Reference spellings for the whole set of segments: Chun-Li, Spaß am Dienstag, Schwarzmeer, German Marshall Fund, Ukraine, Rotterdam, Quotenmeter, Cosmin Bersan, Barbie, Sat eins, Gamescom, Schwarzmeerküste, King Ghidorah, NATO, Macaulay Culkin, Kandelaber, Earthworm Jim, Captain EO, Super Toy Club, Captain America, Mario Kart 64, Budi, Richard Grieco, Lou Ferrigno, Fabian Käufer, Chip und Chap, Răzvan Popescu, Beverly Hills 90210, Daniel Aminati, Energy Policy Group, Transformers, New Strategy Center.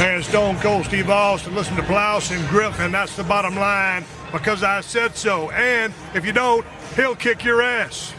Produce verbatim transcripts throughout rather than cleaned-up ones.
and Stone Cold Steve Austin listen to Plauschangriff, and that's the bottom line, because I said so. And if you don't, he'll kick your ass.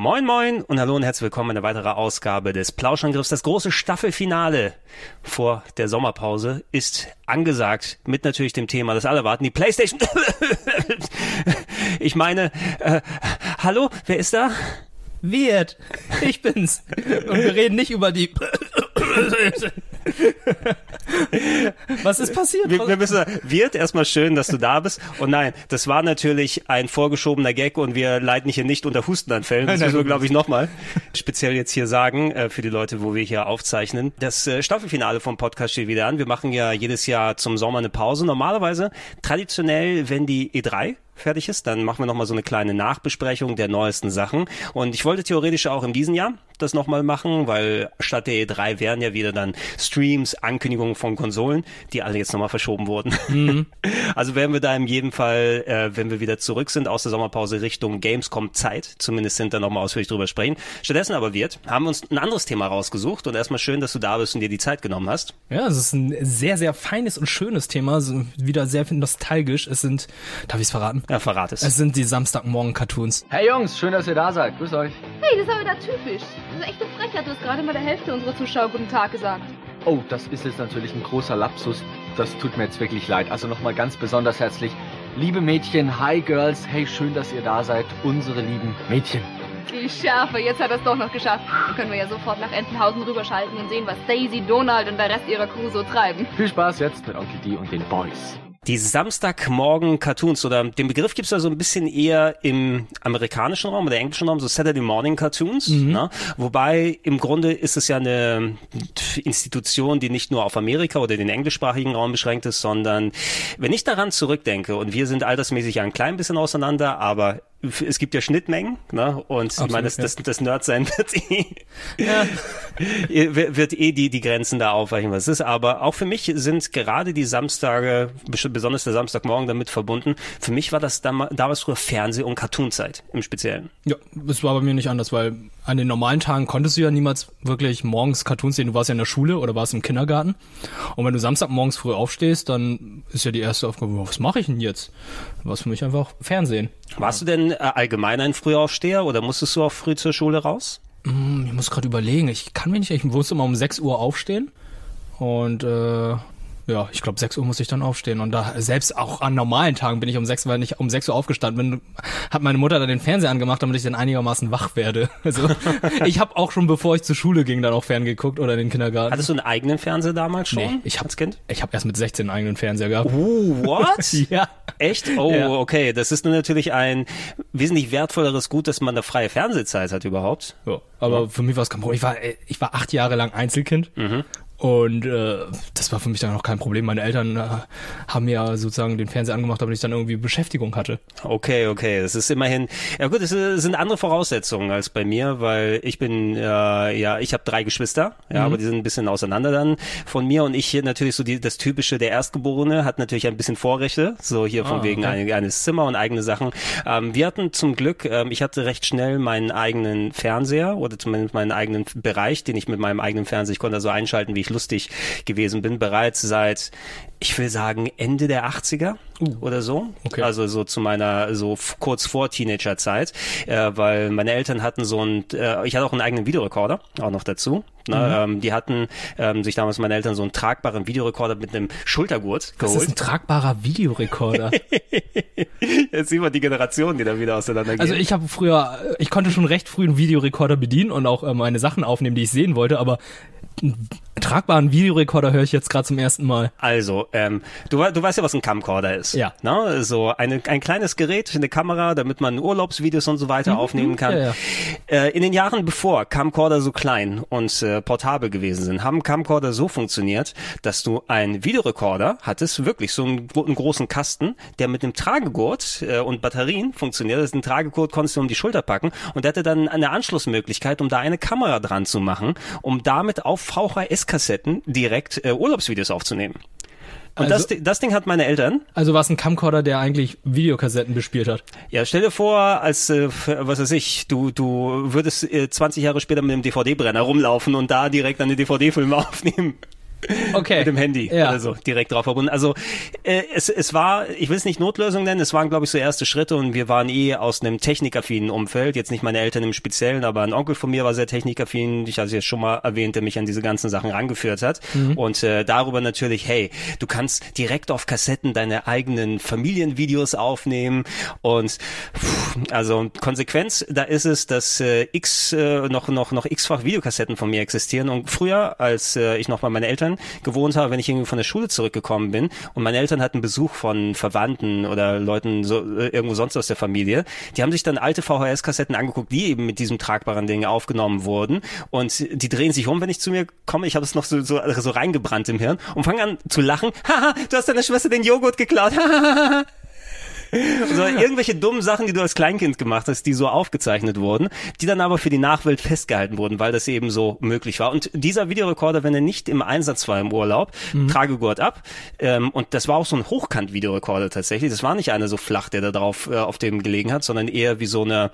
Moin Moin und hallo und herzlich willkommen in einer weiteren Ausgabe des Plauschangriffs. Das große Staffelfinale vor der Sommerpause ist angesagt, mit natürlich dem Thema, das alle warten, die PlayStation. Ich meine, äh, hallo, wer ist da? Wirt, ich bin's. Und wir reden nicht über die... Was ist passiert? Wir, wir müssen, Wirt, erstmal schön, dass du da bist. Und nein, das war natürlich ein vorgeschobener Gag und wir leiden hier nicht unter Hustenanfällen. Das müssen wir, glaube ich, nochmal speziell jetzt hier sagen, für die Leute, wo wir hier aufzeichnen. Das Staffelfinale vom Podcast steht wieder an. Wir machen ja jedes Jahr zum Sommer eine Pause. Normalerweise, traditionell, wenn die E drei fertig ist, dann machen wir nochmal so eine kleine Nachbesprechung der neuesten Sachen. Und ich wollte theoretisch auch in diesem Jahr das nochmal machen, weil statt der E drei wären ja wieder dann Streams, Ankündigungen von Konsolen, die alle jetzt nochmal verschoben wurden. Mhm. Also werden wir da in jedem Fall, äh, wenn wir wieder zurück sind aus der Sommerpause Richtung Gamescom Zeit, zumindest sind da nochmal ausführlich drüber sprechen. Stattdessen aber, Wirt, haben wir uns ein anderes Thema rausgesucht und erstmal schön, dass du da bist und dir die Zeit genommen hast. Ja, es ist ein sehr, sehr feines und schönes Thema, also wieder sehr nostalgisch. Es sind, darf ich es verraten? Ja, verrat es. Es sind die Samstagmorgen-Cartoons. Hey Jungs, schön, dass ihr da seid. Grüß euch. Hey, das ist aber wieder typisch. Das ist echt eine Frechheit. Du hast gerade mal der Hälfte unserer Zuschauer guten Tag gesagt. Oh, das ist jetzt natürlich ein großer Lapsus. Das tut mir jetzt wirklich leid. Also nochmal ganz besonders herzlich. Liebe Mädchen, hi Girls. Hey, schön, dass ihr da seid. Unsere lieben Mädchen. Die Schärfe, jetzt hat er es doch noch geschafft. Dann können wir ja sofort nach Entenhausen rüberschalten und sehen, was Daisy, Donald und der Rest ihrer Crew so treiben. Viel Spaß jetzt mit Onkel D und den Boys. Die Samstagmorgen-Cartoons, oder den Begriff gibt's da so ein bisschen eher im amerikanischen Raum oder englischen Raum, so Saturday Morning Cartoons, mhm. ne? Wobei im Grunde ist es ja eine Institution, die nicht nur auf Amerika oder den englischsprachigen Raum beschränkt ist, sondern wenn ich daran zurückdenke, und wir sind altersmäßig ja ein klein bisschen auseinander, aber es gibt ja Schnittmengen, ne? Und absolut, ich meine, das, das, das Nerdsein wird eh, ja. wird eh die, die Grenzen da aufweichen, was es ist. Aber auch für mich sind gerade die Samstage, besonders der Samstagmorgen, damit verbunden. Für mich war das dam- damals früher Fernseh- und Cartoonzeit im Speziellen. Ja, es war bei mir nicht anders, weil an den normalen Tagen konntest du ja niemals wirklich morgens Cartoons sehen. Du warst ja in der Schule oder warst im Kindergarten. Und wenn du Samstagmorgens früh aufstehst, dann ist ja die erste Aufgabe, was mache ich denn jetzt? War es für mich einfach Fernsehen. Warst du denn allgemein ein Frühaufsteher oder musstest du auch früh zur Schule raus? Ich muss gerade überlegen, ich kann mir nicht, ich musste immer um sechs Uhr aufstehen und äh, ja, ich glaube sechs Uhr musste ich dann aufstehen und da selbst auch an normalen Tagen bin ich um sechs, weil ich um sechs Uhr aufgestanden bin, hat meine Mutter dann den Fernseher angemacht, damit ich dann einigermaßen wach werde. Also ich habe auch schon, bevor ich zur Schule ging, dann auch ferngeguckt oder in den Kindergarten. Hattest du einen eigenen Fernseher damals schon? Nee, ich hab, als Kind? Ich habe erst mit sechzehn einen eigenen Fernseher gehabt. Oh, what? Ja. Echt? Oh, ja. Okay. Das ist natürlich ein wesentlich wertvolleres Gut, dass man eine freie Fernsehzeit hat überhaupt. Ja, aber ja. Für mich war es kein Problem. Ich war, ich war acht Jahre lang Einzelkind. Mhm. Und äh, das war für mich dann auch kein Problem. Meine Eltern äh, haben ja sozusagen den Fernseher angemacht, damit ich dann irgendwie Beschäftigung hatte. Okay, okay. Das ist immerhin... Ja gut, das sind andere Voraussetzungen als bei mir, weil ich bin... Äh, ja, ich habe drei Geschwister, ja, mhm. aber die sind ein bisschen auseinander dann von mir. Und ich hier natürlich so die, das Typische, der Erstgeborene hat natürlich ein bisschen Vorrechte. So hier ah, von wegen okay. ein, eines Zimmer und eigene Sachen. Ähm, wir hatten zum Glück... Ähm, ich hatte recht schnell meinen eigenen Fernseher oder zumindest meinen eigenen Bereich, den ich mit meinem eigenen Fernseher... Ich konnte da so einschalten, wie ich lustig gewesen bin, bereits seit, ich will sagen, Ende der achtziger uh, oder so. Okay. Also so zu meiner, so f- kurz vor Teenagerzeit, äh, weil meine Eltern hatten so ein, äh, ich hatte auch einen eigenen Videorekorder, auch noch dazu. Ne, mhm. ähm, die hatten ähm, sich damals meine Eltern so einen tragbaren Videorekorder mit einem Schultergurt geholt. Das ist ein tragbarer Videorekorder. Jetzt sieht man die Generationen, die da wieder auseinandergehen. Also ich habe früher, ich konnte schon recht früh einen Videorekorder bedienen und auch äh, meine Sachen aufnehmen, die ich sehen wollte, aber ein tragbaren Videorekorder höre ich jetzt gerade zum ersten Mal. Also, ähm, du, du weißt ja, was ein Camcorder ist. Ja. Ne? So eine, ein kleines Gerät, eine Kamera, damit man Urlaubsvideos und so weiter mhm. aufnehmen kann. Ja, ja. Äh, in den Jahren bevor Camcorder so klein und äh, portabel gewesen sind, haben Camcorder so funktioniert, dass du einen Videorekorder hattest, wirklich so einen, einen großen Kasten, der mit einem Tragegurt äh, und Batterien funktioniert. Das ist ein Tragegurt, konntest du um die Schulter packen und der hatte dann eine Anschlussmöglichkeit, um da eine Kamera dran zu machen, um damit auf V H S-Kassetten direkt äh, Urlaubsvideos aufzunehmen. Und also, das, das Ding hat meine Eltern. Also war es ein Camcorder, der eigentlich Videokassetten bespielt hat. Ja, stell dir vor, als, äh, was weiß ich, du du würdest äh, zwanzig Jahre später mit einem D V D-Brenner rumlaufen und da direkt eine D V D-Filme aufnehmen. Okay. Mit dem Handy, ja. Also direkt drauf verbunden. Also äh, es, es war, ich will es nicht Notlösung nennen, es waren, glaube ich, so erste Schritte und wir waren eh aus einem technikaffinen Umfeld, jetzt nicht meine Eltern im Speziellen, aber ein Onkel von mir war sehr technikaffin, ich hatte es jetzt schon mal erwähnt, der mich an diese ganzen Sachen rangeführt hat mhm. und äh, darüber natürlich, hey, du kannst direkt auf Kassetten deine eigenen Familienvideos aufnehmen und pff, also Konsequenz, da ist es, dass äh, x äh, noch noch noch x-fach Videokassetten von mir existieren und früher, als äh, ich noch mal meine Eltern gewohnt habe, wenn ich irgendwie von der Schule zurückgekommen bin und meine Eltern hatten Besuch von Verwandten oder Leuten so, irgendwo sonst aus der Familie, die haben sich dann alte V H S-Kassetten angeguckt, die eben mit diesem tragbaren Ding aufgenommen wurden und die drehen sich um, wenn ich zu mir komme, ich habe es noch so, so, so reingebrannt im Hirn und fangen an zu lachen, haha, du hast deiner Schwester den Joghurt geklaut, hahaha. Also irgendwelche dummen Sachen, die du als Kleinkind gemacht hast, die so aufgezeichnet wurden, die dann aber für die Nachwelt festgehalten wurden, weil das eben so möglich war. Und dieser Videorekorder, wenn er nicht im Einsatz war im Urlaub, mhm. Tragegurt ab. Ähm, und das war auch so ein Hochkant-Videorekorder tatsächlich. Das war nicht einer so flach, der da drauf äh, auf dem gelegen hat, sondern eher wie so eine,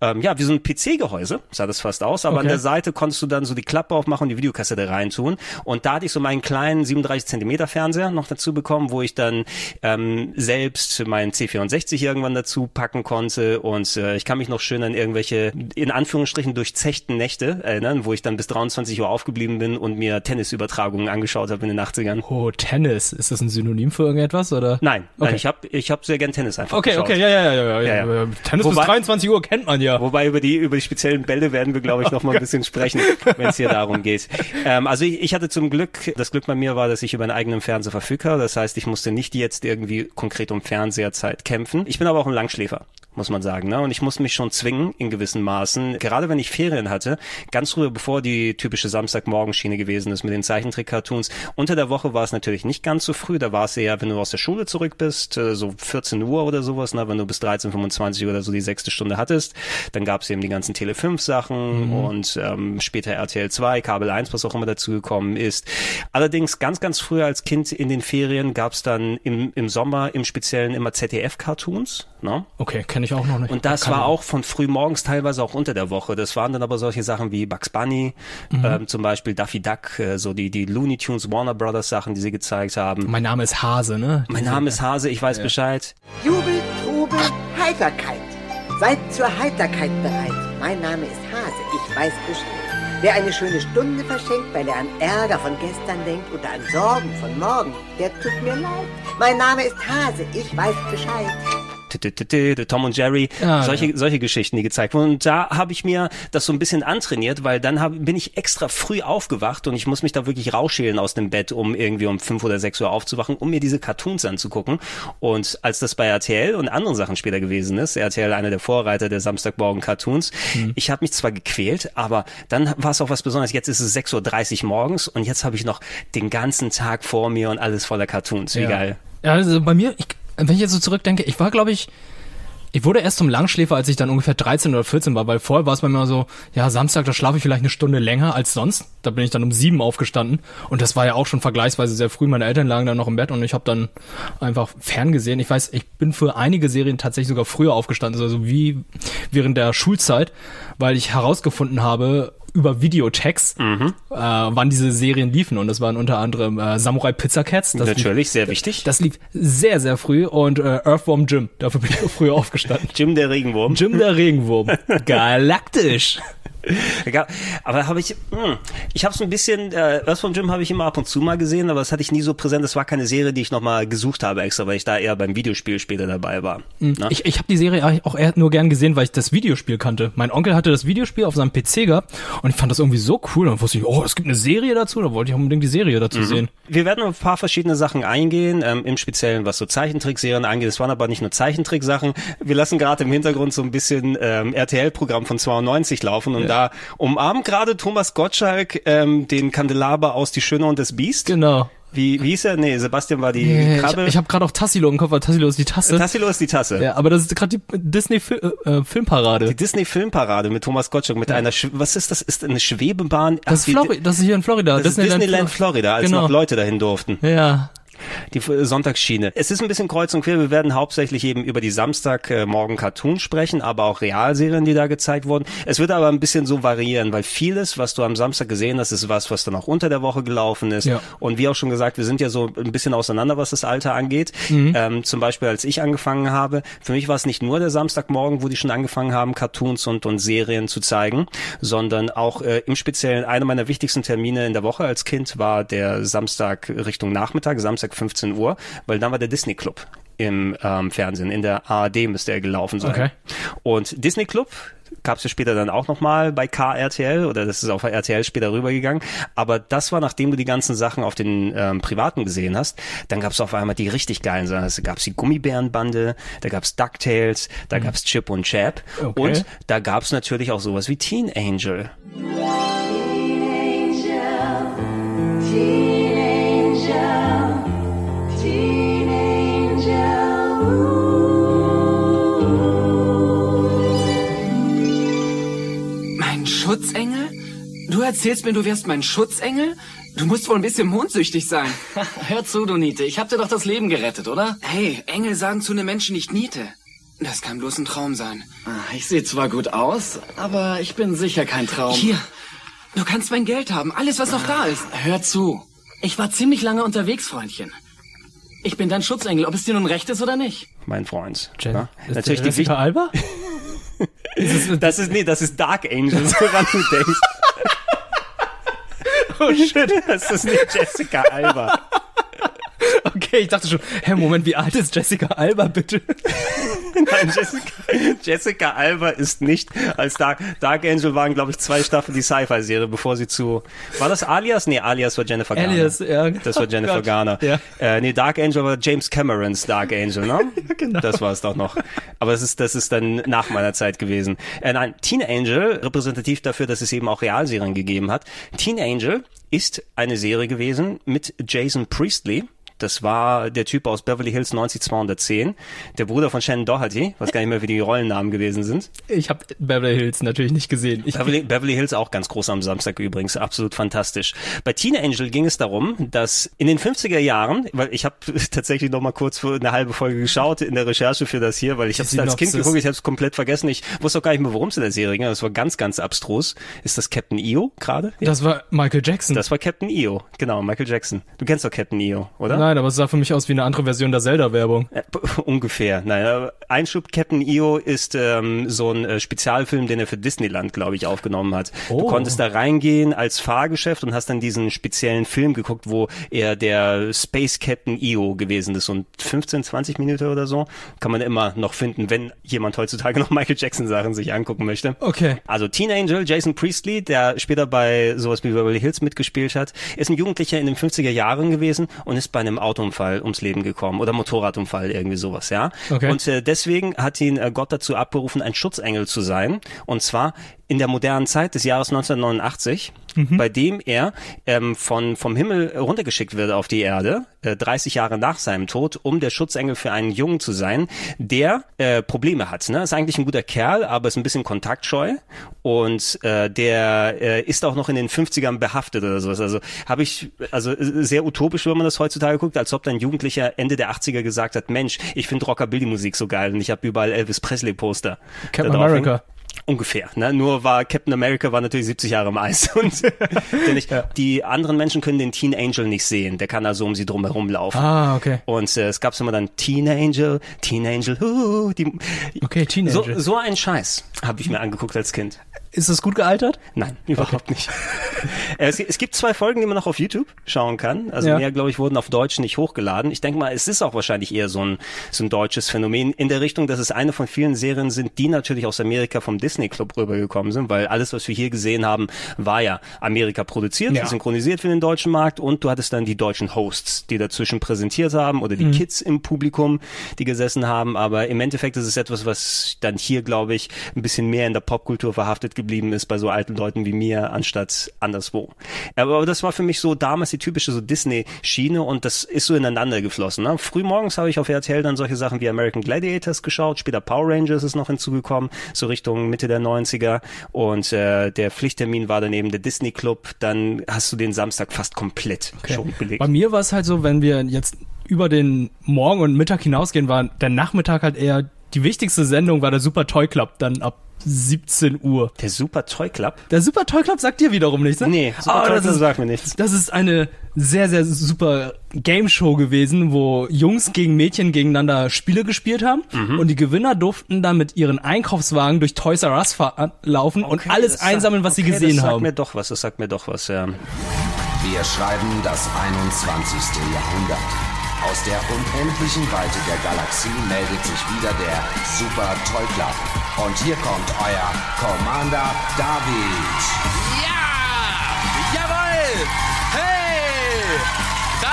ähm, ja, wie so ein P C-Gehäuse, sah das fast aus. Aber okay. An der Seite konntest du dann so die Klappe aufmachen und die Videokassette reintun. Und da hatte ich so meinen kleinen siebenunddreißig Zentimeter Fernseher noch dazu bekommen, wo ich dann ähm, selbst meinen C vierundsechzig irgendwann dazu packen konnte und äh, ich kann mich noch schön an irgendwelche in Anführungsstrichen durchzechten Nächte erinnern, wo ich dann bis dreiundzwanzig Uhr aufgeblieben bin und mir Tennisübertragungen angeschaut habe in den achtzigern. Oh, Tennis. Ist das ein Synonym für irgendetwas, oder? Nein, okay. Nein, ich habe ich hab sehr gern Tennis einfach okay, geschaut. Okay, okay, ja, ja, ja, ja. ja, ja. Tennis wobei, bis dreiundzwanzig Uhr kennt man ja. Wobei über die über die speziellen Bälle werden wir, glaube ich, noch mal ein bisschen sprechen, wenn es hier darum geht. Ähm, also ich, ich hatte zum Glück, das Glück bei mir war, dass ich über einen eigenen Fernseher verfügte. Das heißt, ich musste nicht jetzt irgendwie konkret um Fernseherzeit kämpfen. Ich bin aber auch ein Langschläfer, muss man sagen, ne? Und ich muss mich schon zwingen in gewissen Maßen, gerade wenn ich Ferien hatte, ganz früher bevor die typische Samstagmorgenschiene gewesen ist mit den Zeichentrick-Cartoons. Unter der Woche war es natürlich nicht ganz so früh, da war es eher, wenn du aus der Schule zurück bist, so vierzehn Uhr oder sowas, ne? Wenn du bis dreizehn Uhr fünfundzwanzig oder so die sechste Stunde hattest, dann gab es eben die ganzen Tele fünf Sachen mhm. und ähm, später R T L zwei, Kabel eins, was auch immer dazu gekommen ist. Allerdings ganz, ganz früher als Kind in den Ferien gab es dann im, im Sommer im Speziellen immer Z D F-Cartoons. Ne? Okay, kenne ich auch noch nicht. Und das Kann war auch von frühmorgens teilweise auch unter der Woche. Das waren dann aber solche Sachen wie Bugs Bunny, mhm. ähm, zum Beispiel Daffy Duck, äh, so die die Looney Tunes, Warner Brothers Sachen, die sie gezeigt haben. Mein Name ist Hase, ne? Mein Name ja. ist Hase, ich weiß ja. Bescheid. Jubel, Trubel, Heiterkeit. Seid zur Heiterkeit bereit. Mein Name ist Hase, ich weiß Bescheid. Wer eine schöne Stunde verschenkt, weil er an Ärger von gestern denkt oder an Sorgen von morgen, der tut mir leid. Mein Name ist Hase, ich weiß Bescheid. Tom und Jerry, ah, solche, ja. solche Geschichten, die gezeigt wurden. Und da habe ich mir das so ein bisschen antrainiert, weil dann hab, bin ich extra früh aufgewacht und ich muss mich da wirklich rausschälen aus dem Bett, um irgendwie um fünf oder sechs Uhr aufzuwachen, um mir diese Cartoons anzugucken. Und als das bei R T L und anderen Sachen später gewesen ist, R T L einer der Vorreiter der Samstagmorgen-Cartoons, mhm. ich habe mich zwar gequält, aber dann war es auch was Besonderes. Jetzt ist es sechs Uhr dreißig morgens und jetzt habe ich noch den ganzen Tag vor mir und alles voller Cartoons. Wie ja. geil. Ja, also bei mir... Ich Wenn ich jetzt so zurückdenke, ich war, glaube ich, ich wurde erst zum Langschläfer, als ich dann ungefähr dreizehn oder vierzehn war, weil vorher war es bei mir so, ja, Samstag, da schlafe ich vielleicht eine Stunde länger als sonst. Da bin ich dann um sieben aufgestanden und das war ja auch schon vergleichsweise sehr früh. Meine Eltern lagen dann noch im Bett und ich habe dann einfach ferngesehen. Ich weiß, ich bin für einige Serien tatsächlich sogar früher aufgestanden, also wie während der Schulzeit, weil ich herausgefunden habe, über Videotext, mhm. äh, wann diese Serien liefen. Und das waren unter anderem äh, Samurai Pizza Cats. Das Natürlich, lief, sehr wichtig. Das lief sehr, sehr früh. Und äh, Earthworm Jim, dafür bin ich früher aufgestanden. Jim der Regenwurm. Jim der Regenwurm. Galaktisch. Aber habe ich, hm, ich habe es ein bisschen, äh, was von Jim habe ich immer ab und zu mal gesehen, aber das hatte ich nie so präsent. Das war keine Serie, die ich nochmal gesucht habe extra, weil ich da eher beim Videospiel später dabei war. Mhm. Ich, ich habe die Serie auch eher nur gern gesehen, weil ich das Videospiel kannte. Mein Onkel hatte das Videospiel auf seinem P C gehabt und ich fand das irgendwie so cool. Und wusste ich, oh, es gibt eine Serie dazu, da wollte ich unbedingt die Serie dazu mhm. sehen. Wir werden auf ein paar verschiedene Sachen eingehen, ähm, im Speziellen, was so Zeichentrickserien angeht. Es waren aber nicht nur Zeichentricksachen. Wir lassen gerade im Hintergrund so ein bisschen ähm, R T L-Programm von zweiundneunzig laufen und ja. da umarmt gerade Thomas Gottschalk ähm, den Kandelaber aus Die Schöne und das Biest. Genau. Wie, wie hieß er? Nee, Sebastian war die nee, Krabbe. Ich, ich habe gerade auch Tassilo im Kopf, weil Tassilo ist die Tasse. Tassilo ist die Tasse. Ja, aber das ist gerade die Disney-Filmparade. Äh, die Disney-Filmparade mit Thomas Gottschalk, mit ja. einer, Sch- was ist das? Ist eine Schwebebahn? Ach, das, ist Flori- die, das ist hier in Florida. Das Disneyland, ist Disneyland Florida, als genau. noch Leute dahin durften. Ja. Die Sonntagsschiene. Es ist ein bisschen kreuz und quer. Wir werden hauptsächlich eben über die Samstagmorgen-Cartoons sprechen, aber auch Realserien, die da gezeigt wurden. Es wird aber ein bisschen so variieren, weil vieles, was du am Samstag gesehen hast, ist was, was dann auch unter der Woche gelaufen ist. Ja. Und wie auch schon gesagt, wir sind ja so ein bisschen auseinander, was das Alter angeht. Mhm. Ähm, zum Beispiel, als ich angefangen habe, für mich war es nicht nur der Samstagmorgen, wo die schon angefangen haben, Cartoons und, und Serien zu zeigen, sondern auch äh, im Speziellen einer meiner wichtigsten Termine in der Woche als Kind war der Samstag Richtung Nachmittag, Samstag fünfzehn Uhr, weil dann war der Disney Club im ähm, Fernsehen, in der A R D müsste er gelaufen sein. Okay. Und Disney Club gab es ja später dann auch nochmal bei K R T L oder das ist auf R T L später rübergegangen, aber das war, nachdem du die ganzen Sachen auf den ähm, Privaten gesehen hast, dann gab es auf einmal die richtig geilen Sachen. Da gab es die Gummibärenbande, da gab es DuckTales, da mhm. gab es Chip und Chap okay. und da gab es natürlich auch sowas wie Teen Angel. Teen Angel, Teen Angel. Mein Schutzengel? Du erzählst mir, du wärst mein Schutzengel? Du musst wohl ein bisschen mondsüchtig sein. Hör zu, du Niete. Ich hab dir doch das Leben gerettet, oder? Hey, Engel sagen zu einem Menschen nicht Niete. Das kann bloß ein Traum sein. Ich sehe zwar gut aus, aber ich bin sicher kein Traum. Hier, du kannst mein Geld haben. Alles, was noch da ist. Hör zu. Ich war ziemlich lange unterwegs, Freundchen. Ich bin dein Schutzengel, ob es dir nun recht ist oder nicht. Mein Freund. Jen, ja? ist Natürlich der die Jessica Alba? das ist, nee, das ist Dark Angel, woran du denkst. Oh shit, das ist nicht Jessica Alba. Okay, ich dachte schon, hä, Moment, wie alt ist Jessica Alba, bitte? Nein, Jessica, Jessica Alba ist nicht als Dark, Dark Angel waren, glaube ich, zwei Staffeln die Sci-Fi-Serie, bevor sie zu, war das Alias? Nee, Alias war Jennifer Garner. Alias, ja. Das war Jennifer oh Garner. Ja. Äh, nee, Dark Angel war James Camerons Dark Angel, ne? Ja, genau. Das war es doch noch. Aber das ist, das ist dann nach meiner Zeit gewesen. Äh, nein, Teen Angel, repräsentativ dafür, dass es eben auch Realserien gegeben hat. Teen Angel ist eine Serie gewesen mit Jason Priestley. Das war der Typ aus Beverly Hills neunzig zweihundertzehn, der Bruder von Shannon Doherty, was gar nicht mehr wie die Rollennamen gewesen sind. Ich habe Beverly Hills natürlich nicht gesehen. Ich Beverly, Beverly Hills auch ganz groß am Samstag übrigens, absolut fantastisch. Bei Teen Angel ging es darum, dass in den fünfziger Jahren, weil ich habe tatsächlich noch mal kurz für eine halbe Folge geschaut in der Recherche für das hier, weil ich habe es als Kind geguckt, ich habe es komplett vergessen. Ich wusste auch gar nicht mehr, worum es in der Serie ging. Das war ganz, ganz abstrus. Ist das Captain E O gerade? Ja. Das war Michael Jackson. Das war Captain E O, genau, Michael Jackson. Du kennst doch Captain E O, oder? Nein. Nein, aber es sah für mich aus wie eine andere Version der Zelda-Werbung. Ungefähr. Naja, Einschub, Captain E O ist ähm, so ein Spezialfilm, den er für Disneyland, glaube ich, aufgenommen hat. Oh. Du konntest da reingehen als Fahrgeschäft und hast dann diesen speziellen Film geguckt, wo er der Space Captain E O gewesen ist. Und fünfzehn, zwanzig Minuten oder so kann man immer noch finden, wenn jemand heutzutage noch Michael Jackson-Sachen sich angucken möchte. Okay. Also Teen Angel, Jason Priestley, der später bei sowas wie Beverly Hills mitgespielt hat, ist ein Jugendlicher in den fünfziger Jahren gewesen und ist bei einem Autounfall ums Leben gekommen oder Motorradunfall, irgendwie sowas, ja. Okay. Und äh, deswegen hat ihn äh, Gott dazu abberufen, ein Schutzengel zu sein. Und zwar in der modernen Zeit des Jahres neunzehnhundertneunundachtzig, mhm. bei dem er ähm, von vom Himmel runtergeschickt wird auf die Erde, äh, dreißig Jahre nach seinem Tod, um der Schutzengel für einen Jungen zu sein, der äh, Probleme hat. Ne? Ist eigentlich ein guter Kerl, aber ist ein bisschen kontaktscheu und äh, der äh, ist auch noch in den fünfzigern behaftet oder sowas. Also habe ich, also sehr utopisch, wenn man das heutzutage guckt, als ob dann Jugendlicher Ende der achtziger gesagt hat, Mensch, ich finde Rockabilly-Musik so geil und ich habe überall Elvis Presley-Poster. Captain America. Hin. Ungefähr, ne? Nur war Captain America war natürlich siebzig Jahre im Eis. Und denn ich, ja. Die anderen Menschen können den Teen Angel nicht sehen. Der kann also um sie drum herum laufen. Ah, okay. Und äh, es gab immer dann Teen Angel, Teen Angel, uh, die, okay, Teen Angel. So, so ein Scheiß habe ich mir angeguckt als Kind. Ist das gut gealtert? Nein, überhaupt okay. nicht. es, es gibt zwei Folgen, die man noch auf YouTube schauen kann. Also ja. mehr, glaube ich, wurden auf Deutsch nicht hochgeladen. Ich denke mal, es ist auch wahrscheinlich eher so ein, so ein deutsches Phänomen in der Richtung, dass es eine von vielen Serien sind, die natürlich aus Amerika vom Disney Club rübergekommen sind, weil alles, was wir hier gesehen haben, war ja Amerika produziert, ja. synchronisiert für den deutschen Markt, und du hattest dann die deutschen Hosts, die dazwischen präsentiert haben, oder die mhm. Kids im Publikum, die gesessen haben, aber im Endeffekt ist es etwas, was dann hier, glaube ich, ein bisschen mehr in der Popkultur verhaftet geblieben ist bei so alten Leuten wie mir, anstatt anderswo. Aber das war für mich so damals die typische so Disney-Schiene, und das ist so ineinander geflossen. Ne? Frühmorgens habe ich auf R T L dann solche Sachen wie American Gladiators geschaut, später Power Rangers ist noch hinzugekommen, so Richtung Mitte der neunziger, und äh, der Pflichttermin war dann eben der Disney Club, dann hast du den Samstag fast komplett okay. schon belegt. Bei mir war es halt so, wenn wir jetzt über den Morgen und Mittag hinausgehen, war der Nachmittag halt eher, die wichtigste Sendung war der Super Toy Club, dann ab siebzehn Uhr. Der Super Toy Club? Der Super Toy Club sagt dir wiederum nichts, ne? Nee, Super oh, Toy Club sagt mir nichts. Das ist eine sehr, sehr super Gameshow gewesen, wo Jungs gegen Mädchen gegeneinander Spiele gespielt haben, mhm. und die Gewinner durften dann mit ihren Einkaufswagen durch Toys R Us laufen okay, und alles einsammeln, was sagt, sie okay, gesehen das sagt haben. Mir doch was, das sagt mir doch was, ja. Wir schreiben das einundzwanzigste. Jahrhundert. Aus der unendlichen Weite der Galaxie meldet sich wieder der Super Toy Club. Und hier kommt euer Commander David. Ja! Jawohl! Hey! Da!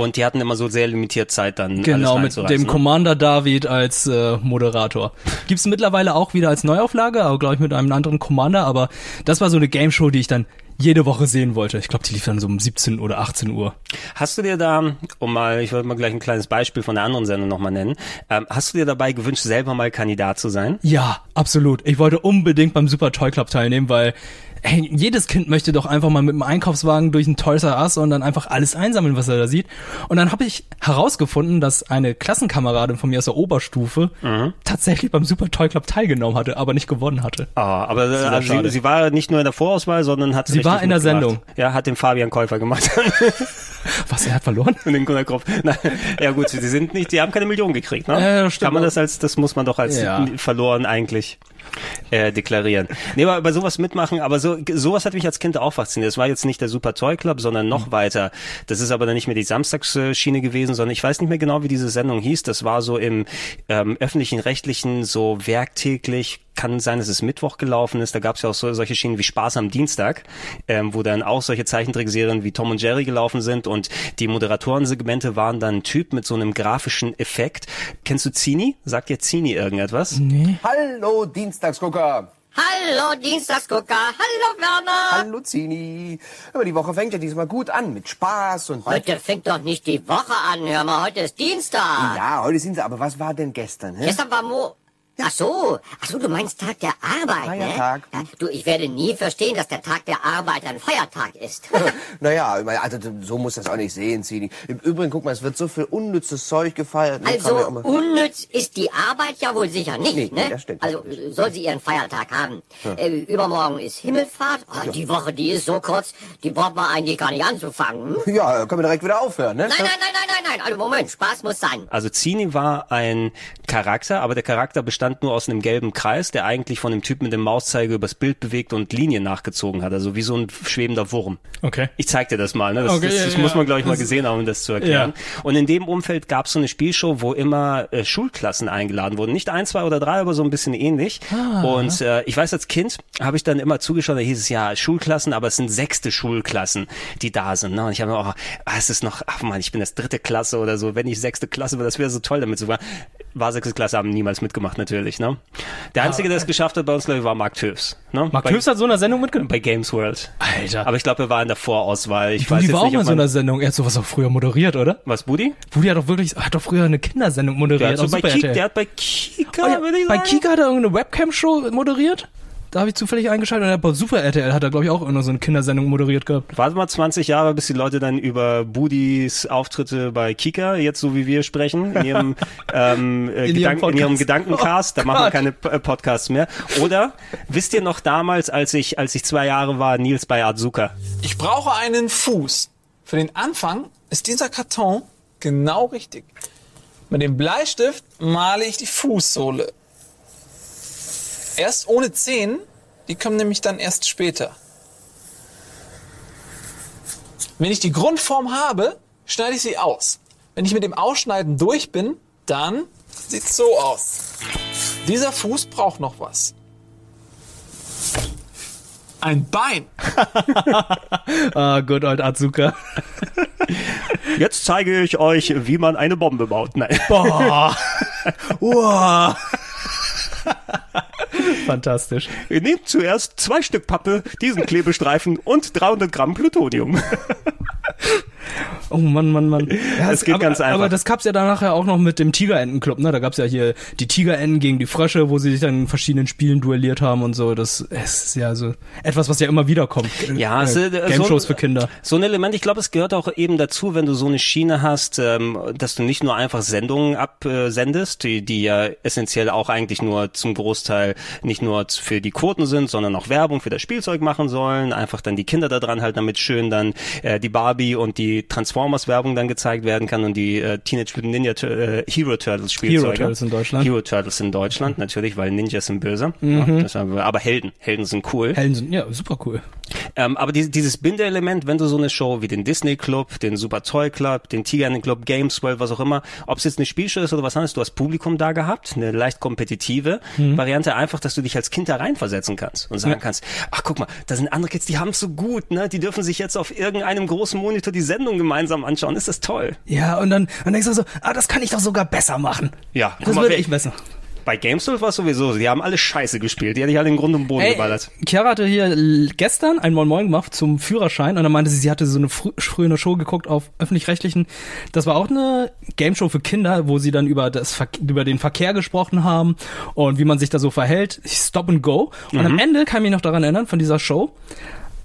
Und die hatten immer so sehr limitiert Zeit dann. Genau, mit dem Commander David als äh, Moderator. Gibt's mittlerweile auch wieder als Neuauflage, aber glaube ich mit einem anderen Commander. Aber das war so eine Gameshow, die ich dann jede Woche sehen wollte. Ich glaube, die lief dann so um siebzehn oder achtzehn Uhr. Hast du dir da, um mal, ich wollte mal gleich ein kleines Beispiel von der anderen Sendung nochmal nennen, ähm, hast du dir dabei gewünscht, selber mal Kandidat zu sein? Ja, absolut. Ich wollte unbedingt beim Super Toy Club teilnehmen, weil hey, jedes Kind möchte doch einfach mal mit dem Einkaufswagen durch den Toys R Us und dann einfach alles einsammeln, was er da sieht. Und dann habe ich herausgefunden, dass eine Klassenkameradin von mir aus der Oberstufe mhm. tatsächlich beim Super Toy Club teilgenommen hatte, aber nicht gewonnen hatte. Ah, aber also sie, sie war nicht nur in der Vorauswahl, sondern hat sie war in der Sendung. Gemacht. Ja, hat den Fabian Käufer gemacht. Was, er hat verloren? In den Kunderkopf. Ja gut, sie sind nicht, sie haben keine Million gekriegt, ne? Äh, Kann man das als, das muss man doch als ja. verloren eigentlich äh, deklarieren. Nee, aber bei sowas mitmachen, aber so sowas hat mich als Kind auch fasziniert. Das war jetzt nicht der Super Toy Club, sondern noch mhm. weiter. Das ist aber dann nicht mehr die Samstagsschiene gewesen, sondern ich weiß nicht mehr genau, wie diese Sendung hieß. Das war so im ähm, öffentlichen, rechtlichen, so werktäglich. Kann sein, dass es Mittwoch gelaufen ist. Da gab es ja auch so, solche Schienen wie Spaß am Dienstag, ähm, wo dann auch solche Zeichentrickserien wie Tom und Jerry gelaufen sind, und die Moderatorensegmente waren dann ein Typ mit so einem grafischen Effekt. Kennst du Zini? Sagt dir Zini irgendetwas? Nee. Hallo Dienstagsgucker! Hallo Dienstagsgucker! Hallo Werner! Hallo Zini! Aber die Woche fängt ja diesmal gut an mit Spaß und... Heute fängt doch nicht die Woche an, hör mal, heute ist Dienstag! Ja, heute ist Dienstag, aber was war denn gestern? Hä? Gestern war Mo... Ach so, ach so, du meinst Tag der Arbeit, Feiertag. Ne? Du, ich werde nie verstehen, dass der Tag der Arbeit ein Feiertag ist. Naja, also so muss das auch nicht sehen, Zini. Im Übrigen, guck mal, es wird so viel unnützes Zeug gefeiert. Also unnütz ist die Arbeit ja wohl sicher nicht, nee, ne? Nee, das stimmt. Also soll sie ihren Feiertag haben. Ja. Äh, übermorgen ist Himmelfahrt. Oh, ja. Die Woche, die ist so kurz, die braucht man eigentlich gar nicht anzufangen. Ja, können wir direkt wieder aufhören, ne? Nein, nein, nein, nein, nein, nein. Also Moment, Spaß muss sein. Also Zini war ein Charakter, aber der Charakter bestand nur aus einem gelben Kreis, der eigentlich von dem Typen mit dem Mauszeiger übers Bild bewegt und Linien nachgezogen hat, also wie so ein schwebender Wurm. Okay. Ich zeig dir das mal, ne? Das, okay, das, das, das ja, muss man, glaube ich, mal gesehen haben, um das zu erklären. Ja. Und in dem Umfeld gab es so eine Spielshow, wo immer äh, Schulklassen eingeladen wurden. Nicht ein, zwei oder drei, aber so ein bisschen ähnlich. Ah, und äh, ich weiß, als Kind habe ich dann immer zugeschaut, da hieß es ja Schulklassen, aber es sind sechste Schulklassen, die da sind. Ne? Und ich habe mir auch, ah, ist es noch, ach man, ich bin das dritte Klasse oder so, wenn ich sechste Klasse bin, das wäre so toll, damit sogar war sechste Klasse, haben niemals mitgemacht, natürlich. Natürlich, ne? Der Einzige, der es geschafft hat bei uns, glaube ich, war Mark Tövs. Ne? Mark Tövs hat so eine Sendung mitgenommen? Bei Games World. Alter. Aber ich glaube, er war in der Vorauswahl. Ich Budi weiß war jetzt auch mal so einer Sendung. Er hat sowas auch früher moderiert, oder? Was, Budi? Budi hat doch wirklich, hat doch früher eine Kindersendung moderiert. Der hat, so bei Kika, der hat bei Kika, oh, ja, bei Kika hat er irgendeine Webcam-Show moderiert? da habe ich zufällig eingeschaltet und er hat bei Super R T L, hat er glaube ich auch immer so eine Kindersendung moderiert gehabt. Warte mal zwanzig Jahre, bis die Leute dann über Budis Auftritte bei Kika, jetzt so wie wir sprechen, in ihrem, ähm, in Gedank- ihrem, in ihrem Gedankencast, oh, da machen wir keine P- Podcasts mehr. Oder, wisst ihr noch damals, als ich, als ich zwei Jahre war, Nils bei Azuka? Ich brauche einen Fuß. Für den Anfang ist dieser Karton genau richtig. Mit dem Bleistift male ich die Fußsohle. Erst ohne Zehen, die kommen nämlich dann erst später. Wenn ich die Grundform habe, schneide ich sie aus. Wenn ich mit dem Ausschneiden durch bin, dann sieht es so aus. Dieser Fuß braucht noch was. Ein Bein. Ah, good old Azuka. Jetzt zeige ich euch, wie man eine Bombe baut. Nein. Boah. Wow. Fantastisch. Ihr nehmt zuerst zwei Stück Pappe, diesen Klebestreifen und dreihundert Gramm Plutonium. Oh Mann, Mann, Mann. Ja, es geht aber, ganz einfach. Aber das gab's ja dann nachher ja auch noch mit dem Tigerentenclub, ne? Da gab's ja hier die Tigerenten gegen die Frösche, wo sie sich dann in verschiedenen Spielen duelliert haben und so. Das ist ja so etwas, was ja immer wieder kommt. Ja, äh, es, äh, Gameshows so, für Kinder. So ein Element, ich glaube, es gehört auch eben dazu, wenn du so eine Schiene hast, ähm, dass du nicht nur einfach Sendungen absendest, die, die ja essentiell auch eigentlich nur zum Großteil nicht nur für die Quoten sind, sondern auch Werbung für das Spielzeug machen sollen. Einfach dann die Kinder da dran halt, damit schön dann äh, die Barbie und die Transformers-Werbung dann gezeigt werden kann und die äh, Teenage Mutant Ninja äh, Hero Turtles Spielzeuge. Hero Turtles in Deutschland. Hero Turtles in Deutschland, natürlich, weil Ninjas sind böse. Mhm. Ja, das haben wir, aber Helden. Helden sind cool. Helden sind, ja, super cool. Ähm, aber die, dieses Binderelement, wenn du so eine Show wie den Disney Club, den Super Toy Club, den Tiger Club, Games World, was auch immer, ob es jetzt eine Spielshow ist oder was anderes, du hast Publikum da gehabt, eine leicht kompetitive mhm. Variante, einfach, dass du dich als Kind da reinversetzen kannst und sagen ja. kannst, ach guck mal, da sind andere Kids, die haben es so gut, ne? Die dürfen sich jetzt auf irgendeinem großen Monitor die Sendung gemeinsam anschauen, ist das toll. Ja, und dann, dann denkst du so, ah, das kann ich doch sogar besser machen. Ja, das würde ich besser. Bei Games World war es sowieso, die haben alle Scheiße gespielt, die hatte ich alle in Grund und Boden hey, geballert. Chiara hatte hier gestern einen Moin Moin gemacht zum Führerschein und dann meinte sie, sie hatte so eine frü- frühe Show geguckt auf öffentlich-rechtlichen, das war auch eine Gameshow für Kinder, wo sie dann über das Ver- über den Verkehr gesprochen haben und wie man sich da so verhält, Stop and Go und mhm. am Ende, kann ich mich noch daran erinnern, von dieser Show,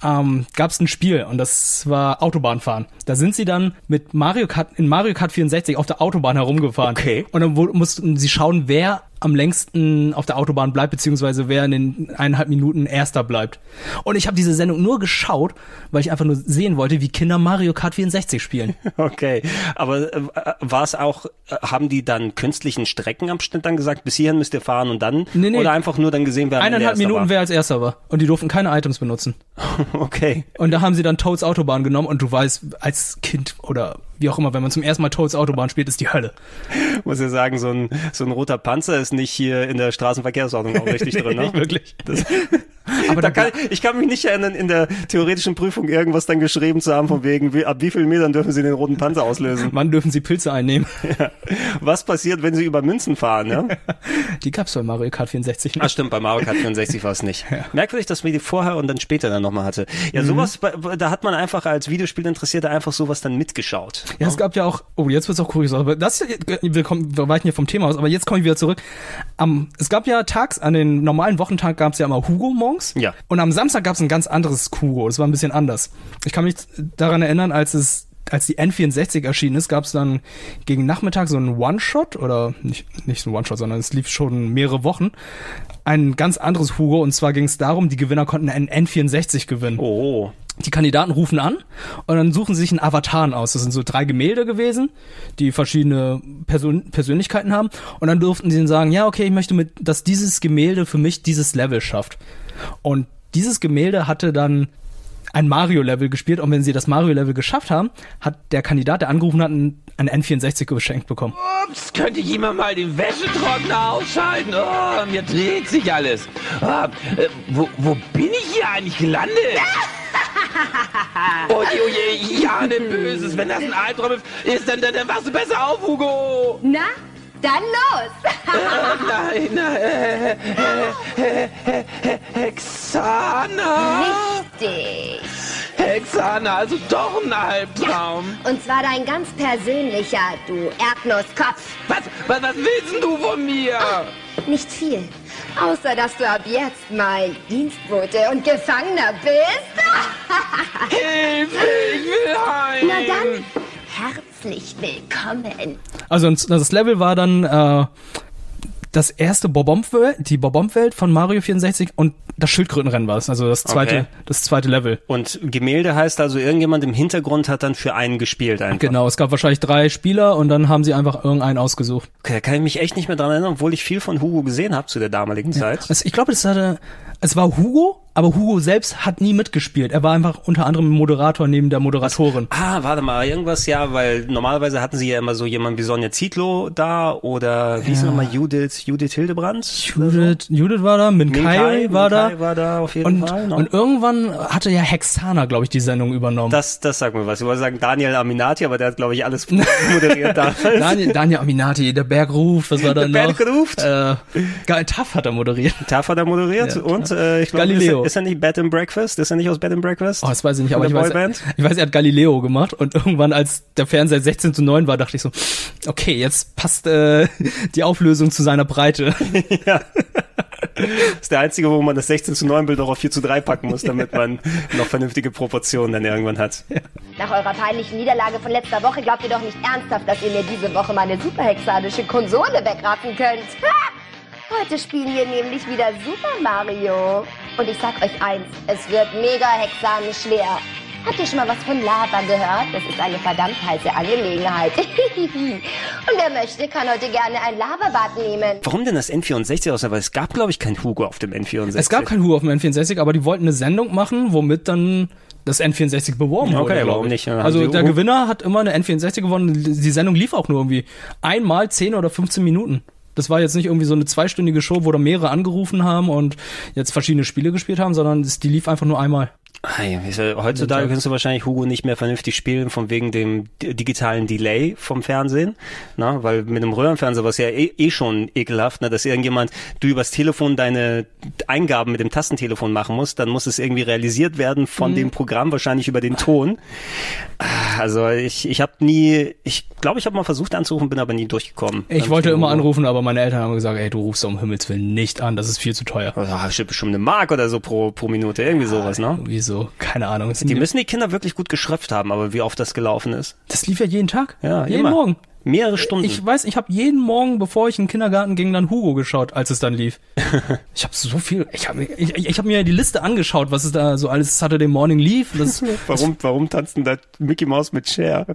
ähm, gab es ein Spiel und das war Autobahnfahren. Da sind sie dann mit Mario Kart, in Mario Kart vierundsechzig auf der Autobahn herumgefahren. Okay. Und dann mussten sie schauen, wer am längsten auf der Autobahn bleibt, beziehungsweise wer in den eineinhalb Minuten Erster bleibt. Und ich habe diese Sendung nur geschaut, weil ich einfach nur sehen wollte, wie Kinder Mario Kart vierundsechzig spielen. Okay, aber äh, war es auch, äh, haben die dann künstlichen Streckenabschnitt dann gesagt, bis hierhin müsst ihr fahren und dann? Nee, nee. Oder einfach nur dann gesehen, wer am Eineinhalb Minuten war. Wer als Erster war. Und die durften keine Items benutzen. Okay. Und da haben sie dann Toads Autobahn genommen und du weißt, als Kind oder wie auch immer, wenn man zum ersten Mal Toads Autobahn spielt, ist die Hölle. Muss ja sagen, so ein, so ein roter Panzer ist nicht hier in der Straßenverkehrsordnung auch richtig nee, drin, ne? Nicht wirklich. Das, aber da kann, ich kann mich nicht erinnern, in der theoretischen Prüfung irgendwas dann geschrieben zu haben, von wegen, wie, ab wie vielen Metern dürfen Sie den roten Panzer auslösen? Wann dürfen Sie Pilze einnehmen? Ja. Was passiert, wenn Sie über Münzen fahren, ne? Die gab's bei Mario Kart vierundsechzig nicht. Ah, stimmt, bei Mario Kart vierundsechzig war es nicht. Ja. Merkwürdig, dass man die vorher und dann später dann nochmal hatte. Ja, mhm. sowas, da hat man einfach als Videospielinteressierter einfach sowas dann mitgeschaut. Ja, es gab ja auch, oh, jetzt wird's auch kurios, aber das, wir, kommen, wir weichen hier vom Thema aus, aber jetzt komme ich wieder zurück. Um, es gab ja tags, an den normalen Wochentagen gab's ja immer Hugo morgens. Ja. Und am Samstag gab's ein ganz anderes Hugo, das war ein bisschen anders. Ich kann mich daran erinnern, als es, als die N vierundsechzig erschienen ist, gab's dann gegen Nachmittag so einen One-Shot, oder nicht, nicht so einen One-Shot, sondern es lief schon mehrere Wochen, ein ganz anderes Hugo, und zwar ging's darum, die Gewinner konnten einen N vierundsechzig gewinnen. Oh. Die Kandidaten rufen an und dann suchen sie sich einen Avatar aus. Das sind so drei Gemälde gewesen, die verschiedene Persön- Persönlichkeiten haben. Und dann durften sie sagen, ja, okay, ich möchte, mit, dass dieses Gemälde für mich dieses Level schafft. Und dieses Gemälde hatte dann ein Mario-Level gespielt. Und wenn sie das Mario-Level geschafft haben, hat der Kandidat, der angerufen hat, einen N vierundsechzig geschenkt bekommen. Ups, könnte jemand mal den Wäschetrockner ausschalten? Oh, mir dreht sich alles. Oh, äh, wo, wo bin ich hier eigentlich gelandet? Oh je, oh je, ja, ne Böses. Wenn das ein Albtraum ist, dann, dann, dann wachst du besser auf, Hugo. Na, dann los. äh, nein, nein. Hexana. Richtig. Hexana, also doch ein Albtraum. Ja, und zwar dein ganz persönlicher, du Erdnusskopf. Was, was, was willst denn du von mir? Oh, nicht viel. Außer, dass du ab jetzt mal Dienstbote und Gefangener bist. Hilfe, ich will heim. Na dann, herzlich willkommen. Also das Level war dann äh, das erste Bob-omb-Welt, die Bob-omb-Welt von Mario vierundsechzig und das Schildkrötenrennen war es, also das zweite, okay. das zweite Level. Und Gemälde heißt also, irgendjemand im Hintergrund hat dann für einen gespielt einfach. Genau, es gab wahrscheinlich drei Spieler und dann haben sie einfach irgendeinen ausgesucht. Okay, da kann ich mich echt nicht mehr dran erinnern, obwohl ich viel von Hugo gesehen habe zu der damaligen ja. Zeit. Also ich glaube, das hatte, es war Hugo, aber Hugo selbst hat nie mitgespielt. Er war einfach unter anderem Moderator neben der Moderatorin. Was? Ah, warte mal, irgendwas, ja, weil normalerweise hatten sie ja immer so jemanden wie Sonja Zietlow da oder wie ja. hieß nochmal Judith, Judith Hildebrandt? Judith, Judith war da, Min Kai war da. Kai war da auf jeden und, Fall. Noch. Und irgendwann hatte ja Hexana, glaube ich, die Sendung übernommen. Das, das sagt mir was. Ich wollte sagen Daniel Aminati, aber der hat, glaube ich, alles moderiert damals. Daniel, Daniel Aminati, der Berg ruft, was war da noch? Der Berg ruft? Äh, Taff hat er moderiert. Taff hat er moderiert ja, und äh, ich glaube, Galileo. Ist er nicht Bed and Breakfast? Ist er nicht aus Bed and Breakfast? Oh, das weiß ich nicht, aber ich weiß, ich weiß, er hat Galileo gemacht und irgendwann, als der Fernseher sechzehn zu neun war, dachte ich so, okay, jetzt passt äh, die Auflösung zu seiner Breite. Ja. Das ist der einzige, wo man das sechzehn zu neun Bild auch auf vier zu drei packen muss, damit man noch vernünftige Proportionen dann irgendwann hat. Ja. Nach eurer peinlichen Niederlage von letzter Woche glaubt ihr doch nicht ernsthaft, dass ihr mir diese Woche meine superhexadische Konsole wegraffen könnt. Ha! Heute spielen wir nämlich wieder Super Mario. Und ich sag euch eins, es wird mega hexanisch schwer. Habt ihr schon mal was von Lava gehört? Das ist eine verdammt heiße Angelegenheit. Und wer möchte, kann heute gerne ein Lavabad nehmen. Warum denn das N vierundsechzig aus? Weil es gab, glaube ich, kein Hugo auf dem N vierundsechzig. Es gab kein Hugo auf dem N vierundsechzig, aber die wollten eine Sendung machen, womit dann das N vierundsechzig beworben wurde. Okay, warum nicht? Also der Gewinner hat immer eine N vierundsechzig gewonnen. Die Sendung lief auch nur irgendwie einmal zehn oder fünfzehn Minuten. Das war jetzt nicht irgendwie so eine zweistündige Show, wo da mehrere angerufen haben und jetzt verschiedene Spiele gespielt haben, sondern die lief einfach nur einmal. Heutzutage kannst du wahrscheinlich Hugo nicht mehr vernünftig spielen, von wegen dem digitalen Delay vom Fernsehen, na, weil mit einem Röhrenfernseher war es ja eh, eh schon ekelhaft, na, dass irgendjemand, du übers Telefon deine Eingaben mit dem Tastentelefon machen musst, dann muss es irgendwie realisiert werden von mhm. dem Programm, wahrscheinlich über den Ton. Also ich ich habe nie, ich glaube, ich habe mal versucht anzurufen, bin aber nie durchgekommen. Ich wollte immer anrufen, aber meine Eltern haben gesagt, ey, du rufst um Himmels Willen nicht an, das ist viel zu teuer. Also, bestimmt eine Mark oder so pro pro Minute, irgendwie sowas, ne? Wieso? So, keine Ahnung. Die müssen die Kinder wirklich gut geschröpft haben, aber wie oft das gelaufen ist. Das lief ja jeden Tag. Ja, jeden immer. Morgen. Mehrere Stunden. Ich weiß, ich habe jeden Morgen, bevor ich in den Kindergarten ging, dann Hugo geschaut, als es dann lief. Ich habe so viel, ich habe ich, ich hab mir die Liste angeschaut, was es da so alles Saturday Morning lief. Das, warum, warum tanzt denn da Mickey Mouse mit Cher?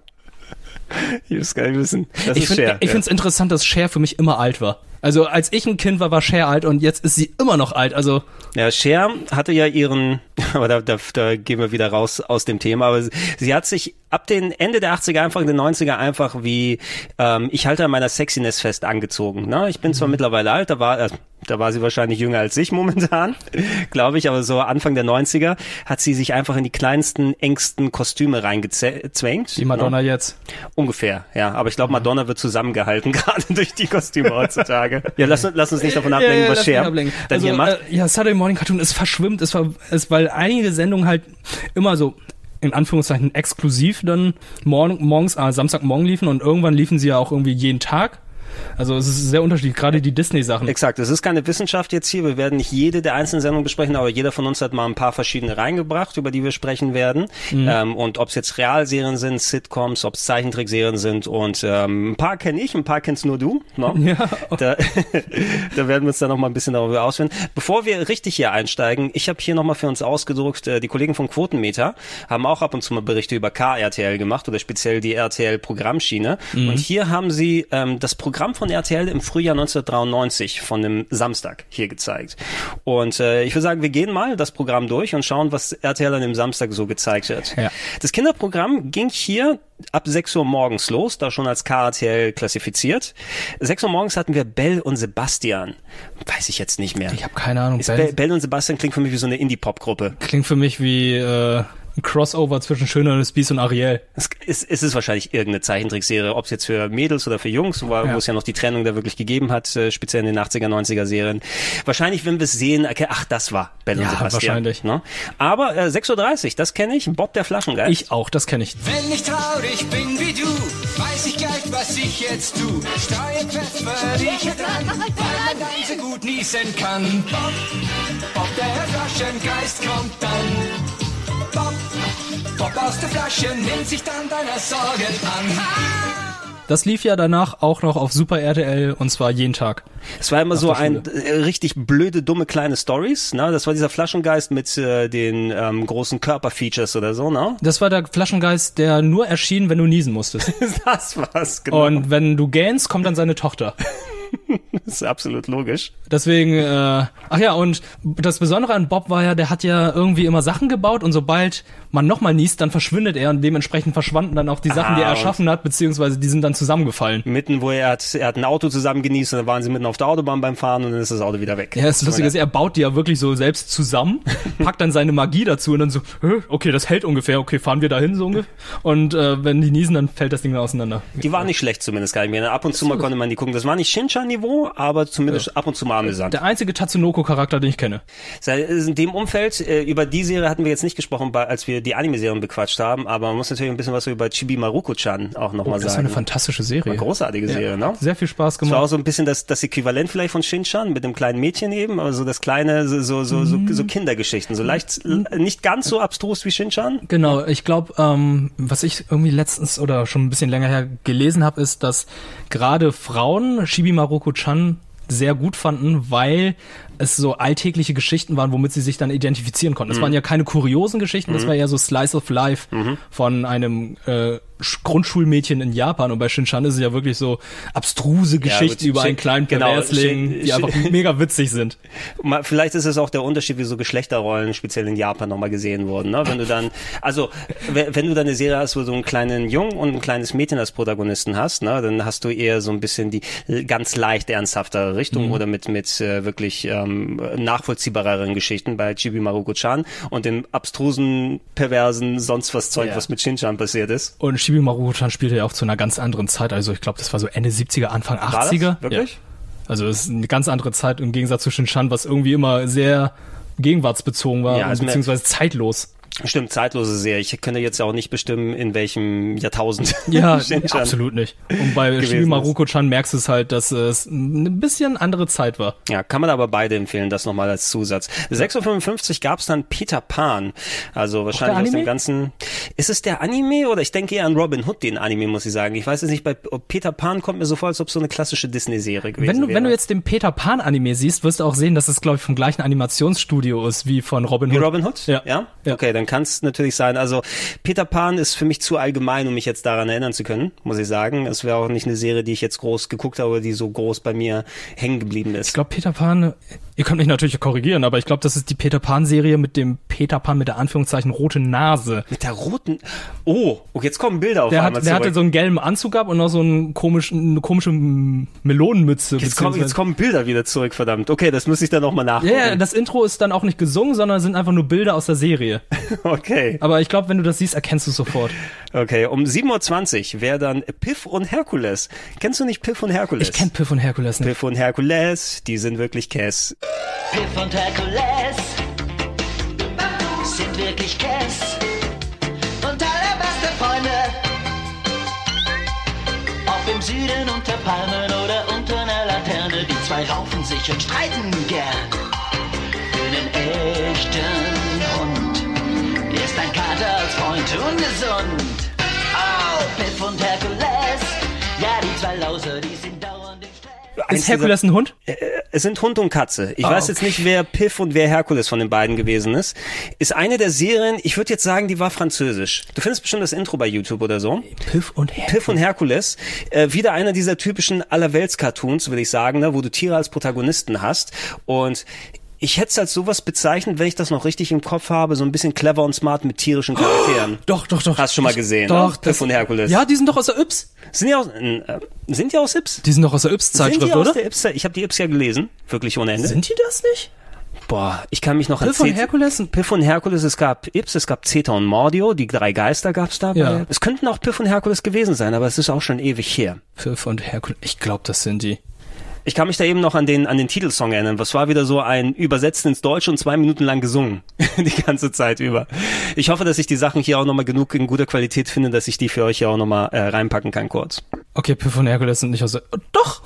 Ich muss gar nicht wissen. Das ich finde es ja. interessant, dass Cher für mich immer alt war. Also als ich ein Kind war, war Cher alt und jetzt ist sie immer noch alt. Also ja, Cher hatte ja ihren, aber da, da, da gehen wir wieder raus aus dem Thema, aber sie, sie hat sich ab den Ende der achtziger, einfach in den neunziger einfach wie, ähm, ich halte an meiner Sexiness fest angezogen. Na, ich bin zwar mhm. mittlerweile alt, da war, äh, da war sie wahrscheinlich jünger als ich momentan, glaube ich, aber so Anfang der neunziger hat sie sich einfach in die kleinsten, engsten Kostüme reingezwängt. Die Madonna na? jetzt? Ungefähr, ja. Aber ich glaube, Madonna wird zusammengehalten, gerade durch die Kostüme heutzutage. Ja, lass, lass uns nicht davon ablenken, ja, ja, was Cher ablenken. Also, äh, ja, Saturday Morning Cartoon ist verschwimmt, ist, ver- ist, weil einige Sendungen halt immer so, in Anführungszeichen, exklusiv dann morgen, morgens, äh, Samstagmorgen liefen und irgendwann liefen sie ja auch irgendwie jeden Tag. Also es ist sehr unterschiedlich, gerade die Disney-Sachen. Exakt, es ist keine Wissenschaft jetzt hier, wir werden nicht jede der einzelnen Sendungen besprechen, aber jeder von uns hat mal ein paar verschiedene reingebracht, über die wir sprechen werden. Mhm. Ähm, und ob es jetzt Realserien sind, Sitcoms, ob es Zeichentrickserien sind und ähm, ein paar kenne ich, ein paar kennst nur du. No? Ja. Da, da werden wir uns dann nochmal ein bisschen darüber ausführen. Bevor wir richtig hier einsteigen, ich habe hier nochmal für uns ausgedruckt, die Kollegen von Quotenmeter haben auch ab und zu mal Berichte über K R T L gemacht oder speziell die R T L-Programmschiene. Mhm. Und hier haben sie ähm, das Programm von R T L im Frühjahr neunzehnhundertdreiundneunzig von einem Samstag hier gezeigt. Und äh, ich würde sagen, wir gehen mal das Programm durch und schauen, was R T L an dem Samstag so gezeigt hat. Ja. Das Kinderprogramm ging hier ab sechs Uhr morgens los, da schon als K R T L klassifiziert. sechs Uhr morgens hatten wir Bell und Sebastian. Weiß ich jetzt nicht mehr. Ich habe keine Ahnung. Bell, Bell und Sebastian klingt für mich wie so eine Indie-Pop-Gruppe. Klingt für mich wie äh, ein Crossover zwischen Schöner und Biest und Ariel. Es ist, es ist wahrscheinlich irgendeine Zeichentrickserie, ob es jetzt für Mädels oder für Jungs, wo, ja. wo es ja noch die Trennung da wirklich gegeben hat, äh, speziell in den achtziger, neunziger Serien. Wahrscheinlich, wenn wir es sehen, okay, ach, das war Bell ja, und Sebastian. Wahrscheinlich. Ne? Aber äh, sechs Uhr dreißig, das kenne ich, Bob der Flaschengeist. Ich auch, das kenne ich. Wenn ich traurig bin wie du, weiß ich gleich, was ich jetzt tu. Steuerpfeffer rieche dran, weil man dann so gut niesen kann. Bob, Bob der Flaschengeist kommt dann. Bob, Bob aus der Flasche nimmt sich dann deiner Sorgen an. Das lief ja danach auch noch auf Super R T L und zwar jeden Tag. Es war immer so ein richtig blöde, dumme, kleine Stories. Ne? Das war dieser Flaschengeist mit äh, den ähm, großen Körperfeatures oder so. Ne? Das war der Flaschengeist, der nur erschien, wenn du niesen musstest. Das war's, genau. Und wenn du gähnst, kommt dann seine Tochter. Das ist absolut logisch. Deswegen, äh, ach ja, und das Besondere an Bob war ja, der hat ja irgendwie immer Sachen gebaut und sobald man nochmal niest, dann verschwindet er und dementsprechend verschwanden dann auch die Sachen, ah, die er erschaffen hat, beziehungsweise die sind dann zusammengefallen. Mitten, wo er hat, er hat ein Auto zusammengenießt und dann waren sie mitten auf der Autobahn beim Fahren und dann ist das Auto wieder weg. Ja, das Lustige ist, er baut die ja wirklich so selbst zusammen, packt dann seine Magie dazu und dann so, okay, das hält ungefähr, okay, fahren wir dahin so ungefähr. Und äh, wenn die niesen, dann fällt das Ding dann auseinander. Die waren nicht schlecht zumindest, gar nicht mehr. Ab und zu mal konnte man die gucken. Das war nicht Shinchan-Niveau, aber zumindest ja. ab und zu mal amüsant. Der einzige Tatsunoko-Charakter, den ich kenne. In dem Umfeld, über die Serie hatten wir jetzt nicht gesprochen, als wir die Anime-Serien bequatscht haben, aber man muss natürlich ein bisschen was über Chibi Maruko-chan auch nochmal oh, sagen. Das ist eine fantastische Serie. Eine großartige Serie, ja, ne? Sehr viel Spaß gemacht. Das war auch so ein bisschen das, das Äquivalent vielleicht von Shinchan mit dem kleinen Mädchen eben, also das kleine, so, so, so, so, so Kindergeschichten, so leicht, nicht ganz so abstrus wie Shinchan. Genau, ich glaube, ähm, was ich irgendwie letztens oder schon ein bisschen länger her gelesen habe, ist, dass gerade Frauen Chibi Maruko-chan sehr gut fanden, weil es so alltägliche Geschichten waren, womit sie sich dann identifizieren konnten. Das mhm. waren ja keine kuriosen Geschichten, das mhm. war ja so Slice of Life mhm. von einem äh, Grundschulmädchen in Japan. Und bei Shinchan ist es ja wirklich so abstruse Geschichten ja, über Shin, einen kleinen Perversling, genau, die einfach mega witzig sind. Vielleicht ist es auch der Unterschied, wie so Geschlechterrollen speziell in Japan nochmal gesehen wurden. Ne? Wenn du dann, also wenn du dann eine Serie hast, wo du einen kleinen Jungen und ein kleines Mädchen als Protagonisten hast, ne, dann hast du eher so ein bisschen die ganz leicht ernsthaftere Richtung mhm. oder mit mit äh, wirklich ähm, nachvollziehbareren Geschichten bei Chibi Maruko-chan und dem abstrusen, perversen, sonst was Zeug, ja. was mit Shinchan passiert ist. Und Chibi Maruko-chan spielte ja auch zu einer ganz anderen Zeit. Also ich glaube, das war so Ende siebziger, Anfang achtziger. War das? Wirklich? Ja. Also es ist eine ganz andere Zeit im Gegensatz zu Shinchan, was irgendwie immer sehr gegenwartsbezogen war, ja, also beziehungsweise zeitlos. Stimmt, zeitlose Serie. Ich könnte jetzt ja auch nicht bestimmen, in welchem Jahrtausend. Ja, absolut nicht. Und bei Chibi Maruko-chan merkst du es halt, dass es ein bisschen andere Zeit war. Ja, kann man aber beide empfehlen, das nochmal als Zusatz. sechs Uhr fünfundfünfzig gab es dann Peter Pan. Also wahrscheinlich aus dem ganzen... Ist es der Anime? Oder ich denke eher an Robin Hood, den Anime, muss ich sagen. Ich weiß jetzt nicht, bei Peter Pan kommt mir so vor, als ob es so eine klassische Disney-Serie gewesen wenn du, wäre. Wenn du jetzt den Peter Pan-Anime siehst, wirst du auch sehen, dass es, glaube ich, vom gleichen Animationsstudio ist wie von Robin Hood. Wie Robin Hood? Ja. ja? ja. Okay, dann kann es natürlich sein. Also Peter Pan ist für mich zu allgemein, um mich jetzt daran erinnern zu können, muss ich sagen. Es wäre auch nicht eine Serie, die ich jetzt groß geguckt habe, die so groß bei mir hängen geblieben ist. Ich glaube, Peter Pan, ihr könnt mich natürlich korrigieren, aber ich glaube, das ist die Peter Pan-Serie mit dem Peter Pan mit der Anführungszeichen rote Nase. Mit der roten? Oh, okay, jetzt kommen Bilder auf der einmal hat, Der zurück. hatte so einen gelben Anzug ab und noch so einen komischen, eine komische Melonenmütze. Jetzt, komm, jetzt kommen Bilder wieder zurück, verdammt. Okay, das muss ich dann nochmal nachgucken. Ja, yeah, das Intro ist dann auch nicht gesungen, sondern sind einfach nur Bilder aus der Serie. Okay. Aber ich glaube, wenn du das siehst, erkennst du es sofort. Okay, um sieben Uhr zwanzig wäre dann Piff und Herkules. Kennst du nicht Piff und Herkules? Ich kenn Piff und Herkules nicht. Piff und Herkules, die sind wirklich Käs. Piff und Herkules sind wirklich Käs und allerbeste Freunde. Ob im Süden unter Palmen oder unter einer Laterne, die zwei raufen sich und streiten gern. Für einen echten Hund ist ein Kater als Freund ungesund. Oh, Piff und Herkules, ja, die zwei Lauser, die sind dauernd im Stress. Ist Herkules ein Hund? Äh, es sind Hund und Katze. Ich oh, weiß jetzt okay. nicht, wer Piff und wer Herkules von den beiden gewesen ist. Ist eine der Serien, ich würde jetzt sagen, die war französisch. Du findest bestimmt das Intro bei YouTube oder so. Piff und Herkules. Piff und Herkules. Äh, wieder einer dieser typischen Allerwelts-Cartoons, würde ich sagen, ne, wo du Tiere als Protagonisten hast. Und Ich hätte es als sowas bezeichnet, wenn ich das noch richtig im Kopf habe, so ein bisschen clever und smart mit tierischen Charakteren. Oh, doch, doch, doch. Hast du schon mal gesehen? Doch. Piff und Herkules. Ja, die sind doch aus der Yps. Sind die aus, äh, sind die aus Yps? Die sind doch aus der Yps-Zeitschrift, oder? Sind die aus der Yps? Ich habe die Yps ja gelesen. Wirklich ohne Ende. Sind die das nicht? Boah, ich kann mich noch an Piff und Herkules und Piff und Herkules, es gab Yps, es gab Zeta und Mordio, die drei Geister gab's dabei. Ja. Es könnten auch Piff und Herkules gewesen sein, aber es ist auch schon ewig her. Piff und Herkules, ich glaube, das sind die. Ich kann mich da eben noch an den an den Titelsong erinnern. Was war wieder so ein übersetzt ins Deutsche und zwei Minuten lang gesungen. Die ganze Zeit über. Ich hoffe, dass ich die Sachen hier auch nochmal genug in guter Qualität finde, dass ich die für euch hier auch nochmal äh, reinpacken kann kurz. Okay, Piff und Herkules sind nicht aus... Oh, doch!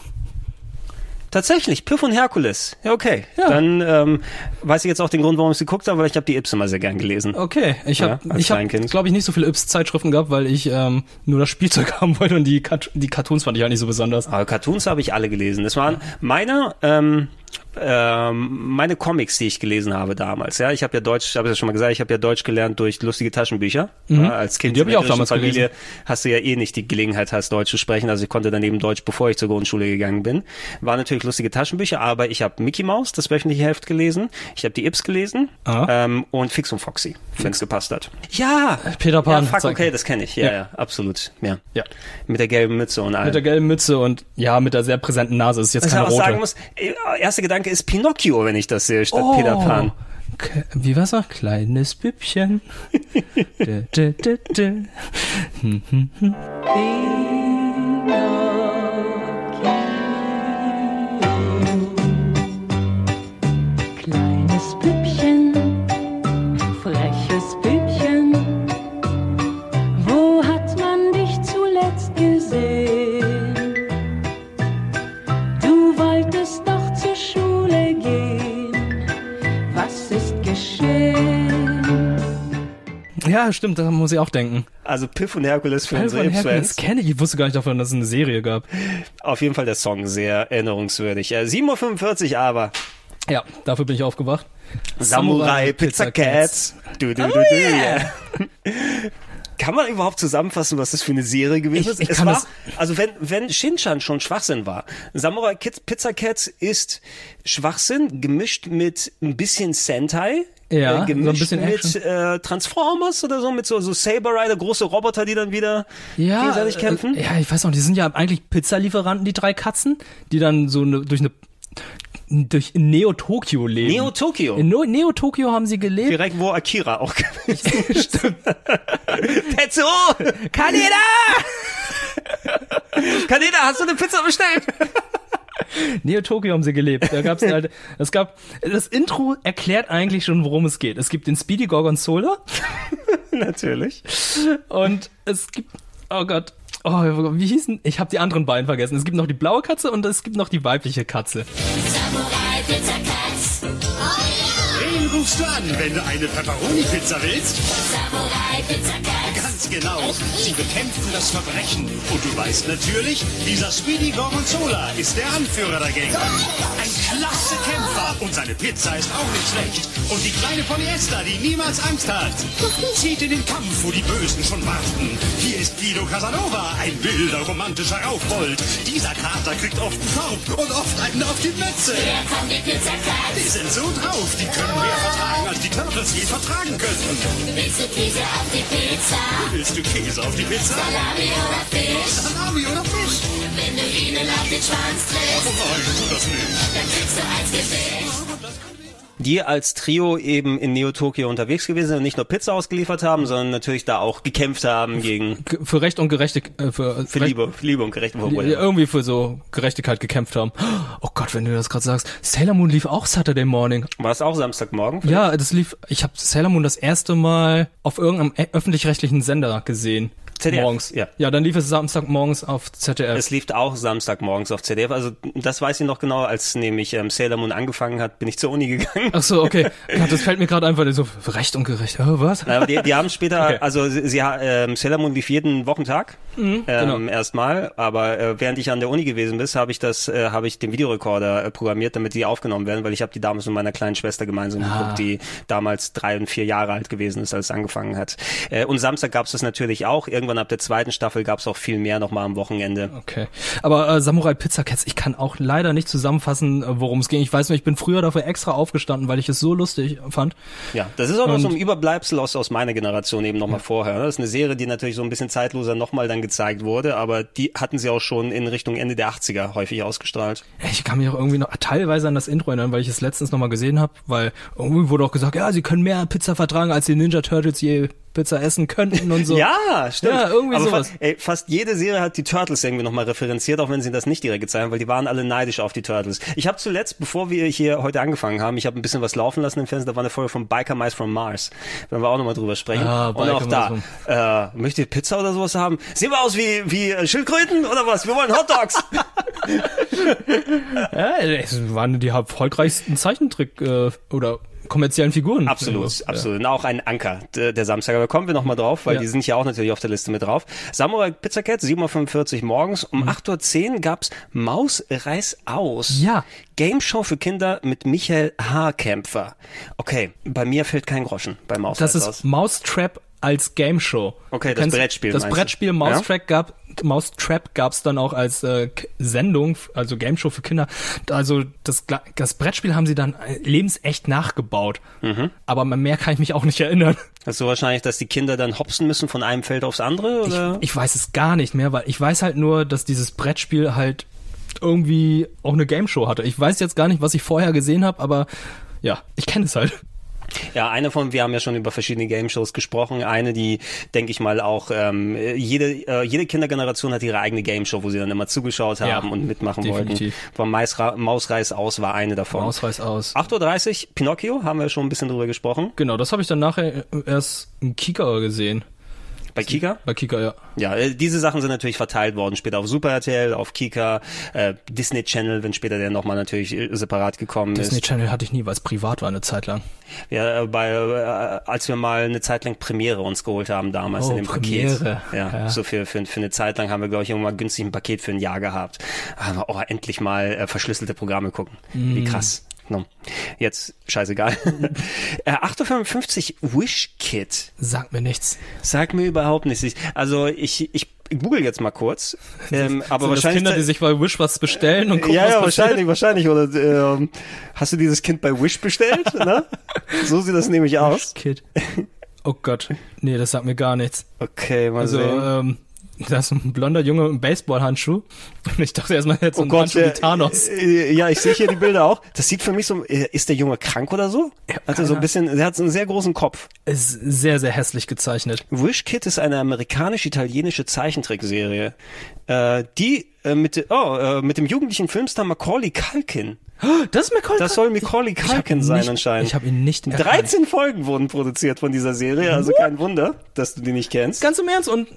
Tatsächlich, Piff und Herkules. Ja, okay. Ja. Dann ähm, weiß ich jetzt auch den Grund, warum ich es geguckt habe, weil ich habe die Yps immer sehr gern gelesen. Okay, ich habe, ja, ich habe, glaube ich, nicht so viele Yps-Zeitschriften gehabt, weil ich ähm, nur das Spielzeug haben wollte und die, Kat- die Cartoons fand ich halt nicht so besonders. Aber Cartoons habe ich alle gelesen. Das waren meine... Ähm Ähm, meine Comics, die ich gelesen habe damals, ja, ich habe ja Deutsch, habe ich ja schon mal gesagt, ich habe ja Deutsch gelernt durch lustige Taschenbücher. Mhm. Ja, als Kind in der griechischen Familie gelesen. Hast du ja eh nicht die Gelegenheit, hast Deutsch zu sprechen, also ich konnte daneben Deutsch, bevor ich zur Grundschule gegangen bin. War natürlich lustige Taschenbücher, aber ich habe Mickey Mouse, das wöchentliche Heft gelesen, ich habe die Yps gelesen ähm, und Fix und Foxy, wenn es gepasst hat. Ja, Peter Pan. Ja, fuck, okay, das kenne ich, ja, ja, ja, absolut, ja. ja. Mit der gelben Mütze und allem. Mit der gelben Mütze und ja, mit der sehr präsenten Nase, das ist jetzt was keine rote. Sagen muss, erste Gedanke ist Pinocchio, wenn ich das sehe, statt oh, Peter Pan. K- Wie war's auch? Kleines Bübchen. Dö, dö, dö, dö. Hm, hm, hm. Pinocchio. Kleines Bübchen, freches Bübchen. Wo hat man dich zuletzt gesehen? Du wolltest doch zur Schule gehen. Was ist geschehen? Ja, stimmt, da muss ich auch denken. Also Piff und Herkules für unsere Yps-Fans. Kenne ich, ich wusste gar nicht davon, dass es eine Serie gab. Auf jeden Fall der Song sehr erinnerungswürdig. sieben Uhr fünfundvierzig aber. Ja, dafür bin ich aufgewacht. Samurai Pizza Cats. Du, du, du, du, yeah. Kann man überhaupt zusammenfassen, was das für eine Serie gewesen ist? Ich, ich es war, also wenn, wenn Shin-Chan schon Schwachsinn war, Samurai Kids, Pizza Cats ist Schwachsinn gemischt mit ein bisschen Sentai, ja, äh, gemischt so ein bisschen mit äh, Transformers oder so, mit so, so Saber Rider, große Roboter, die dann wieder ja, gegenseitig kämpfen. Äh, ja, ich weiß noch, die sind ja eigentlich Pizzalieferanten, die drei Katzen, die dann so eine, durch eine... durch Neo-Tokio leben. Neo-Tokio? In Neo-Tokio haben sie gelebt. Direkt, wo Akira auch gewesen ist. Stimmt. Tetsuo! Kaneda! Kaneda, hast du eine Pizza bestellt? Neo-Tokio haben sie gelebt. Da gab's halt, es gab, das Intro erklärt eigentlich schon, worum es geht. Es gibt den Speedy Gorgonzola. Natürlich. Und es gibt, oh Gott, oh, wie hießen? Ich habe die anderen beiden vergessen. Es gibt noch die blaue Katze und es gibt noch die weibliche Katze. Samurai Pizza Katz. Oh ja! Den rufst du an, wenn du eine Pepperoni-Pizza willst. Samurai Pizza Katz. Ganz genau. Sie bekämpfen das Verbrechen. Und du weißt natürlich, dieser Speedy Gorgonzola ist der Anführer dagegen. Ein klasse Kämpfer. Und seine Pizza ist auch nicht schlecht. Und die kleine Polyester, die niemals Angst hat, zieht in den Kampf, wo die Bösen schon warten. Hier ist Guido Casanova, ein wilder, romantischer Raufbold. Dieser Kater kriegt oft einen Korb und oft einen auf die Mütze. Hier kommen die Pizza-Cats. Die sind so drauf, die können mehr vertragen, als die Turtles je vertragen könnten. Willst du Käse auf die Pizza? Willst du Käse auf die Pizza? Salami oder Fisch? Salami oder Fisch? Wenn du ihnen auf den Schwanz triffst. Oh nein, tu das nicht. Dann kriegst du als Gewicht. Die als Trio eben in Neo-Tokio unterwegs gewesen sind und nicht nur Pizza ausgeliefert haben, sondern natürlich da auch gekämpft haben gegen... Für Recht und Gerechtigkeit... Für, für, Liebe, für Liebe und Gerechtigkeit. Irgendwie für so Gerechtigkeit gekämpft haben. Oh Gott, wenn du das gerade sagst. Sailor Moon lief auch Saturday Morning. War es auch Samstagmorgen? Ja, das lief... Ich habe Sailor Moon das erste Mal auf irgendeinem öffentlich-rechtlichen Sender gesehen. Z D F. Morgens. Ja. ja, dann lief es Samstagmorgens auf Z D F. Es lief auch Samstagmorgens auf Z D F. Also das weiß ich noch genau, als nämlich ähm, Sailor Moon angefangen hat, bin ich zur Uni gegangen. Ach so, okay. Das fällt mir gerade einfach so recht und gerecht. Oh, was? Na, aber die, die haben später, okay. also sie, sie ähm, Sailor Moon lief jeden Wochentag. Mhm, genau. ähm, erstmal, aber äh, während ich an der Uni gewesen bin, habe ich das, äh, habe ich den Videorekorder äh, programmiert, damit die aufgenommen werden, weil ich habe die damals mit meiner kleinen Schwester gemeinsam ah. geguckt, die damals drei und vier Jahre alt gewesen ist, als es angefangen hat. Äh, und Samstag gab es das natürlich auch. Irgendwann ab der zweiten Staffel gab es auch viel mehr nochmal am Wochenende. Okay, aber äh, Samurai Pizza Cats, ich kann auch leider nicht zusammenfassen, worum es ging. Ich weiß nur, ich bin früher dafür extra aufgestanden, weil ich es so lustig fand. Ja, das ist auch noch so ein Überbleibsel aus, aus meiner Generation eben nochmal ja. vorher. Das ist eine Serie, die natürlich so ein bisschen zeitloser nochmal dann gezeigt wurde, aber die hatten sie auch schon in Richtung Ende der achtziger häufig ausgestrahlt. Ich kann mich auch irgendwie noch teilweise an das Intro erinnern, weil ich es letztens nochmal gesehen habe, weil irgendwie wurde auch gesagt, ja, sie können mehr Pizza vertragen, als die Ninja Turtles je Pizza essen könnten und so. Ja, stimmt. Ja, irgendwie aber sowas. Fa- ey, fast jede Serie hat die Turtles irgendwie nochmal referenziert, auch wenn sie das nicht direkt gezeigt haben, weil die waren alle neidisch auf die Turtles. Ich habe zuletzt, bevor wir hier heute angefangen haben, ich habe ein bisschen was laufen lassen im Fernsehen, da war eine Folge von Biker Mice from Mars. Da werden wir auch nochmal drüber sprechen. Ah, und auch da, äh, möchtet ihr Pizza oder sowas haben? Sehen wir aus wie, wie Schildkröten oder was? Wir wollen Hotdogs! Ja, das waren die erfolgreichsten Zeichentrick äh, oder kommerziellen Figuren. Absolut, also, absolut. Ja. Und auch ein Anker der Samstag. Aber kommen wir nochmal drauf, weil ja. die sind ja auch natürlich auf der Liste mit drauf. Samurai Pizza Cat, sieben Uhr fünfundvierzig morgens. Um mhm. acht Uhr zehn gab's Maus reiß aus. Ja. Gameshow für Kinder mit Michael Haarkämpfer. Okay, bei mir fällt kein Groschen bei Maus reiß aus. Das ist Mousetrap als Gameshow. Okay, das Brettspiel. Das Brettspiel Mousetrap ja? gab Mousetrap gab's dann auch als äh, Sendung, also Gameshow für Kinder. Also das, das Brettspiel haben sie dann lebensecht nachgebaut. Mhm. Aber mehr kann ich mich auch nicht erinnern. Also wahrscheinlich, dass die Kinder dann hopsen müssen von einem Feld aufs andere? Oder? Ich, ich weiß es gar nicht mehr, weil ich weiß halt nur, dass dieses Brettspiel halt irgendwie auch eine Gameshow hatte. Ich weiß jetzt gar nicht, was ich vorher gesehen habe, aber ja, ich kenne es halt. Ja, eine von, wir haben ja schon über verschiedene Game-Shows gesprochen, eine, die, denke ich mal, auch ähm, jede äh, jede Kindergeneration hat ihre eigene Game-Show, wo sie dann immer zugeschaut haben ja, und mitmachen definitiv. wollten. Von Maisra- Maus reiß aus war eine davon. Maus reiß aus. acht Uhr dreißig, Pinocchio, haben wir schon ein bisschen drüber gesprochen. Genau, das habe ich dann nachher erst im Kika gesehen. Bei Kika? Bei Kika, ja. Ja, diese Sachen sind natürlich verteilt worden. Später auf Super R T L, auf Kika, äh, Disney Channel, wenn später der nochmal natürlich separat gekommen Disney ist. Disney Channel hatte ich nie, weil es privat war eine Zeit lang. Ja, bei, äh, als wir mal eine Zeit lang Premiere uns geholt haben damals oh, in dem Premiere. Paket. Ja, ja. So für, für, für eine Zeit lang haben wir, glaube ich, irgendwann günstig ein Paket für ein Jahr gehabt. Aber oh, endlich mal äh, verschlüsselte Programme gucken. Mm. Wie krass. No. Jetzt, scheißegal. äh, acht Uhr fünfundfünfzig, Wish Kid. Sag mir nichts. Sag mir überhaupt nichts. Also ich, ich google jetzt mal kurz. Ähm, aber wahrscheinlich das Kinder, die sich bei Wish was bestellen und gucken, ja, ja, was wahrscheinlich, wahrscheinlich. Oder ähm, hast du dieses Kind bei Wish bestellt? Ne? So sieht das nämlich aus. Wish Kid. Oh Gott. Nee, das sagt mir gar nichts. Okay, mal also, sehen. Ähm, da ist ein blonder Junge mit einem Baseballhandschuh. Und ich dachte erstmal, jetzt so oh ein Gott, Handschuh wie Thanos. Äh, ja, ich sehe hier die Bilder auch. Das sieht für mich so, ist der Junge krank oder so? Ja, also so ein bisschen, er hat so einen sehr großen Kopf. Ist sehr, sehr hässlich gezeichnet. Wish Kid ist eine amerikanisch-italienische Zeichentrickserie. Äh, die äh, mit, oh, äh, mit dem jugendlichen Filmstar Macaulay Culkin. Das ist Macaulay. Das soll Macaulay Culkin sein nicht, anscheinend. Ich habe ihn nicht erkannt. dreizehn Folgen wurden produziert von dieser Serie, also kein Wunder, dass du die nicht kennst. Ganz im Ernst und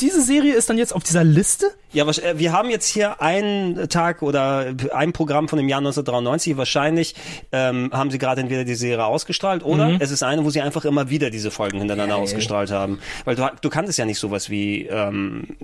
diese Serie ist dann jetzt auf dieser Liste? Ja, wir haben jetzt hier einen Tag oder ein Programm von dem Jahr neunzehnhundertdreiundneunzig. Wahrscheinlich ähm, haben sie gerade entweder die Serie ausgestrahlt oder mhm. es ist eine, wo sie einfach immer wieder diese Folgen hintereinander hey. ausgestrahlt haben. Weil du, du kanntest ja nicht sowas wie ähm,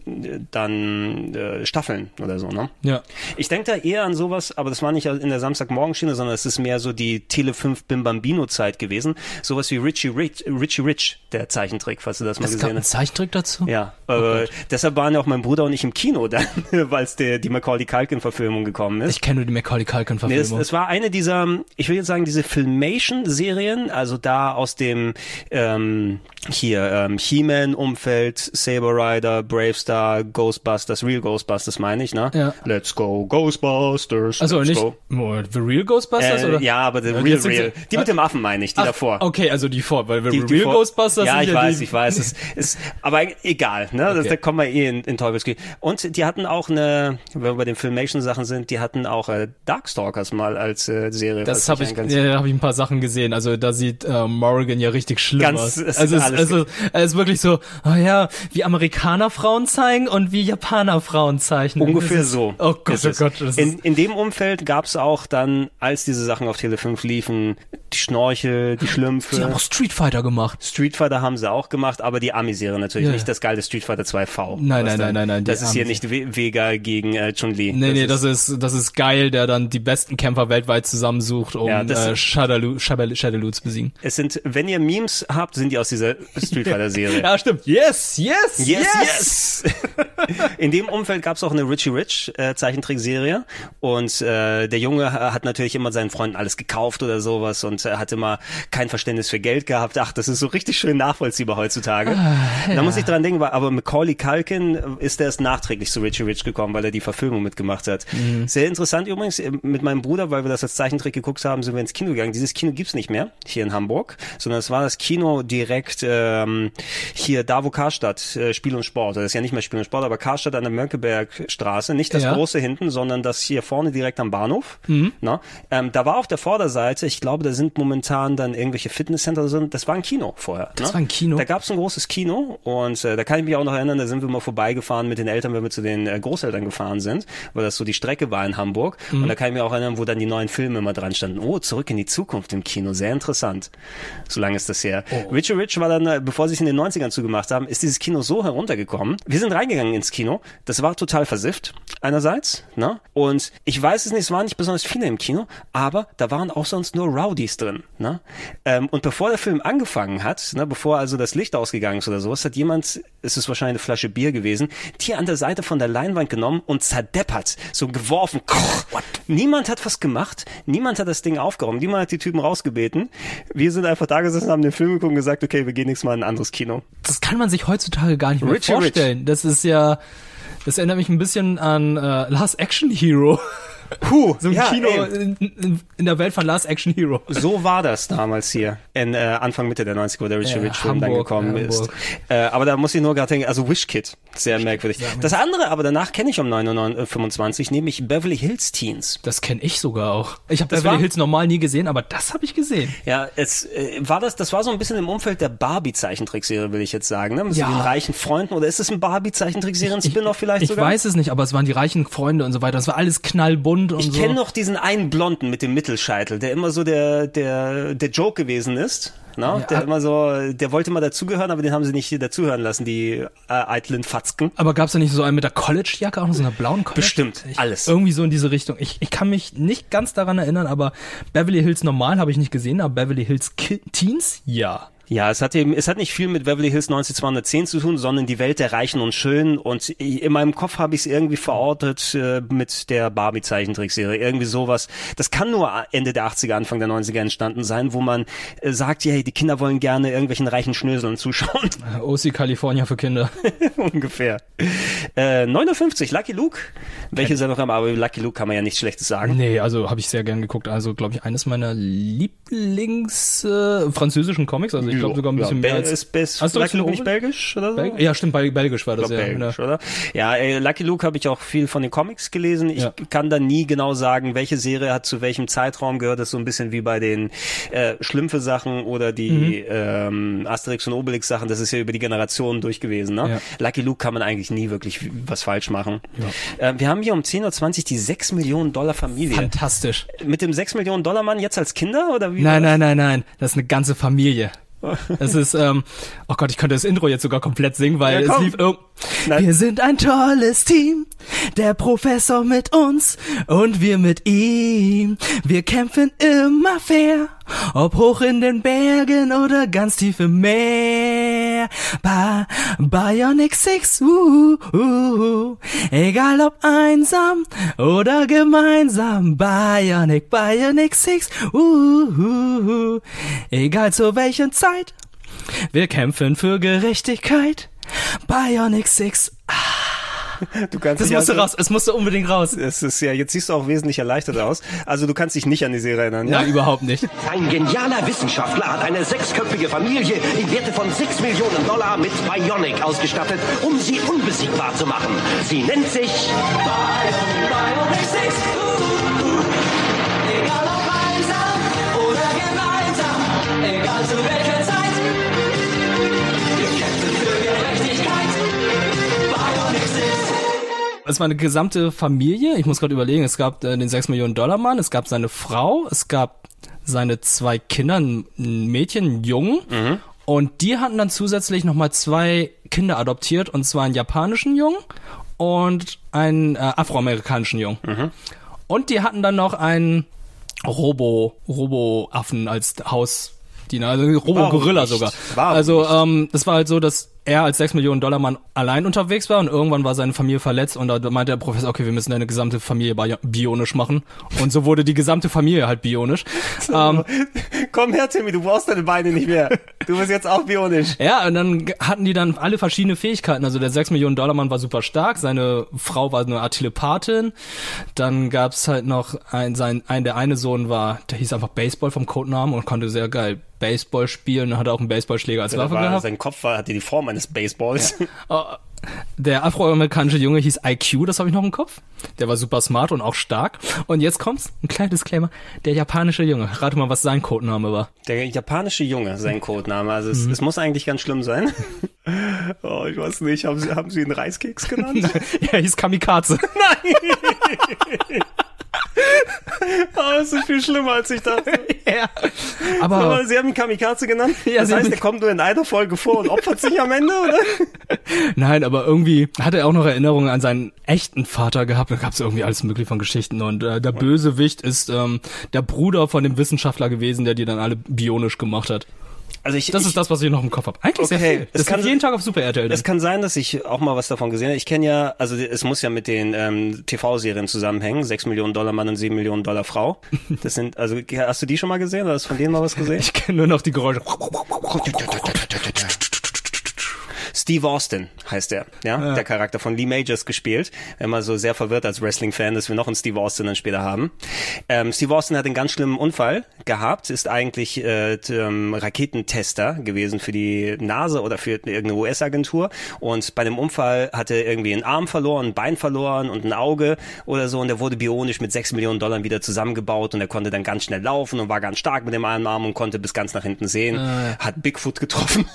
dann äh, Staffeln oder so, ne? Ja. Ich denke da eher an sowas, aber das war nicht in der Samstagmorgenschiene, sondern es ist mehr so die Tele fünf Bim Bambino-Zeit gewesen. Sowas wie Richie Rich, Richie Rich, der Zeichentrick, falls du das, das mal gesehen hast. Es gab einen Zeichentrick dazu? Ja. Äh, Äh, deshalb waren ja auch mein Bruder und ich im Kino dann, weil es die Macaulay Culkin-Verfilmung gekommen ist. Ich kenne nur die Macaulay Culkin-Verfilmung. Nee, es, es war eine dieser, ich will jetzt sagen, diese Filmation-Serien, also da aus dem ähm, hier ähm, He-Man-Umfeld, Saber Rider, Bravestar, Ghostbusters, Real Ghostbusters meine ich, ne? Ja. Let's go Ghostbusters. Also nicht go. The Real Ghostbusters? Äh, oder? Ja, aber The ja, Real Real. Sie, die mit dem Affen meine ich, die ach, davor. Okay, also die vor, weil The die, Real die Ghostbusters ja, sind ja weiß, die. Ja, ich weiß, ich weiß. Es ist, aber egal, ne? Okay. Das, da kommen wir eh in, in Teufelsküche. Und die hatten auch eine, wenn wir bei den Filmation-Sachen sind, die hatten auch äh, Darkstalkers mal als äh, Serie. Das habe ich, ich ja, da habe ich ein paar Sachen gesehen. Also da sieht äh, Morgan ja richtig schlimm ganz, aus. Es also es, es, ist, es ist wirklich so, oh ja, wie Amerikaner Frauen zeigen und wie Japaner Frauen zeichnen. Ungefähr ist, so. Oh Gott, oh Gott. Das in, in dem Umfeld gab es auch dann, als diese Sachen auf Tele fünf liefen, die Schnorchel, die Schlümpfe. Die haben auch Street Fighter gemacht. Street Fighter haben sie auch gemacht, aber die Ami-Serie natürlich, ja, nicht das geile Street Fighter zwei V. Nein, nein, nein, nein, nein. Das ist hier nicht Vega gegen äh, Chun-Li. Nee, nee, das ist, das ist geil, der dann die besten Kämpfer weltweit zusammensucht, um ja, äh, Shadaloo, Shadaloo zu besiegen. Es sind, wenn ihr Memes habt, sind die aus dieser Street Fighter Serie. Ja, stimmt. Yes, yes, yes, yes. yes. In dem Umfeld gab es auch eine Richie Rich äh, Zeichentrickserie und äh, der Junge hat natürlich immer seinen Freunden alles gekauft oder sowas und äh, hat immer kein Verständnis für Geld gehabt. Ach, das ist so richtig schön nachvollziehbar heutzutage. Ah, ja. Da muss ich dran denken, weil, aber Macaulay Culkin ist erst nachträglich zu Richie Rich gekommen, weil er die Verfilmung mitgemacht hat. Mhm. Sehr interessant übrigens, mit meinem Bruder, weil wir das als Zeichentrick geguckt haben, sind wir ins Kino gegangen. Dieses Kino gibt's nicht mehr hier in Hamburg, sondern es war das Kino direkt ähm, hier da, wo Karstadt äh, Spiel und Sport, das ist ja nicht mehr Spiel und Sport, aber Karstadt an der Mönckebergstraße, nicht das ja. große hinten, sondern das hier vorne direkt am Bahnhof. Mhm. Na, ähm, da war auf der Vorderseite, ich glaube, da sind momentan dann irgendwelche Fitnesscenter, das war ein Kino vorher. Das ne? war ein Kino? Da gab es ein großes Kino und äh, da kann ich mich auch noch erinnern, da sind wir mal vorbeigefahren mit den Eltern, wenn wir zu den äh, Großeltern gefahren sind, weil das so die Strecke war in Hamburg. Mhm. Und da kann ich mich auch erinnern, wo dann die neuen Filme immer dran standen. Oh, Zurück in die Zukunft im Kino, sehr interessant. So lange ist das her. Oh. Richie Rich war dann, bevor sie es in den neunzigern zugemacht haben, ist dieses Kino so heruntergekommen. Wir sind reingegangen ins Kino, das war total versifft einerseits, ne? Und ich weiß es nicht, es waren nicht besonders viele im Kino, aber da waren auch sonst nur Rowdies drin, ne? Ähm, und bevor der Film angefangen hat, ne, bevor also das Licht ausgegangen ist oder sowas, hat jemand, es ist wahrscheinlich eine Flasche Bier gewesen, die an der Seite von der Leinwand genommen und zerdeppert, so geworfen. Niemand hat was gemacht, niemand hat das Ding aufgeräumt, niemand hat die Typen rausgebeten. Wir sind einfach da gesessen, haben den Film geguckt und gesagt, okay, wir gehen nächstes Mal in ein anderes Kino. Das kann man sich heutzutage gar nicht mehr Richie vorstellen. Rich. Das ist ja, das erinnert mich ein bisschen an äh, Last Action Hero. Puh, so ein ja, Kino in, in der Welt von Last Action Hero. So war das damals hier, in, äh, Anfang, Mitte der neunziger, wo der Richie äh, Rich Film dann gekommen Hamburg. ist. Äh, aber da muss ich nur gerade denken, also Wish Kid, sehr merkwürdig. Ja, das andere, aber danach kenne ich um neunundneunzig fünfundzwanzig, nämlich Beverly Hills Teens. Das kenne ich sogar auch. Ich habe Beverly war, Hills normal nie gesehen, aber das habe ich gesehen. Ja, es äh, war das, das war so ein bisschen im Umfeld der Barbie-Zeichentrickserie, will ich jetzt sagen, ne? Mit ja. so den reichen Freunden, oder ist es ein Barbie-Zeichentrickserien-Spin-off vielleicht ich sogar? Ich weiß es nicht, aber es waren die reichen Freunde und so weiter. Das war alles knallbunt. Und ich kenne so. noch diesen einen Blonden mit dem Mittelscheitel, der immer so der der der Joke gewesen ist. No, ja, der immer so, der wollte mal dazugehören, aber den haben sie nicht dazuhören lassen, die äh, eitlen Fatzken. Aber gab's da nicht so einen mit der College-Jacke, auch noch so einer blauen College? Bestimmt, ich, alles. Irgendwie so in diese Richtung. Ich, ich kann mich nicht ganz daran erinnern, aber Beverly Hills normal habe ich nicht gesehen, aber Beverly Hills Ki- Teens, ja. Ja, es hat eben, es hat nicht viel mit Beverly Hills neunzig zweihundertzehn zu tun, sondern die Welt der Reichen und Schönen, und in meinem Kopf habe ich es irgendwie verortet äh, mit der Barbie-Zeichentrickserie, irgendwie sowas. Das kann nur Ende der achtziger, Anfang der neunziger entstanden sein, wo man äh, sagt, hey, die Kinder wollen gerne irgendwelchen reichen Schnöseln zuschauen. O C California für Kinder. Ungefähr. Äh, neunundfünfzig, Lucky Luke, welche sind noch am, aber Lucky Luke kann man ja nichts Schlechtes sagen. Nee, also habe ich sehr gern geguckt, also glaube ich eines meiner Lieblings äh, französischen Comics, also ich glaube sogar ein bisschen ja, mehr als... Ist best, hast du Lucky Luke nicht belgisch oder so? Bel- ja, stimmt, belgisch war das, ja. Belgisch, ja. Oder? Ja, ey, Lucky Luke habe ich auch viel von den Comics gelesen. Ich ja. kann da nie genau sagen, welche Serie hat zu welchem Zeitraum gehört. Das ist so ein bisschen wie bei den äh, Schlümpfe-Sachen oder die mhm. ähm, Asterix- und Obelix-Sachen. Das ist ja über die Generationen durch gewesen. Ne? Ja. Lucky Luke kann man eigentlich nie wirklich was falsch machen. Ja. Äh, wir haben hier um zehn Uhr zwanzig die sechs Millionen Dollar Familie. Fantastisch. Mit dem sechs Millionen Dollar Mann jetzt als Kinder? Oder wie? Nein, nein, nein, nein. Das ist eine ganze Familie. Es ist, ähm, oh Gott, ich könnte das Intro jetzt sogar komplett singen, weil ja, es lief irgendwie. Nein. Wir sind ein tolles Team, der Professor mit uns und wir mit ihm. Wir kämpfen immer fair, ob hoch in den Bergen oder ganz tief im Meer. Ba- Bionic Six, uh, uh, uh, egal ob einsam oder gemeinsam. Bionic, Bionic Six, uh, uh, uh, egal zu welchen Zeit. Wir kämpfen für Gerechtigkeit. Bionic Six. Ah. Du kannst das musste also, raus, es musste unbedingt raus. Es ist ja, jetzt siehst du auch wesentlich erleichtert aus. Also du kannst dich nicht an die Serie erinnern. Ja? Nein, überhaupt nicht. Ein genialer Wissenschaftler hat eine sechsköpfige Familie in Werte von sechs Millionen Dollar mit Bionic ausgestattet, um sie unbesiegbar zu machen. Sie nennt sich Bionic Six. Uh, uh. Egal ob einsam oder gemeinsam, egal zu welcher Zeit. Es war eine gesamte Familie. Ich muss gerade überlegen, es gab äh, den sechs Millionen Dollar Mann, es gab seine Frau, es gab seine zwei Kinder, ein Mädchen, ein Jungen. Mhm. Und die hatten dann zusätzlich nochmal zwei Kinder adoptiert, und zwar einen japanischen Jungen und einen äh, afroamerikanischen Jungen. Mhm. Und die hatten dann noch einen Robo, Robo-Affen als Hausdiener, also Robo-Gorilla sogar. Warum also ähm, es war halt so, dass er als sechs Millionen Dollar Mann allein unterwegs war und irgendwann war seine Familie verletzt und da meinte der Professor, okay, wir müssen deine gesamte Familie bionisch machen. Und so wurde die gesamte Familie halt bionisch. So, ähm, komm her, Timmy, du brauchst deine Beine nicht mehr. Du bist jetzt auch bionisch. Ja, und dann hatten die dann alle verschiedene Fähigkeiten. Also der sechs Millionen Dollar Mann war super stark, seine Frau war eine Art Telepathin. Dann gab's halt noch ein, sein, ein, der eine Sohn war, der hieß einfach Baseball vom Codenamen und konnte sehr geil Baseball spielen, und hat auch einen Baseballschläger als ja, Waffe war, gehabt. Sein Kopf war, hatte die Form eines Baseballs. Ja. Der afroamerikanische Junge hieß I Q, das habe ich noch im Kopf. Der war super smart und auch stark. Und jetzt kommt's, ein kleiner Disclaimer, der japanische Junge. Rate mal, was sein Codename war. Der japanische Junge, sein Codename. Also es, mhm. es muss eigentlich ganz schlimm sein. Oh, ich weiß nicht, haben sie, haben sie ihn Reiskeks genannt? Ja, er hieß Kamikaze. Nein! Aber es ist viel schlimmer, als ich dachte. Ja. Aber, aber sie haben ihn Kamikaze genannt? Ja, das heißt, er kommt nur in einer Folge vor und opfert sich am Ende, oder? Nein, aber irgendwie hat er auch noch Erinnerungen an seinen echten Vater gehabt. Da gab es irgendwie alles mögliche von Geschichten. Und äh, der Bösewicht ist ähm, der Bruder von dem Wissenschaftler gewesen, der die dann alle bionisch gemacht hat. Also ich, das ich, ist das, was ich noch im Kopf habe. Eigentlich okay, sehr viel. Das kann jeden Tag auf Super R T L. Es kann sein, dass ich auch mal was davon gesehen habe. Ich kenne ja, also es muss ja mit den ähm, T V-Serien zusammenhängen. sechs Millionen Dollar Mann und sieben Millionen Dollar Frau. Das sind, also hast du die schon mal gesehen? Oder hast du von denen mal was gesehen? Ich kenne nur noch die Geräusche. Steve Austin heißt er, ja? ja, der Charakter von Lee Majors gespielt. Immer so sehr verwirrt als Wrestling-Fan, dass wir noch einen Steve Austin dann später haben. Ähm, Steve Austin hat einen ganz schlimmen Unfall gehabt, ist eigentlich äh, ähm, Raketentester gewesen für die NASA oder für irgendeine U S-Agentur, und bei dem Unfall hat er irgendwie einen Arm verloren, ein Bein verloren und ein Auge oder so, und er wurde bionisch mit sechs Millionen Dollar wieder zusammengebaut, und er konnte dann ganz schnell laufen und war ganz stark mit dem einen Arm und konnte bis ganz nach hinten sehen. Äh. Hat Bigfoot getroffen.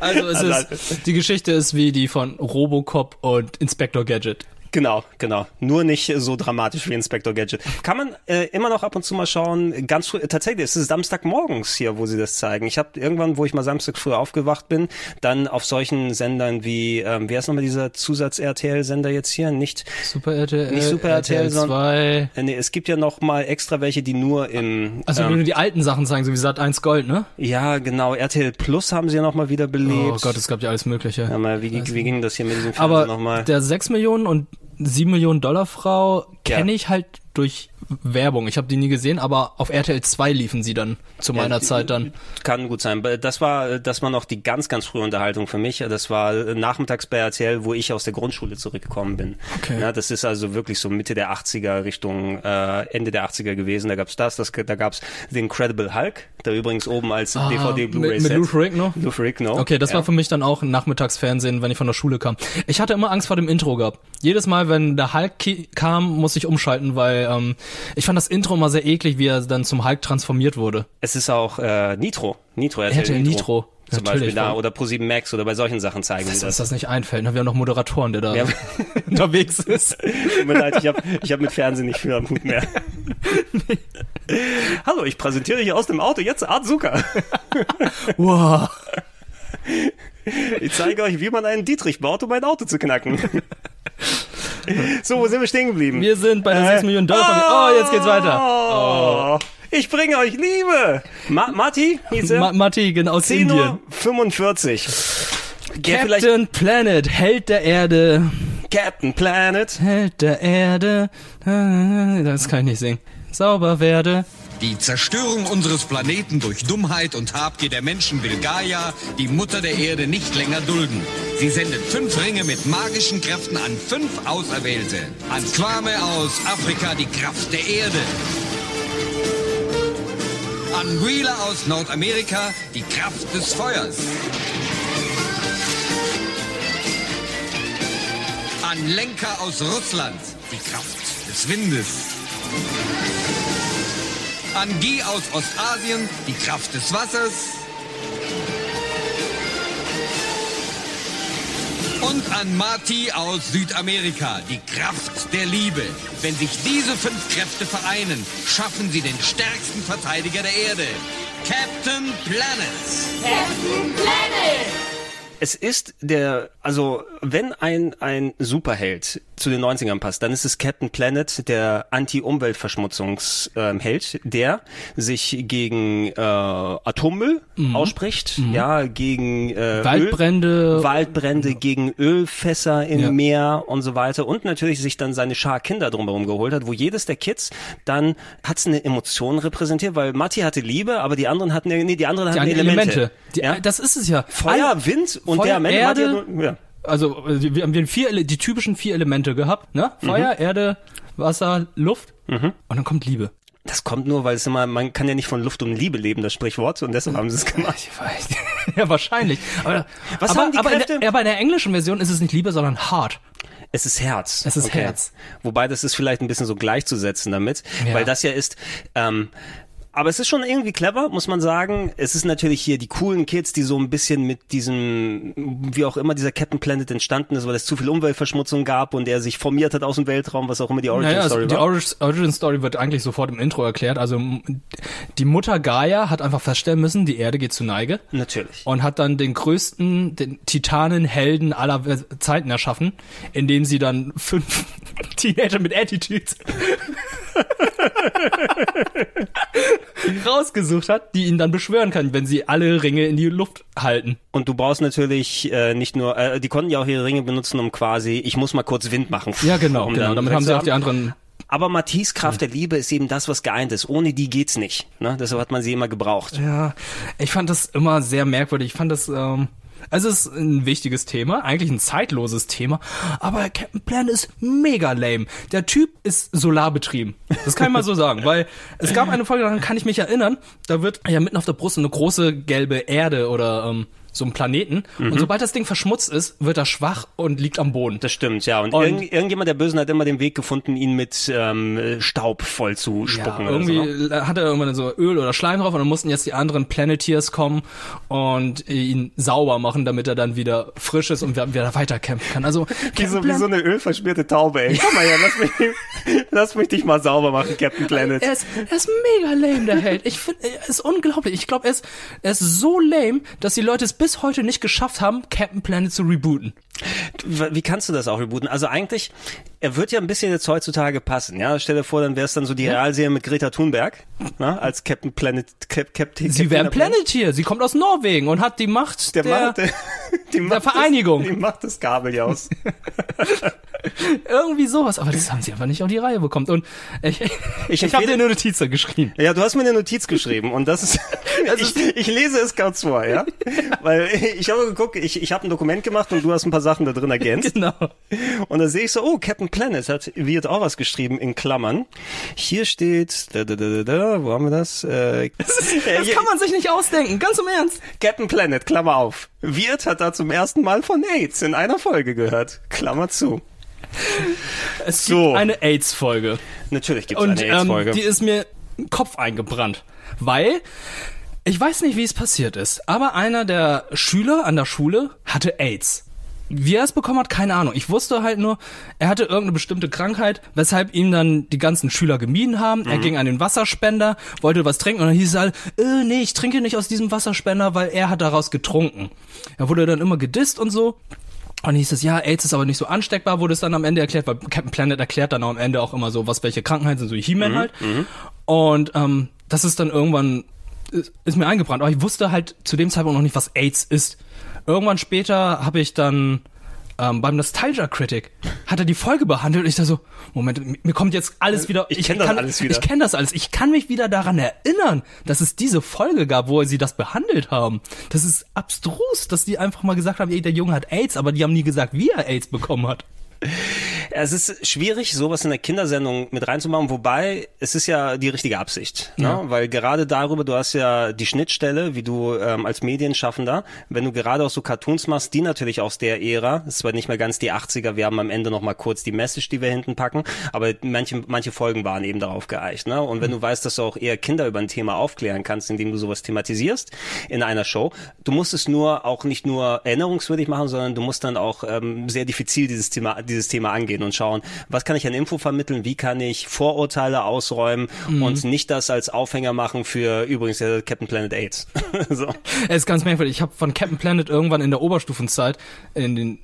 Also es ist, die Geschichte ist wie die von Robocop und Inspector Gadget. Genau, genau. Nur nicht so dramatisch wie Inspector Gadget. Kann man äh, immer noch ab und zu mal schauen, ganz früh, tatsächlich, es ist Samstagmorgens hier, wo sie das zeigen. Ich habe irgendwann, wo ich mal samstags früh aufgewacht bin, dann auf solchen Sendern wie, ähm, wie heißt nochmal dieser Zusatz-R T L-Sender jetzt hier? Nicht Super R T L, nicht Super R T L, sondern äh, nee, es gibt ja nochmal extra welche, die nur im... Also ähm, nur die alten Sachen zeigen, so wie Sat eins Gold, ne? Ja, genau. R T L Plus haben sie ja nochmal wieder belebt. Oh Gott, es gab ja alles mögliche. Ja, mal, wie, wie ging das hier mit diesem Film nochmal? Aber noch der sechs Millionen und sieben Millionen Dollar Frau kenne ja. ich halt durch Werbung. Ich habe die nie gesehen, aber auf R T L zwei liefen sie dann zu meiner ja, Zeit dann. Kann gut sein. Das war, das war noch die ganz, ganz frühe Unterhaltung für mich. Das war nachmittags bei R T L, wo ich aus der Grundschule zurückgekommen bin. Okay. Ja, das ist also wirklich so Mitte der achtziger Richtung, äh, Ende der achtziger gewesen. Da gab's das, das da gab's den Incredible Hulk, der übrigens oben als ah, D V D Blu-ray Set. Mit Lou Ferrigno? Lou Ferrigno. Okay, das ja. war für mich dann auch Nachmittagsfernsehen, wenn ich von der Schule kam. Ich hatte immer Angst vor dem Intro gehabt. Jedes Mal, wenn der Hulk kam, musste ich umschalten, weil ähm, ich fand das Intro mal sehr eklig, wie er dann zum Hulk transformiert wurde. Es ist auch äh, Nitro. Nitro R T L, R T L Nitro. Zum Natürlich, Beispiel da, oder ProSieben Max, oder bei solchen Sachen zeigen sie das. Dass das nicht einfällt, wir haben noch Moderatoren, der da ja. unterwegs ist. Tut mir leid, ich habe ich hab mit Fernsehen nicht viel am Hut mehr. Nee. Hallo, ich präsentiere hier aus dem Auto jetzt Azuka. Wow. Ich zeige euch, wie man einen Dietrich baut, um ein Auto zu knacken. So, wo sind wir stehen geblieben? Wir sind bei der äh, sechs Millionen Dollar. Oh, jetzt geht's weiter. Oh. Ich bringe euch Liebe. Ma- Matti? Hieß er? Ma- Matti, genau, aus Indien. fünfundvierzig Captain Planet, Held der Erde. Captain Planet. Held der Erde. Das kann ich nicht singen. Sauber werde. Die Zerstörung unseres Planeten durch Dummheit und Habgier der Menschen will Gaia, die Mutter der Erde, nicht länger dulden. Sie sendet fünf Ringe mit magischen Kräften an fünf Auserwählte. An Kwame aus Afrika die Kraft der Erde. An Wheeler aus Nordamerika die Kraft des Feuers. An Lenka aus Russland die Kraft des Windes. An Guy aus Ostasien die Kraft des Wassers. Und an Marty aus Südamerika, die Kraft der Liebe. Wenn sich diese fünf Kräfte vereinen, schaffen sie den stärksten Verteidiger der Erde. Captain Planet. Captain Planet. Es ist der, also wenn ein, ein Superheld zu den neunzigern passt, dann ist es Captain Planet, der Anti-Umweltverschmutzungsheld, äh, der sich gegen äh, Atommüll mhm. ausspricht, mhm. ja, gegen äh, Waldbrände, Öl, Waldbrände, gegen Ölfässer im ja. Meer und so weiter, und natürlich sich dann seine Schar Kinder drumherum geholt hat, wo jedes der Kids dann hat's eine Emotion repräsentiert, weil Matti hatte Liebe, aber die anderen hatten nee, die anderen die hatten Elemente. Elemente. Die, ja? Das ist es ja. Feuer, Wind und Feuer, der Mensch. Erde, Matti, ja. Also wir haben vier, die typischen vier Elemente gehabt, ne? Feuer, mhm. Erde, Wasser, Luft mhm. und dann kommt Liebe. Das kommt nur, weil es immer, man kann ja nicht von Luft und Liebe leben, das Sprichwort, und deshalb haben sie es gemacht. Ja, wahrscheinlich. Aber, Was aber, haben die aber, Kräfte? In der, aber in der englischen Version ist es nicht Liebe, sondern Heart. Es ist Herz. Es ist okay. Herz. Wobei das ist vielleicht ein bisschen so gleichzusetzen damit, ja. weil das ja ist... Ähm, Aber es ist schon irgendwie clever, muss man sagen. Es ist natürlich hier die coolen Kids, die so ein bisschen mit diesem, wie auch immer dieser Captain Planet entstanden ist, weil es zu viel Umweltverschmutzung gab und er sich formiert hat aus dem Weltraum, was auch immer die Origin-Story naja, war. Die Origin-Story wird eigentlich sofort im Intro erklärt. Also die Mutter Gaia hat einfach feststellen müssen, die Erde geht zu Neige. Natürlich. Und hat dann den größten, den Titanenhelden aller Zeiten erschaffen, indem sie dann fünf Teenager mit Attitudes rausgesucht hat, die ihn dann beschwören kann, wenn sie alle Ringe in die Luft halten. Und du brauchst natürlich äh, nicht nur, äh, die konnten ja auch ihre Ringe benutzen, um quasi, ich muss mal kurz Wind machen. Ja, genau, um genau. damit haben sie auch die anderen... Aber Mattis Kraft der Liebe ist eben das, was geeint ist. Ohne die geht's nicht. Ne? Deshalb hat man sie immer gebraucht. Ja, ich fand das immer sehr merkwürdig. Ich fand das... Ähm Also es ist ein wichtiges Thema, eigentlich ein zeitloses Thema, aber Captain Planet ist mega lame. Der Typ ist solarbetrieben, das kann ich mal so sagen, weil es gab eine Folge, daran kann ich mich erinnern, da wird ja mitten auf der Brust eine große gelbe Erde oder ähm, so einen Planeten mhm. und sobald das Ding verschmutzt ist, wird er schwach und liegt am Boden. Das stimmt, ja, und, und irgend, irgendjemand der Bösen hat immer den Weg gefunden, ihn mit ähm, Staub voll zu spucken. Ja, irgendwie oder so. Hat er irgendwann so Öl oder Schleim drauf und dann mussten jetzt die anderen Planeteers kommen und ihn sauber machen, damit er dann wieder frisch ist und wieder weiterkämpfen kann. Also wie so, wie so eine ölverschmierte Taube, ey. Komm mal her, lass mich, lass mich dich mal sauber machen, Captain Planet. Er ist, er ist mega lame, der Held. Ich finde, er ist unglaublich. Ich glaube, er ist, er ist so lame, dass die Leute es bis heute nicht geschafft haben, Captain Planet zu rebooten. Wie kannst du das auch rebooten? Also eigentlich, er wird ja ein bisschen jetzt heutzutage passen, ja? Stell dir vor, dann wäre es dann so die Realserie mit Greta Thunberg, na? Als Captain Planet. Cap, Cap, Cap, sie wäre ein Planetier, sie kommt aus Norwegen und hat die Macht der, der, Mann, der, die der Macht Vereinigung. Des, die Macht des Kabeljaus. Irgendwie sowas, aber das haben sie einfach nicht auf die Reihe bekommen. Und ich, ich, ich, ich habe dir eine Notiz da geschrieben. Ja, du hast mir eine Notiz geschrieben und das ist, also ich, ich lese es kurz vor, ja? Weil ich habe geguckt, ich, ich habe ein Dokument gemacht und du hast ein paar Sachen da drin ergänzt. Genau. Und da sehe ich so, oh, Captain Planet hat wird auch was geschrieben in Klammern. Hier steht, da, da, da, da, wo haben wir das? Äh, das, ist, das kann man sich nicht ausdenken, ganz im Ernst. Captain Planet, Klammer auf. Wirt hat da zum ersten Mal von AIDS in einer Folge gehört. Klammer zu. Es so. gibt eine AIDS-Folge. Natürlich gibt es eine AIDS-Folge. Und ähm, die ist mir im Kopf eingebrannt, weil ich weiß nicht, wie es passiert ist, aber einer der Schüler an der Schule hatte AIDS. Wie er es bekommen hat, keine Ahnung. Ich wusste halt nur, er hatte irgendeine bestimmte Krankheit, weshalb ihn dann die ganzen Schüler gemieden haben. Mhm. Er ging an den Wasserspender, wollte was trinken und dann hieß es halt, äh, nee, ich trinke nicht aus diesem Wasserspender, weil er hat daraus getrunken. Er wurde dann immer gedisst und so. Und dann hieß es, ja, AIDS ist aber nicht so ansteckbar, wurde es dann am Ende erklärt, weil Captain Planet erklärt dann auch am Ende auch immer so, was welche Krankheiten sind, so die He-Man mhm, halt. Mhm. Und ähm, das ist dann irgendwann, ist mir eingebrannt. Aber ich wusste halt zu dem Zeitpunkt noch nicht, was AIDS ist. Irgendwann später habe ich dann ähm, beim Nostalgia Critic, hat er die Folge behandelt und ich da so, Moment, mir kommt jetzt alles wieder. Ich, ich kenne das alles wieder. Ich kenne das alles. Ich kann mich wieder daran erinnern, dass es diese Folge gab, wo sie das behandelt haben. Das ist abstrus, dass die einfach mal gesagt haben, ey, der Junge hat AIDS, aber die haben nie gesagt, wie er AIDS bekommen hat. es ist schwierig, sowas in der Kindersendung mit reinzumachen, wobei es ist ja die richtige Absicht, ja. ne? Weil gerade darüber, du hast ja die Schnittstelle, wie du ähm, als Medienschaffender, wenn du gerade auch so Cartoons machst, die natürlich aus der Ära, das ist zwar nicht mehr ganz die achtziger, wir haben am Ende nochmal kurz die Message, die wir hinten packen, aber manche, manche Folgen waren eben darauf geeicht, ne? Und wenn du weißt, dass du auch eher Kinder über ein Thema aufklären kannst, indem du sowas thematisierst in einer Show, du musst es nur auch nicht nur erinnerungswürdig machen, sondern du musst dann auch ähm, sehr diffizil dieses Thema, dieses Thema angehen und schauen, was kann ich an Info vermitteln, wie kann ich Vorurteile ausräumen mhm. und nicht das als Aufhänger machen für übrigens äh, Captain Planet AIDS. So. Es ist ganz merkwürdig, ich habe von Captain Planet irgendwann in der Oberstufenzeit in den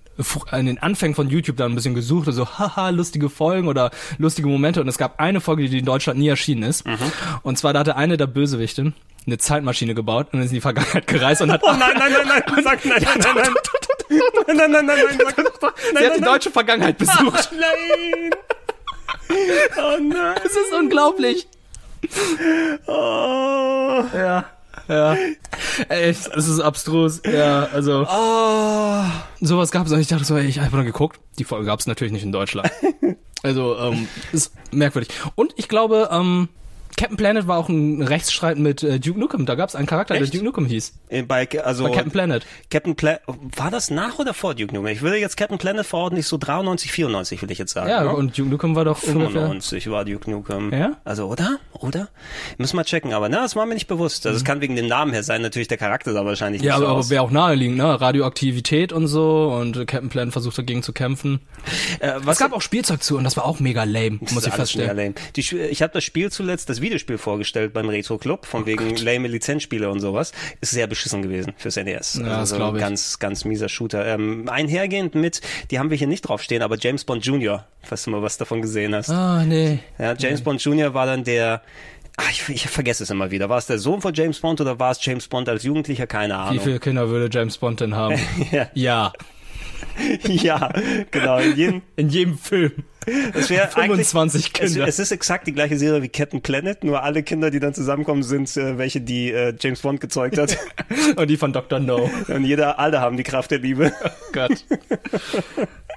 an den Anfängen von YouTube da ein bisschen gesucht, also haha, lustige Folgen oder lustige Momente, und es gab eine Folge, die in Deutschland nie erschienen ist, mhm. und zwar da hatte eine der Bösewichte eine Zeitmaschine gebaut und ist in die Vergangenheit gereist und hat... Oh nein, nein, nein, nein, sag nein, nein, nein, nein, nein, nein, nein, nein, nein, nein, nein, sie hat die deutsche Vergangenheit besucht. Nein! Oh nein! Das ist unglaublich! Oh! Ja. Ja, echt, es ist abstrus, ja, also, oh. sowas gab's und ich dachte so, ey, ich habe einfach nur geguckt, die Folge gab's natürlich nicht in Deutschland, also, ähm, ist merkwürdig. Und ich glaube, ähm, Captain Planet war auch ein Rechtsstreit mit äh, Duke Nukem. Da gab es einen Charakter, Echt? der Duke Nukem hieß. Bei, also, bei Captain Planet. Captain Planet. War das nach oder vor Duke Nukem? Ich würde jetzt Captain Planet verordentlich so dreiundneunzig, vierundneunzig würde ich jetzt sagen. Ja, ne? Und Duke Nukem war doch fünfundneunzig war Duke Nukem. Ja? Also, oder? Oder? Müssen wir checken. Aber na, das war mir nicht bewusst. Also, es mhm. kann wegen dem Namen her sein. Natürlich, der Charakter sah wahrscheinlich nicht ja, so aber, aus. Ja, aber wäre auch naheliegend, ne? Radioaktivität und so. Und Captain Planet versucht dagegen zu kämpfen. Äh, was es gab auch Spielzeug zu und das war auch mega lame, das muss ich feststellen. Mega lame. Die, ich habe das Spiel zuletzt, das Videospiel vorgestellt beim Retro Club, von oh wegen Gott. lame Lizenzspiele und sowas, ist sehr beschissen gewesen fürs N E S. Ja, also so ganz, ganz mieser Shooter. Ähm, einhergehend mit, die haben wir hier nicht draufstehen, aber James Bond Junior, falls du mal was davon gesehen hast. Ah, oh, nee. Ja, James nee. Bond Junior war dann der, ach, ich, ich vergesse es immer wieder, war es der Sohn von James Bond oder war es James Bond als Jugendlicher? Keine Ahnung. Wie viele Kinder würde James Bond denn haben? ja. ja. Ja, genau. In jedem, in jedem Film. Es wäre fünfundzwanzig Kinder. Es, es ist exakt die gleiche Serie wie Captain Planet, nur alle Kinder, die dann zusammenkommen, sind äh, welche, die äh, James Bond gezeugt hat. Und die von Doktor No. Und jeder, alle haben die Kraft der Liebe. Oh Gott.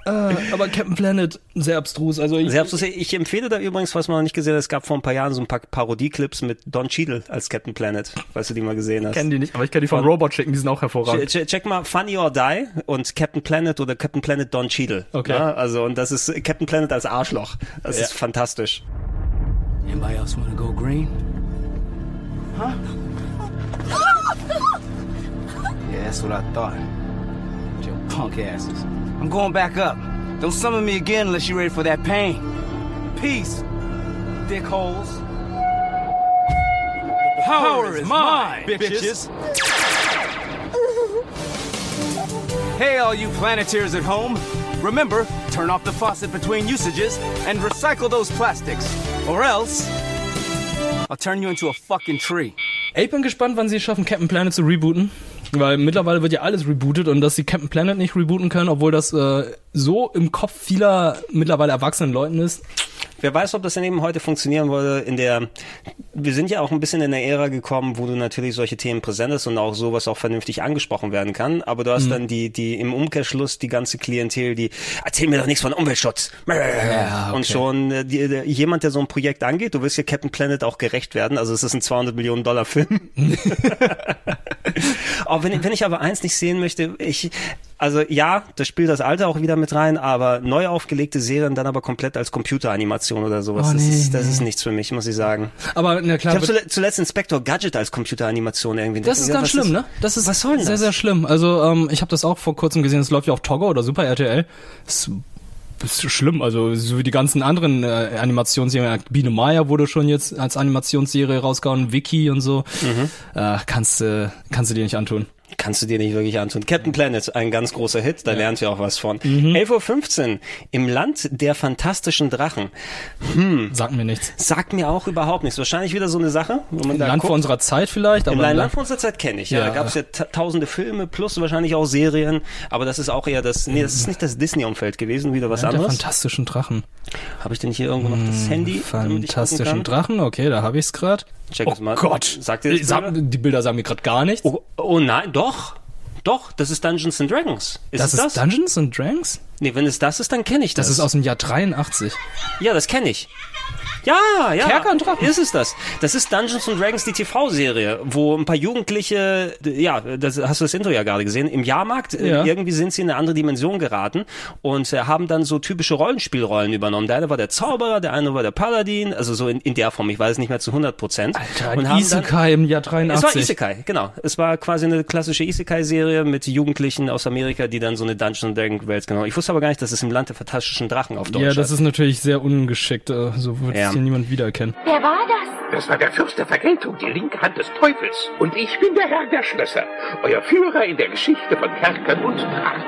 äh, aber Captain Planet, sehr abstrus. Also ich, sehr abstrus. Ich empfehle da übrigens, was man noch nicht gesehen hat, es gab vor ein paar Jahren so ein paar Parodie-Clips mit Don Cheadle als Captain Planet, falls du die mal gesehen hast. Ich kenne die nicht, aber ich kenne die von, von Robot Chicken, die sind auch hervorragend. Check, check mal Funny or Die und Captain Planet oder Captain Planet Don Cheadle. Okay. Ja, also, und das ist Captain Planet als Arschloch. Das ja. ist fantastisch. Anybody else wanna go green? Huh? Yeah, that's what I thought. Your punk asses. I'm going back up. Don't summon me again unless you're ready for that pain. Peace, dickholes. The power is mine, bitches. Hey, all you Planeteers at home. Remember, turn off the faucet between usages and recycle those plastics. Or else, I'll turn you into a fucking tree. Ey, bin gespannt, wann sie es schaffen, Captain Planet zu rebooten. Weil mittlerweile wird ja alles rebootet und dass sie Captain Planet nicht rebooten können, obwohl das äh, so im Kopf vieler mittlerweile erwachsenen Leuten ist. Wer weiß, ob das dann eben heute funktionieren würde. In der, wir sind ja auch ein bisschen in der Ära gekommen, wo du natürlich solche Themen präsentest und auch sowas auch vernünftig angesprochen werden kann. Aber du hast mhm. dann die, die im Umkehrschluss die ganze Klientel, die erzähl mir doch nichts von Umweltschutz. Ja, okay. Und schon äh, die, der, jemand, der so ein Projekt angeht, du willst ja Captain Planet auch gerecht werden. Also es ist ein zweihundert Millionen Dollar Film. Oh, wenn, wenn ich aber eins nicht sehen möchte, ich, also ja, das spielt das Alter auch wieder mit rein, aber neu aufgelegte Serien dann aber komplett als Computeranimation oder sowas. Oh, nee, das ist, das nee. ist nichts für mich, muss ich sagen. Aber na klar, ich habe zuletzt Inspector Gadget als Computeranimation irgendwie. Das ist ganz schlimm, ist, ne? Das ist was soll sehr, das? sehr schlimm. Also ähm, ich habe das auch vor kurzem gesehen, es läuft ja auf Togo oder Super R T L. Das ist schlimm, also so wie die ganzen anderen äh, Animationsserien. Biene Maya wurde schon jetzt als Animationsserie rausgehauen, Wiki und so. Mhm. Äh, kannst du äh, kannst du dir nicht antun. Kannst du dir nicht wirklich antun. Captain Planet, ein ganz großer Hit, da ja. lernt ihr auch was von. Mhm. elf Uhr fünfzehn, im Land der fantastischen Drachen. Hm. Sagt mir nichts. Sagt mir auch überhaupt nichts. Wahrscheinlich wieder so eine Sache. Wo man Im da Land guckt. Vor unserer Zeit vielleicht. Im Land, Land vor unserer Zeit kenne ich, ja. ja. Da gab es ja tausende Filme, plus wahrscheinlich auch Serien. Aber das ist auch eher das, nee, das ist nicht das Disney-Umfeld gewesen, wieder was Land anderes. Der fantastischen Drachen. Habe ich denn hier irgendwo noch das Handy? Fantastischen Drachen, okay, da habe ich es gerade. Check oh es mal. Gott, sagt ihr das Sag, die Bilder sagen mir gerade gar nichts. Oh, oh nein, doch, doch, das ist Dungeons and Dragons. Ist das, das ist das? Dungeons and Dragons? Nee, wenn es das ist, dann kenne ich das. Das ist aus dem Jahr dreiundachtzig. Ja, das kenne ich. Ja, ja. Kerker und Drachen. Ist es das? Das ist Dungeons and Dragons, die T V-Serie, wo ein paar Jugendliche, ja, das hast du das Intro ja gerade gesehen, im Jahrmarkt, ja. Irgendwie sind sie in eine andere Dimension geraten und haben dann so typische Rollenspielrollen übernommen. Der eine war der Zauberer, der andere war der Paladin, also so in, in der Form, ich weiß es nicht mehr zu hundert Prozent. Alter, und haben Isekai dann, im Jahr dreiundachtzig. Es war Isekai, genau. Es war quasi eine klassische Isekai-Serie mit Jugendlichen aus Amerika, die dann so eine Dungeons and Dragons Welt genommen. Ich wusste aber gar nicht, dass es im Land der fantastischen Drachen auf Deutsch ist. Ja, das ist natürlich sehr ungeschickt, so wird es hier niemand wiedererkennen. Wer war das? Das war der Fürst der Vergeltung, die linke Hand des Teufels. Und ich bin der Herr der Schlösser, euer Führer in der Geschichte von Kerkern und Drachen.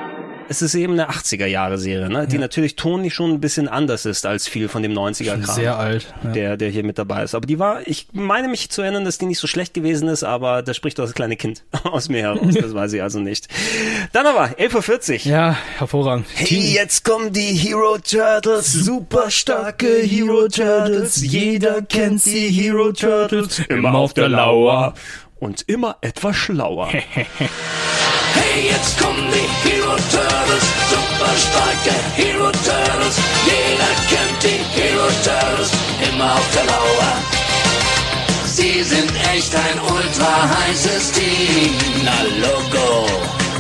Es ist eben eine achtziger-Jahre-Serie, ne? Die ja. natürlich tonlich schon ein bisschen anders ist als viel von dem neunziger-Kram. Sehr alt. Ja. Der, der hier mit dabei ist. Aber die war, ich meine mich zu erinnern, dass die nicht so schlecht gewesen ist, aber da spricht doch das kleine Kind aus mir heraus. Das weiß ich also nicht. Dann aber, elf Uhr vierzig. Ja, hervorragend. Hey, jetzt kommen die Hero Turtles, super starke Hero Turtles. Jeder kennt die Hero Turtles, immer auf der Lauer und immer etwas schlauer. Hey, jetzt kommen die Hero Turtles, super starke Hero Turtles. Jeder kennt die Hero Turtles, immer auf der Lauer. Sie sind echt ein ultra heißes Team, na Logo.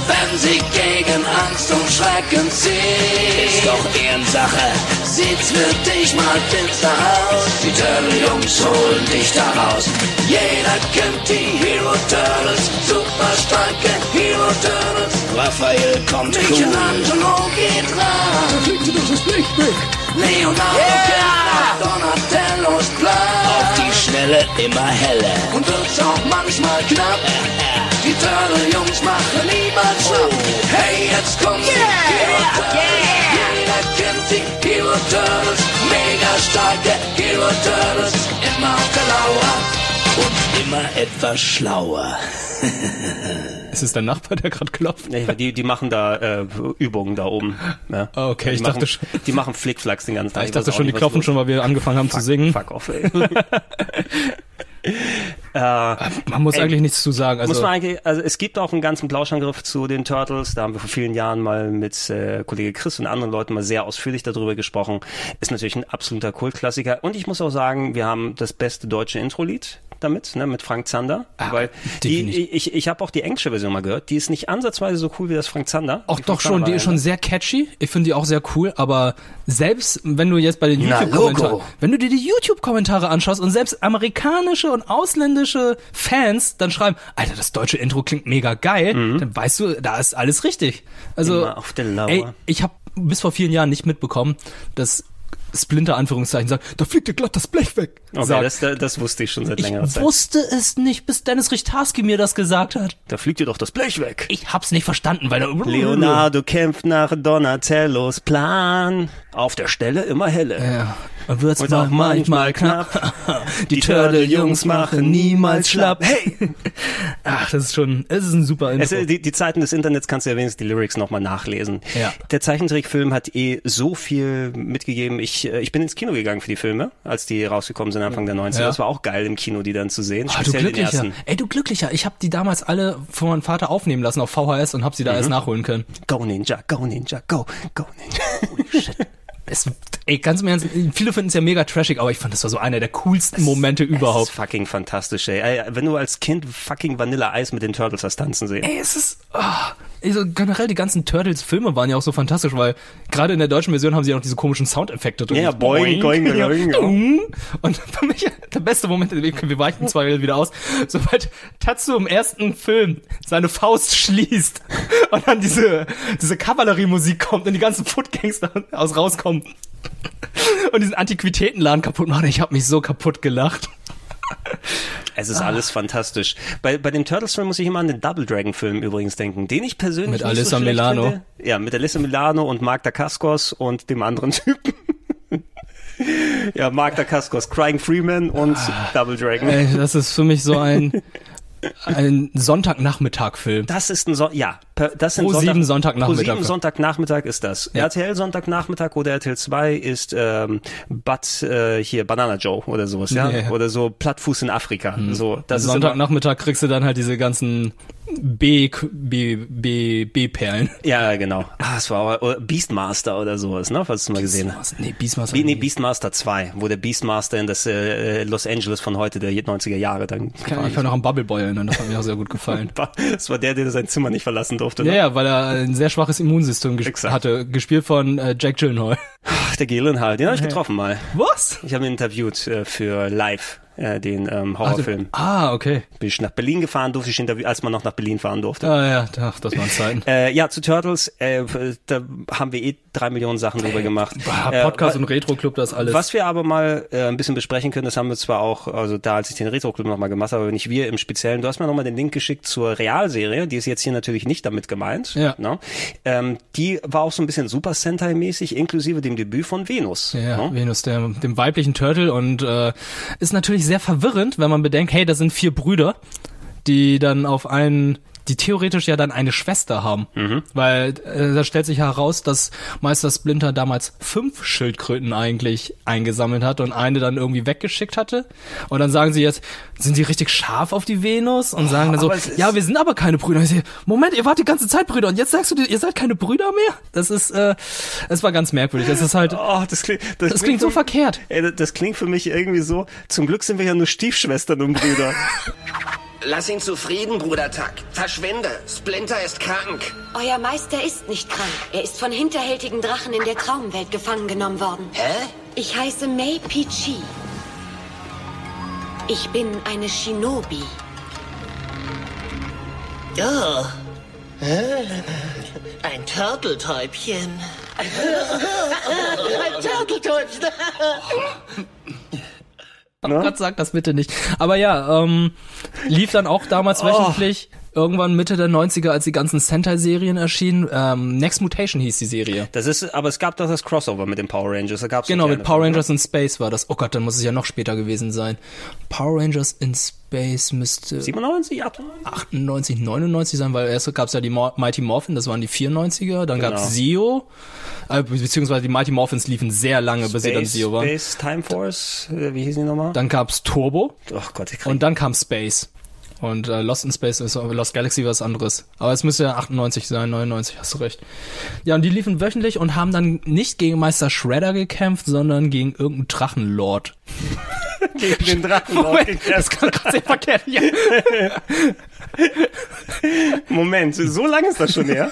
Wenn sie gegen Angst und Schrecken ziehen, ist doch Ehrensache. Sieht's für dich mal finster aus, die Turtle-Jungs holen dich da raus. Jeder kennt die Hero Turtles, super starke Hero Turtles. Raphael kommt cool. Michelangelo geht ran. Da fliegt sie durch das Licht weg. Leonardo yeah! kennt Donatellos Plan. Auf die Schnelle immer helle und wird's auch manchmal knapp. Die Turtle-Jungs machen niemand schlapp. Oh. Hey, jetzt kommt yeah, die Hero Turtles. Yeah. Jeder kennt die Hero Turtles. Mega starke Hero Turtles. Immer auf der Lauer und immer etwas schlauer. Ist es der Nachbar, der gerade klopft? Ja, die, die machen da äh, Übungen da oben. Ja. Oh, okay, die ich machen, dachte schon. Die machen Flickflacks den ganzen Tag. Ich dachte schon, die klopfen los. Schon, weil wir angefangen haben fuck, zu singen. Fuck off, ey. Äh, man muss ey, eigentlich nichts zu sagen. Also, muss man eigentlich, also es gibt auch einen ganzen Plauschangriff zu den Turtles. Da haben wir vor vielen Jahren mal mit äh, Kollege Chris und anderen Leuten mal sehr ausführlich darüber gesprochen. Ist natürlich ein absoluter Kultklassiker. Und ich muss auch sagen, wir haben das beste deutsche Intro-Lied damit, ne, mit Frank Zander. Ah, weil die, ich ich habe auch die englische Version mal gehört. Die ist nicht ansatzweise so cool wie das Frank Zander. Auch doch schon, die ist schon sehr catchy. Ich finde die auch sehr cool. Aber selbst wenn du jetzt bei den YouTube-Kommentaren, wenn du dir die YouTube-Kommentare anschaust und selbst amerikanische und ausländische Fans dann schreiben, Alter, das deutsche Intro klingt mega geil, mhm. dann weißt du, da ist alles richtig. Also immer auf der Lauer. Ey, ich habe bis vor vielen Jahren nicht mitbekommen, dass Splinter, Anführungszeichen, sagt, da fliegt dir glatt das Blech weg. Okay, das, das wusste ich schon seit längerer ich Zeit. Ich wusste es nicht, bis Dennis Richtarski mir das gesagt hat. Da fliegt dir doch das Blech weg. Ich hab's nicht verstanden, weil da... Leonardo kämpft nach Donatellos Plan. Auf der Stelle immer helle. Ja. Und wird's und mal, auch manchmal knapp. knapp. Die, Die Turtle-Jungs machen niemals schlapp. Hey! Ach, das ist schon, es ist ein super Intro. Es, die, die Zeiten des Internets kannst du ja wenigstens die Lyrics nochmal nachlesen. Ja. Der Zeichentrickfilm hat eh so viel mitgegeben. Ich, ich bin ins Kino gegangen für die Filme, als die rausgekommen sind Anfang der neunziger. Ja. Das war auch geil im Kino, die dann zu sehen. Ach, speziell du Glücklicher. Den ersten. Ey, du Glücklicher. Ich habe die damals alle von meinem Vater aufnehmen lassen auf V H S und hab sie da mhm. erst nachholen können. Go Ninja, Go Ninja, Go, Go Ninja. Holy shit. Es, ey, ganz im Ernst, viele finden es ja mega trashig, aber ich fand, das war so einer der coolsten Momente es, überhaupt. Es ist fucking fantastisch, ey. ey. Wenn du als Kind fucking Vanilla-Eis mit den Turtles hast tanzen sehen. Ey, es ist... Oh. Also generell die ganzen Turtles-Filme waren ja auch so fantastisch, weil gerade in der deutschen Version haben sie ja noch diese komischen Soundeffekte drin. Ja, boing, boing, boing, boing. Und für mich der beste Moment, wir weichen zwar wieder aus, sobald Tatsu im ersten Film seine Faust schließt und dann diese, diese Kavalleriemusik kommt und die ganzen Footgangster aus rauskommen und diesen Antiquitätenladen kaputt machen. Ich habe mich so kaputt gelacht. Es ist ah. alles fantastisch. Bei, bei dem Turtles-Film muss ich immer an den Double Dragon-Film übrigens denken, den ich persönlich mit Alyssa so Milano. Finde. Ja, mit Alyssa Milano und Mark Dacascos und dem anderen Typen. Ja, Mark Dacascos, Crying Freeman und ah. Double Dragon. Ey, das ist für mich so ein, ein Sonntagnachmittag-Film. Das ist ein Son- ja, Das sind Pro sieben Sonntagnachmittag. Pro sieben Sonntagnachmittag ist das. Ja. R T L Sonntagnachmittag oder R T L zwei ist ähm, But, äh, hier Banana Joe oder sowas, ja, ja, ja. Oder so Plattfuß in Afrika. Mhm. So, das ist Sonntagnachmittag, kriegst du dann halt diese ganzen B, B, B, B-Perlen. Ja, genau. Ah, es war auch Beastmaster oder sowas, ne? Falls du mal gesehen hast. Nee, Beastmaster. Nee, Beastmaster zwei, wo der Beastmaster in das äh, Los Angeles von heute, der neunziger Jahre, dann. Ich kann mich noch am Bubble Boy erinnern, das hat mir auch sehr gut gefallen. Das war der, der sein Zimmer nicht verlassen durfte. Ja, ne? Ja, weil er ein sehr schwaches Immunsystem gesp- hatte, gespielt von äh, Jack Gyllenhaal. Ach, der Gyllenhaal, den habe ich getroffen mal. Was? Ich habe ihn interviewt äh, für Live. Den ähm, Horrorfilm. Ah, okay. Bin ich nach Berlin gefahren, durfte ich interviewen, als man noch nach Berlin fahren durfte. Ah ja, ach, das waren Zeiten. äh, ja, zu Turtles, äh, da haben wir eh drei Millionen Sachen drüber gemacht. Bah, Podcast äh, und Retro-Club, das alles. Was wir aber mal äh, ein bisschen besprechen können, das haben wir zwar auch, also da, als ich den Retro-Club nochmal gemacht habe, aber nicht wir im Speziellen. Du hast mir nochmal den Link geschickt zur Realserie, die ist jetzt hier natürlich nicht damit gemeint. Ja. Ne? Ähm, die war auch so ein bisschen Super Sentai-mäßig, inklusive dem Debüt von Venus. Ja, ne? Venus, der, dem weiblichen Turtle, und äh, ist natürlich sehr verwirrend, wenn man bedenkt, hey, das sind vier Brüder, die dann auf einen, die theoretisch ja dann eine Schwester haben. Mhm. Weil äh, da stellt sich heraus, dass Meister Splinter damals fünf Schildkröten eigentlich eingesammelt hat und eine dann irgendwie weggeschickt hatte. Und dann sagen sie jetzt, sind sie richtig scharf auf die Venus? Und sagen oh, dann so, ja, wir sind aber keine Brüder. Ich sehe, Moment, ihr wart die ganze Zeit Brüder und jetzt sagst du, ihr seid keine Brüder mehr? Das ist, äh, es war ganz merkwürdig. Das ist halt, oh, das klingt, das das klingt so mich, verkehrt. Ey, das klingt für mich irgendwie so, zum Glück sind wir ja nur Stiefschwestern und Brüder. Lass ihn zufrieden, Bruder Tuck. Verschwinde. Splinter ist krank. Euer Meister ist nicht krank. Er ist von hinterhältigen Drachen in der Traumwelt gefangen genommen worden. Hä? Ich heiße Mei Pichi. Ich bin eine Shinobi. Oh. Ein Turteltäubchen. Ein Turteltäubchen. Ne? Gott, sag das bitte nicht. Aber ja, ähm, lief dann auch damals oh. wöchentlich, irgendwann Mitte der neunziger, als die ganzen Sentai-Serien erschienen. Ähm, Next Mutation hieß die Serie. Das ist, aber es gab doch das Crossover mit den Power Rangers. Da gab's genau, mit Power Film, Rangers oder? In Space war das. Oh Gott, dann muss es ja noch später gewesen sein. Power Rangers in Space müsste siebenundneunzig, achtundneunzig, neunundneunzig sein, weil erst gab es ja die Mo- Mighty Morphin, das waren die vierundneunziger, dann genau. gab es Zeo, äh, beziehungsweise die Mighty Morphins liefen sehr lange, Space, bis sie dann Zeo waren. Space, Time Force, äh, wie hießen die nochmal? Dann gab es Turbo. Oh Gott, ich krieg... Und dann kam Space. Und äh, Lost in Space ist Lost Galaxy was anderes. Aber es müsste ja achtundneunzig sein, neunundneunzig, hast du recht. Ja, und die liefen wöchentlich und haben dann nicht gegen Meister Shredder gekämpft, sondern gegen irgendeinen Drachenlord. Gegen den Drachenlord gekämpft. Das kann gerade sehr verkehrt. Ja. Moment, so lange ist das schon her?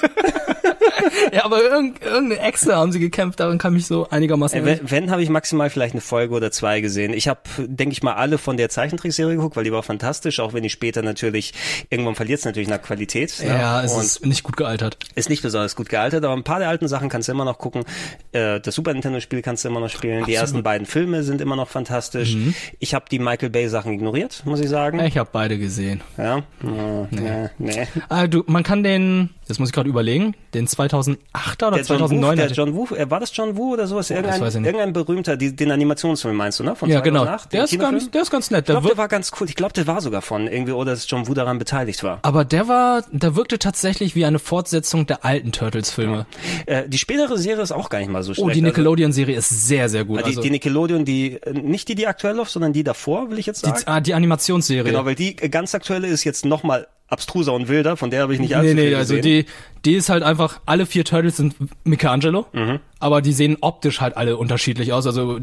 Ja, aber irgend, irgendeine Echse haben sie gekämpft, daran kann mich so einigermaßen... Äh, wenn, wenn habe ich maximal vielleicht eine Folge oder zwei gesehen. Ich habe, denke ich mal, alle von der Zeichentrickserie geguckt, weil die war fantastisch, auch wenn die später natürlich, irgendwann verliert es natürlich nach Qualität. Ja, ne? Es und ist nicht gut gealtert. Ist nicht besonders gut gealtert, aber ein paar der alten Sachen kannst du immer noch gucken. Äh, das Super Nintendo-Spiel kannst du immer noch spielen. Absolut. Die ersten beiden Filme sind immer noch fantastisch. Mhm. Ich habe die Michael Bay-Sachen ignoriert, muss ich sagen. Ich habe beide gesehen. Ja? Oh, nee. Nee. Ah, du, man kann den... Das muss ich gerade überlegen. Den zweitausendachter oder der zweitausendneun? John Woo, der John Woo, war das John Woo oder sowas? Irgendein, oh, irgendein berühmter, die, den Animationsfilm meinst du, ne? Von ja, zweitausendacht, genau. Der ist, ganz, der ist ganz nett. Ich glaube, der war ganz cool. Ich glaube, der war sogar von irgendwie, oder dass John Woo daran beteiligt war. Aber der war, der wirkte tatsächlich wie eine Fortsetzung der alten Turtles-Filme. Ja. Äh, die spätere Serie ist auch gar nicht mal so schlecht. Oh, die Nickelodeon-Serie also, ist sehr, sehr gut. Die, also, die Nickelodeon, die, nicht die, die aktuell läuft, sondern die davor, will ich jetzt sagen. Die, ah, die Animationsserie. Genau, weil die ganz aktuelle ist jetzt nochmal abstruser und wilder, von der habe ich nicht allzu nee, viel nee, gesehen. Also die, die ist halt einfach, alle vier Turtles sind Michelangelo, mhm. aber die sehen optisch halt alle unterschiedlich aus. Also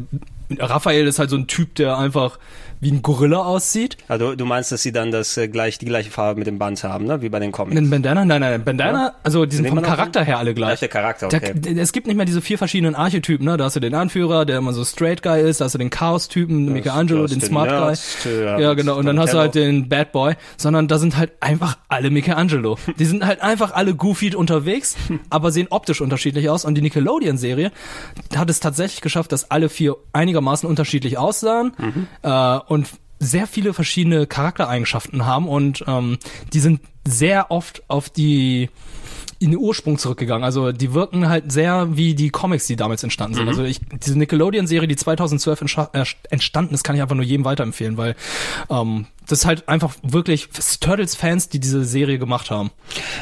Raphael ist halt so ein Typ, der einfach wie ein Gorilla aussieht. Also du meinst, dass sie dann das äh, gleich die gleiche Farbe mit dem Band haben, ne? Wie bei den Comics? Ein Bandana? Nein, nein, Bandana, ja? Also die sind vom Charakter her alle gleich. Der Charakter, okay. Der, der, es gibt nicht mehr diese vier verschiedenen Archetypen, ne? Da hast du den Anführer, der immer so Straight Guy ist, da hast du den Chaos-Typen, den Michelangelo, den, den Smart Nerds, Guy. Ja, ja, genau. Und dann hast du halt den Bad Boy. Sondern da sind halt einfach alle Michelangelo. Die sind halt einfach alle goofy unterwegs, aber sehen optisch unterschiedlich aus. Und die Nickelodeon-Serie hat es tatsächlich geschafft, dass alle vier einigermaßen unterschiedlich aussahen. Mhm. Äh, und sehr viele verschiedene Charaktereigenschaften haben und ähm, die sind sehr oft auf die in den Ursprung zurückgegangen. Also die wirken halt sehr wie die Comics, die damals entstanden sind. Mhm. Also ich, diese Nickelodeon-Serie, die zweitausendzwölf entstanden ist, kann ich einfach nur jedem weiterempfehlen, weil ähm, das ist halt einfach wirklich Turtles-Fans, die diese Serie gemacht haben.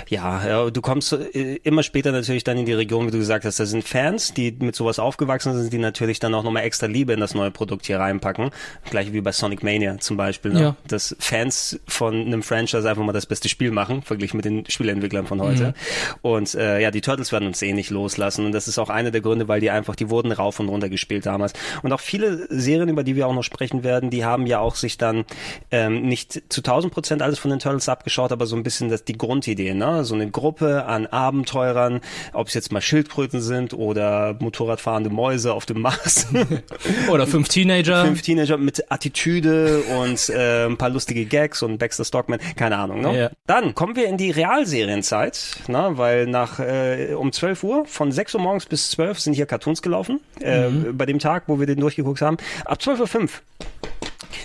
Ja, ja, du kommst immer später natürlich dann in die Region, wie du gesagt hast, da sind Fans, die mit sowas aufgewachsen sind, die natürlich dann auch nochmal extra Liebe in das neue Produkt hier reinpacken. Gleich wie bei Sonic Mania zum Beispiel, ne? Ja. Dass Fans von einem Franchise einfach mal das beste Spiel machen, verglichen mit den Spieleentwicklern von heute. Mhm. Und äh, ja, die Turtles werden uns eh nicht loslassen und das ist auch einer der Gründe, weil die einfach, die wurden rauf und runter gespielt damals. Und auch viele Serien, über die wir auch noch sprechen werden, die haben ja auch sich dann ähm, nicht zu tausend Prozent alles von den Turtles abgeschaut, aber so ein bisschen das, die Grundidee, ne? So eine Gruppe an Abenteurern, ob es jetzt mal Schildkröten sind oder motorradfahrende Mäuse auf dem Mars. Oder fünf Teenager. Fünf Teenager mit Attitüde und äh, ein paar lustige Gags und Baxter Stockman, keine Ahnung. Ne? Yeah. Dann kommen wir in die Realserienzeit, ne? Weil nach äh, um zwölf Uhr, von sechs Uhr morgens bis zwölf sind hier Cartoons gelaufen, äh, mhm. bei dem Tag, wo wir den durchgeguckt haben, ab zwölf Uhr fünf.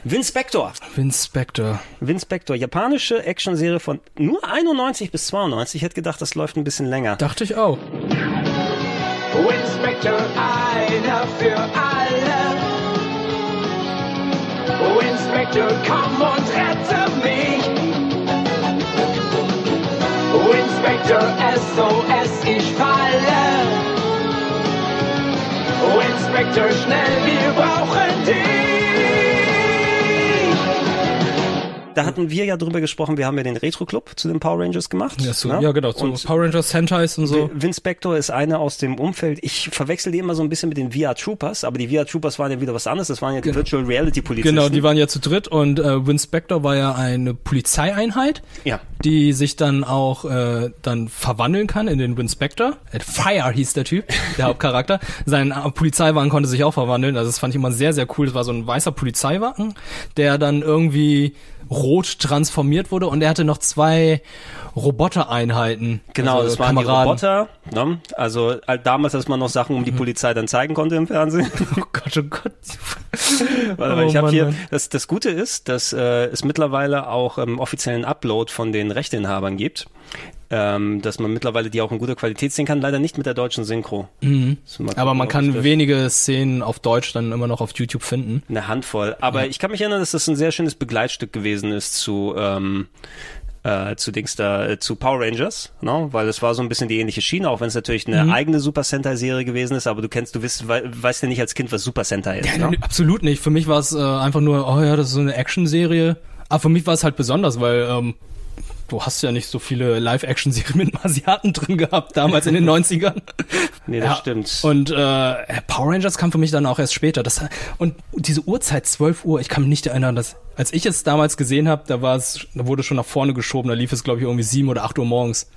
Vince Spector. Vince Spector. Vince Spector, japanische Actionserie von nur einundneunzig bis zweiundneunzig. Ich hätte gedacht, das läuft ein bisschen länger. Dachte ich auch. Vince Spector, einer für alle. Vince Spector, komm und rette mich. Vince Spector, S O S, ich falle. Vince Spector, schnell, wir brauchen dich. Da hatten wir ja drüber gesprochen, wir haben ja den Retro-Club zu den Power Rangers gemacht. Ja, so, ja genau, zu und Power Rangers, Sentais und so. Vince Spector ist einer aus dem Umfeld, ich verwechsel die immer so ein bisschen mit den V R Troopers, aber die V R Troopers waren ja wieder was anderes, das waren ja die genau. Virtual Reality Polizisten. Genau, die waren ja zu dritt und äh, Vince Spector war ja eine Polizeieinheit, ja. die sich dann auch äh, dann verwandeln kann in den Vince Spector. Fire hieß der Typ, der Hauptcharakter. Sein Polizeiwagen konnte sich auch verwandeln, also das fand ich immer sehr, sehr cool. Das war so ein weißer Polizeiwagen, der dann irgendwie rot transformiert wurde und er hatte noch zwei Robotereinheiten. Genau, also das waren Kameraden. Die Roboter. Ne? Also damals, dass man noch Sachen um die Polizei dann zeigen konnte im Fernsehen. Oh Gott, oh Gott. Weil oh, ich habe hier, das, das Gute ist, dass äh, es mittlerweile auch ähm, offiziellen Upload von den Rechteinhabern gibt. Ähm, dass man mittlerweile die auch in guter Qualität sehen kann, leider nicht mit der deutschen Synchro. Mhm. Aber man kann das. wenige Szenen auf Deutsch dann immer noch auf YouTube finden. Eine Handvoll. Aber ja. ich kann mich erinnern, dass das ein sehr schönes Begleitstück gewesen ist zu ähm, äh, zu Dings da, äh, zu Power Rangers, ne? Weil das war so ein bisschen die ähnliche Schiene, auch wenn es natürlich eine mhm. eigene Super Sentai-Serie gewesen ist, aber du kennst, du weißt, we- weißt ja nicht als Kind, was Super Sentai ist. Ja, ne? Absolut nicht. Für mich war es äh, einfach nur, oh ja, das ist so eine Action-Serie. Aber für mich war es halt besonders, weil ähm, du hast ja nicht so viele Live-Action-Serien mit einem Asiaten drin gehabt, damals in den neunzigern. Nee, das ja. stimmt. Und äh, Power Rangers kam für mich dann auch erst später. Das, und diese Uhrzeit, zwölf Uhr, ich kann mich nicht erinnern, dass als ich es damals gesehen habe, da war es, da wurde schon nach vorne geschoben, da lief es, glaube ich, irgendwie sieben oder acht Uhr morgens.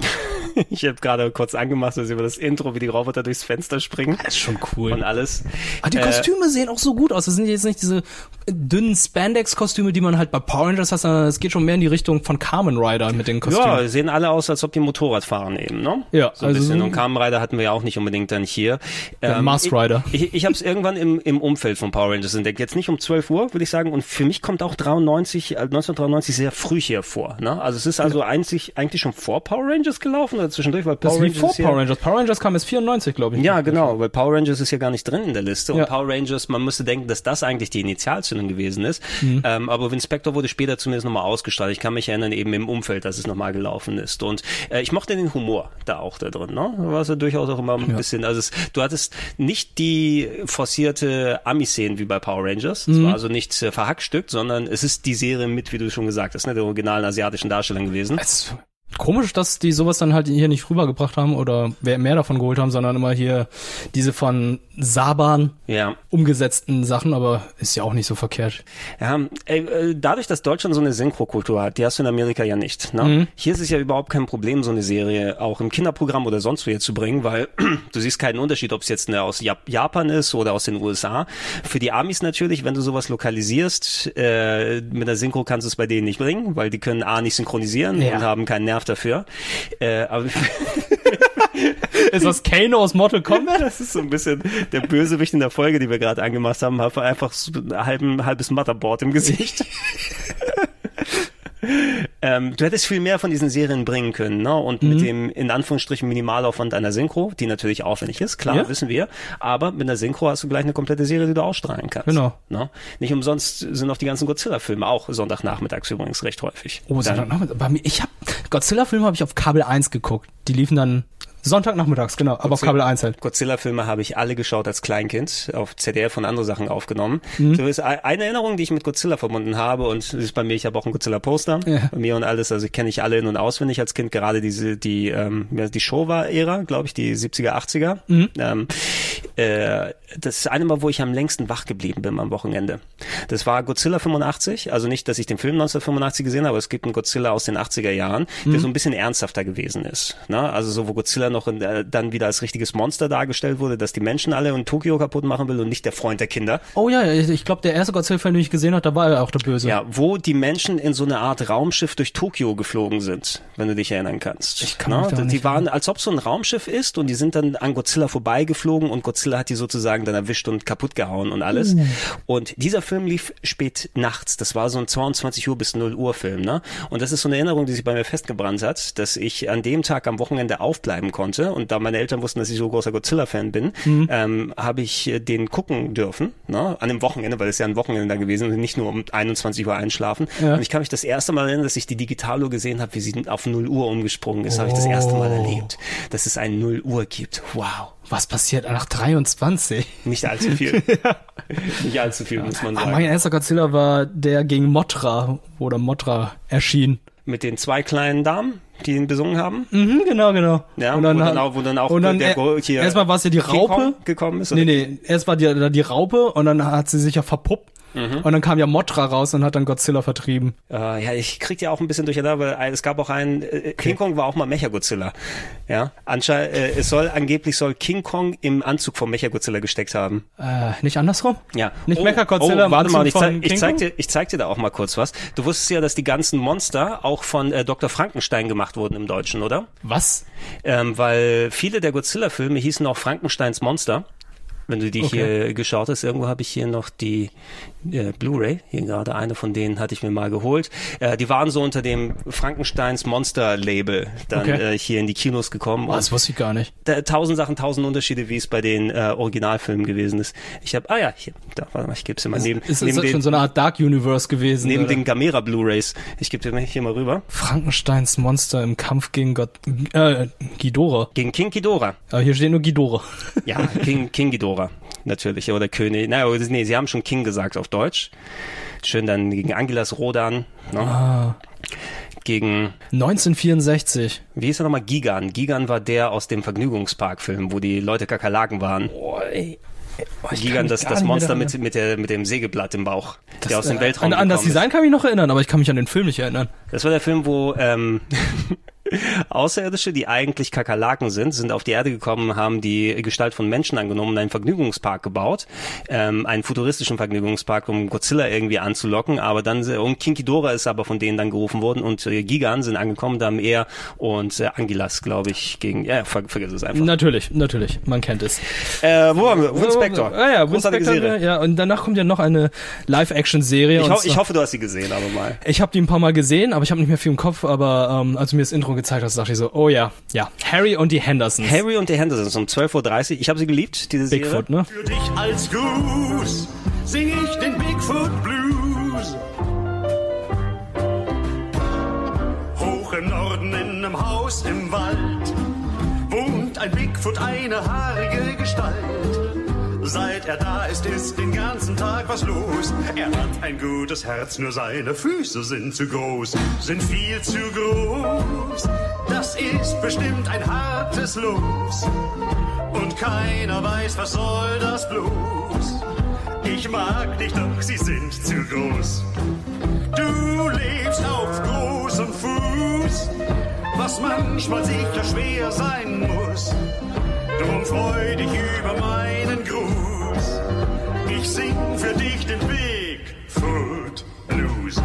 Ich habe gerade kurz angemacht, dass über das Intro, wie die Roboter durchs Fenster springen. Das ist schon cool. Und alles. Aber die Kostüme äh, sehen auch so gut aus. Das sind jetzt nicht diese dünnen Spandex-Kostüme, die man halt bei Power Rangers hat, sondern es geht schon mehr in die Richtung von Kamen Rider mit den Kostümen. Ja, sehen alle aus, als ob die Motorrad fahren eben, ne? Ja. So ein also bisschen. Und Kamen Rider hatten wir ja auch nicht unbedingt dann hier. Ja, ähm, Mars Rider. Ich, ich, ich habe es irgendwann im, im Umfeld von Power Rangers entdeckt. Jetzt nicht um zwölf Uhr, würde ich sagen. Und für mich kommt auch neunzehnhundertdreiundneunzig sehr früh hier vor, ne? Also es ist also ja. einzig, eigentlich schon vor Power Rangers gelaufen oder zwischendurch, weil Power das Rangers vor ist Power Rangers. Power Rangers kam erst vierundneunzig, glaube ich. Ja, genau, weil Power Rangers ist ja gar nicht drin in der Liste ja. und Power Rangers, man müsste denken, dass das eigentlich die Initialzündung gewesen ist, mhm. ähm, aber Vince Spector wurde später zumindest nochmal ausgestrahlt. Ich kann mich erinnern, eben im Umfeld, dass es nochmal gelaufen ist und äh, ich mochte den Humor da auch da drin, ne? Da war es ja durchaus auch immer ein ja. bisschen, also es, du hattest nicht die forcierte Ami-Szenen wie bei Power Rangers, es mhm. war also nicht äh, verhackstückt, sondern es ist die Serie mit, wie du schon gesagt hast, ne, der originalen asiatischen Darstellern gewesen. Es ist komisch, dass die sowas dann halt hier nicht rübergebracht haben oder mehr davon geholt haben, sondern immer hier diese von Saban ja. umgesetzten Sachen, aber ist ja auch nicht so verkehrt. Ja, ey, dadurch, dass Deutschland so eine Synchrokultur hat, die hast du in Amerika ja nicht. Ne? Mhm. Hier ist es ja überhaupt kein Problem, so eine Serie auch im Kinderprogramm oder sonst wo hier zu bringen, weil du siehst keinen Unterschied, ob es jetzt eine aus Japan ist oder aus den U S A. Für die Amis natürlich, wenn du sowas lokalisierst, äh, mit der Synchro kannst du es bei denen nicht bringen, weil die können A nicht synchronisieren ja. und haben keinen Nerv dafür. Äh, aber ist das Kano aus Mortal Kombat? Das ist so ein bisschen der Bösewicht in der Folge, die wir gerade angemacht haben, hat einfach so ein halbes Motherboard im Gesicht. Ähm, du hättest viel mehr von diesen Serien bringen können, ne? Und mhm. mit dem, in Anführungsstrichen, Minimalaufwand einer Synchro, die natürlich aufwendig ist, klar, ja. wissen wir, aber mit einer Synchro hast du gleich eine komplette Serie, die du ausstrahlen kannst. Genau. Ne? Nicht umsonst sind auch die ganzen Godzilla-Filme auch Sonntagnachmittags übrigens recht häufig. Oh, Sonntagnachmittags. Bei mir, ich hab, Godzilla-Filme habe ich auf Kabel eins geguckt. Die liefen dann Sonntagnachmittags, genau, aber Godzilla, auf Kabel eins halt. Godzilla-Filme habe ich alle geschaut als Kleinkind, auf Z D F von andere Sachen aufgenommen. Mhm. So ist eine Erinnerung, die ich mit Godzilla verbunden habe, und das ist bei mir, ich habe auch ein Godzilla-Poster, ja. bei mir und alles, also ich kenne ich alle in- und auswendig als Kind, gerade diese, die, ähm, die Showa-Ära, glaube ich, die siebziger, achtziger. Mhm. Ähm, äh, das ist eine Mal, wo ich am längsten wach geblieben bin am Wochenende. Das war Godzilla fünfundachtzig, also nicht, dass ich den Film neunzehnhundertfünfundachtzig gesehen habe, aber es gibt einen Godzilla aus den achtziger Jahren, mhm. der so ein bisschen ernsthafter gewesen ist, ne? Also so, wo Godzilla noch in, äh, dann wieder als richtiges Monster dargestellt wurde, dass die Menschen alle in Tokio kaputt machen will und nicht der Freund der Kinder. Oh ja, ich, ich glaube, der erste Godzilla-Film, den ich gesehen habe, da war er auch der Böse. Ja, wo die Menschen in so eine Art Raumschiff durch Tokio geflogen sind, wenn du dich erinnern kannst. Ich kann mich da nicht. Die waren, als ob es so ein Raumschiff ist, und die sind dann an Godzilla vorbeigeflogen und Godzilla hat die sozusagen dann erwischt und kaputt gehauen und alles. Mhm. Und dieser Film lief spät nachts. Das war so ein zweiundzwanzig Uhr bis null Uhr Film, ne? Und das ist so eine Erinnerung, die sich bei mir festgebrannt hat, dass ich an dem Tag am Wochenende aufbleiben konnte. Und da meine Eltern wussten, dass ich so großer Godzilla-Fan bin, mhm. ähm, habe ich den gucken dürfen, ne? An dem Wochenende, weil es ja ein Wochenende da gewesen ist, nicht nur um einundzwanzig Uhr einschlafen. Ja. Und ich kann mich das erste Mal erinnern, dass ich die Digitalo gesehen habe, wie sie auf null Uhr umgesprungen ist. Oh. Habe ich das erste Mal erlebt, dass es ein null Uhr gibt. Wow. Was passiert nach dreiundzwanzig? Nicht allzu viel. ja. Nicht allzu viel, muss man sagen. Ach, mein erster Godzilla war der gegen Mothra, wo der Mothra erschien. Mit den zwei kleinen Damen, die ihn besungen haben. Mhm, genau, genau. Ja, und dann, wo dann auch, wo dann auch und dann der er, hier erstmal war es ja die Raupe gekommen ist. Nee, nee, erst war die, die Raupe und dann hat sie sich ja verpuppt. Mhm. Und dann kam ja Mothra raus und hat dann Godzilla vertrieben. Uh, ja, ich krieg ja auch ein bisschen durcheinander, weil es gab auch einen, äh, King okay. Kong war auch mal Mechagodzilla. Ja, anscheinend, äh, es soll, angeblich soll King Kong im Anzug von Mechagodzilla gesteckt haben. Äh, nicht andersrum? Ja. Nicht oh, Mechagodzilla, oh, warte mal, ich, zeig, ich, zeig dir, ich zeig dir da auch mal kurz was. Du wusstest ja, dass die ganzen Monster auch von äh, Doktor Frankenstein gemacht wurden im Deutschen, oder? Was? Ähm, weil viele der Godzilla-Filme hießen auch Frankensteins Monster. Wenn du die okay. hier geschaut hast, irgendwo habe ich hier noch die äh, Blu-ray, hier gerade eine von denen hatte ich mir mal geholt. Äh, die waren so unter dem Frankensteins Monster-Label dann okay. äh, hier in die Kinos gekommen. Oh, das wusste ich gar nicht. Da, tausend Sachen, tausend Unterschiede, wie es bei den äh, Originalfilmen gewesen ist. Ich habe, ah ja, hier, da, warte mal, ich gebe es dir mal. Neben, ist das schon so eine Art Dark Universe gewesen? Neben oder? Den Gamera Blu-rays. Ich gebe dir hier mal rüber. Frankensteins Monster im Kampf gegen Gott, äh, Ghidorah. Gegen King Ghidorah. Aber hier steht nur Ghidorah. Ja, King, King Ghidorah. Natürlich, oder König. Naja, nee, sie haben schon King gesagt auf Deutsch. Schön dann gegen Angelas Rodan. Ne? Ah. Gegen neunzehnhundertvierundsechzig. Wie hieß er nochmal? Gigan. Gigan war der aus dem Vergnügungsparkfilm, wo die Leute Kakerlaken waren. Oh, ey. Oh, Gigan, das, das Monster mit, mit, der, mit dem Sägeblatt im Bauch, das, der aus dem äh, Weltraum an, an das Design ist. Kann ich mich noch erinnern, aber ich kann mich an den Film nicht erinnern. Das war der Film, wo ähm, Außerirdische, die eigentlich Kakerlaken sind, sind auf die Erde gekommen, haben die Gestalt von Menschen angenommen und einen Vergnügungspark gebaut, ähm, einen futuristischen Vergnügungspark, um Godzilla irgendwie anzulocken, aber dann, und King Ghidorah ist aber von denen dann gerufen worden, und äh, Gigan sind angekommen, da haben er und äh, Angelas, glaube ich, gegen, ja, ver- vergiss es einfach. Natürlich, natürlich, man kennt es. Äh, wo haben wir? Wind Spector. Ah ja, Wind Spector, Serie. Ja, und danach kommt ja noch eine Live-Action-Serie. Ich, ho- ich hoffe, du hast sie gesehen, aber mal. Ich habe die ein paar Mal gesehen, aber ich habe nicht mehr viel im Kopf, aber ähm, als du mir das Intro gezeigt hast, dachte ich so, oh ja, ja, Harry und die Hendersons. Harry und die Hendersons um zwölf Uhr dreißig. Ich habe sie geliebt, diese Serie. Bigfoot, ne? Für dich als Goose sing ich den Bigfoot Blues. Hoch im Norden in einem Haus im Wald wohnt ein Bigfoot, eine haarige Gestalt. Seit er da ist, ist den ganzen Tag was los. Er hat ein gutes Herz, nur seine Füße sind zu groß, sind viel zu groß. Das ist bestimmt ein hartes Los. Und keiner weiß, was soll das bloß. Ich mag dich, doch sie sind zu groß. Du lebst auf großem Fuß, was manchmal sicher schwer sein muss. Drum freu dich über meinen Gruß. Ich sing für dich den Bigfoot Blues.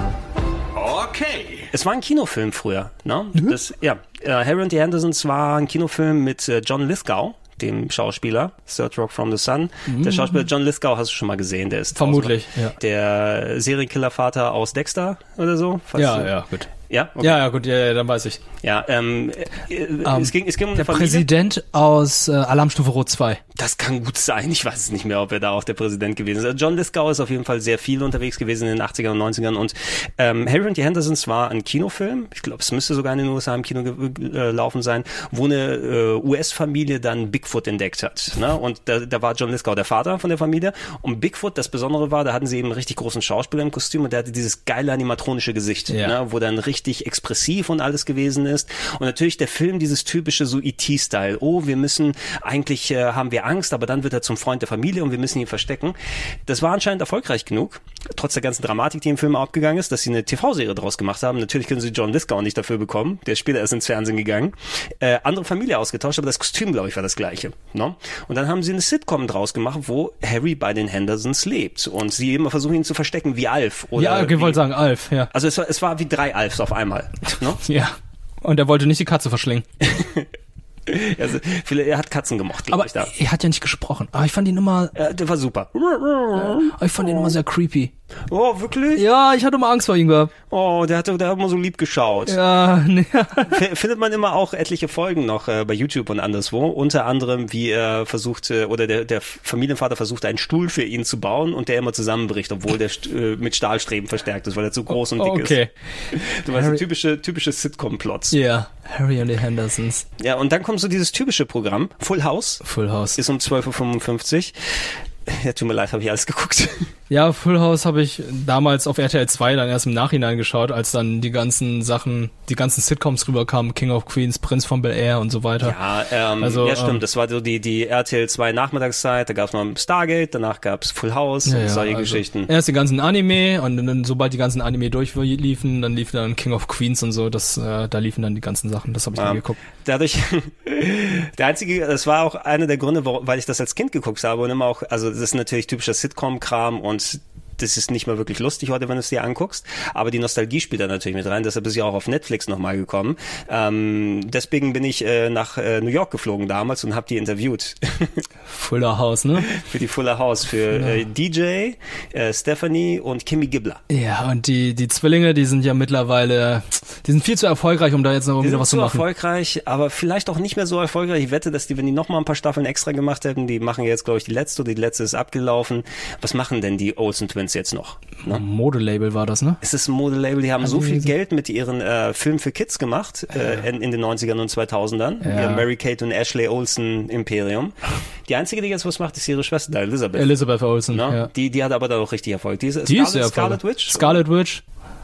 Okay. Es war ein Kinofilm früher, ne? Mhm. Das, ja. Harry und die Hendersons war ein Kinofilm mit äh, John Lithgow, dem Schauspieler, Third Rock from the Sun. Mhm. Der Schauspieler John Lithgow hast du schon mal gesehen, der ist vermutlich, ja. Der Serienkillervater aus Dexter oder so. Ja, du? Ja, gut. Ja? Okay. Ja, ja, gut, ja, ja, dann weiß ich. Ja, ähm, äh, um, es ging, es ging um eine Familie. Der Präsident aus äh, Alarmstufe Rot zwei. Das kann gut sein. Ich weiß es nicht mehr, ob er da auch der Präsident gewesen ist. Also John Lithgow ist auf jeden Fall sehr viel unterwegs gewesen in den achtzigern und neunzigern. Und ähm, Harry und die Hendersons war ein Kinofilm. Ich glaube, es müsste sogar in den U S A im Kino gelaufen sein, wo eine äh, U S-Familie dann Bigfoot entdeckt hat. Ne? Und da, da war John Lithgow der Vater von der Familie. Und Bigfoot, das Besondere war, da hatten sie eben einen richtig großen Schauspieler im Kostüm und der hatte dieses geile animatronische Gesicht, ja. Ne? Wo dann richtig expressiv und alles gewesen ist. Und natürlich der Film, dieses typische so E T-Style. Oh, wir müssen, eigentlich äh, haben wir Angst, aber dann wird er zum Freund der Familie und wir müssen ihn verstecken. Das war anscheinend erfolgreich genug, trotz der ganzen Dramatik, die im Film abgegangen ist, dass sie eine T V-Serie draus gemacht haben. Natürlich können sie John Lithgow nicht dafür bekommen. Der ist später erst ins Fernsehen gegangen. Äh, andere Familie ausgetauscht, aber das Kostüm, glaube ich, war das gleiche. No? Und dann haben sie eine Sitcom draus gemacht, wo Harry bei den Hendersons lebt. Und sie immer versuchen, ihn zu verstecken, wie Alf. Oder ja, ich wollte sagen Alf, ja. Also es war, es war wie drei Alfs auf einmal. No? Ja. Und er wollte nicht die Katze verschlingen. Also, er hat Katzen gemocht, glaube ich. Da. Er hat ja nicht gesprochen. Aber ich fand die Nummer... Äh, der war super. Äh, ich fand die Nummer sehr creepy. Oh, wirklich? Ja, ich hatte immer Angst vor ihm gehabt. Oh, der hat, der hat immer so lieb geschaut. Ja, ne. Findet man immer auch etliche Folgen noch äh, bei YouTube und anderswo. Unter anderem, wie er versucht, äh, oder der, der Familienvater versucht, einen Stuhl für ihn zu bauen und der immer zusammenbricht, obwohl der äh, mit Stahlstreben verstärkt ist, weil er zu groß und dick okay. ist. Du Harry. weißt, typische, typische Sitcom-Plots. Ja, yeah. Harry und die Hendersons. Ja, und dann kommt so dieses typische Programm, Full House. Full House. Ist um zwölf Uhr fünfundfünfzig. Ja, tut mir leid, habe ich alles geguckt. Ja, Full House habe ich damals auf R T L zwei dann erst im Nachhinein geschaut, als dann die ganzen Sachen, die ganzen Sitcoms rüberkamen, King of Queens, Prinz von Bel-Air und so weiter. Ja, ähm, also, ja stimmt, ähm, das war so die, die R T L zwei Nachmittagszeit, da gab es mal Stargate, danach gab es Full House ja, und solche also Geschichten. Erst die ganzen Anime und dann, sobald die ganzen Anime durchliefen, dann lief dann King of Queens und so, das, äh, da liefen dann die ganzen Sachen, das habe ich ähm, dann geguckt. Dadurch, der einzige, das war auch einer der Gründe, weil ich das als Kind geguckt habe und immer auch, also das ist natürlich typischer Sitcom-Kram und das ist nicht mehr wirklich lustig heute, wenn du es dir anguckst, aber die Nostalgie spielt da natürlich mit rein, deshalb ist ja auch auf Netflix nochmal gekommen. Ähm, deswegen bin ich äh, nach äh, New York geflogen damals und habe die interviewt. Fuller House, ne? Für die Fuller House, für ja. äh, D J, äh, Stephanie und Kimmy Gibbler. Ja, und die die Zwillinge, die sind ja mittlerweile, die sind viel zu erfolgreich, um da jetzt noch wieder was zu machen. Die sind zu erfolgreich, aber vielleicht auch nicht mehr so erfolgreich. Ich wette, dass die, wenn die nochmal ein paar Staffeln extra gemacht hätten, die machen jetzt, glaube ich, die letzte, die letzte ist abgelaufen. Was machen denn die Olsen Twins jetzt noch? Ne? Modelabel war das, ne? Es ist ein Modelabel, die haben also so viel Geld mit ihren äh, Filmen für Kids gemacht, äh, ja. in, in den neunzigern und zweitausendern. Ja. Ihr Mary-Kate und Ashley Olsen-Imperium. Die einzige, die jetzt was macht, ist ihre Schwester, Elizabeth. Elizabeth Olsen, ne? Ja. Die, die hat aber da auch richtig Erfolg. Die ist, die Scarlet, ist sehr Scarlet Witch. Scarlet Witch.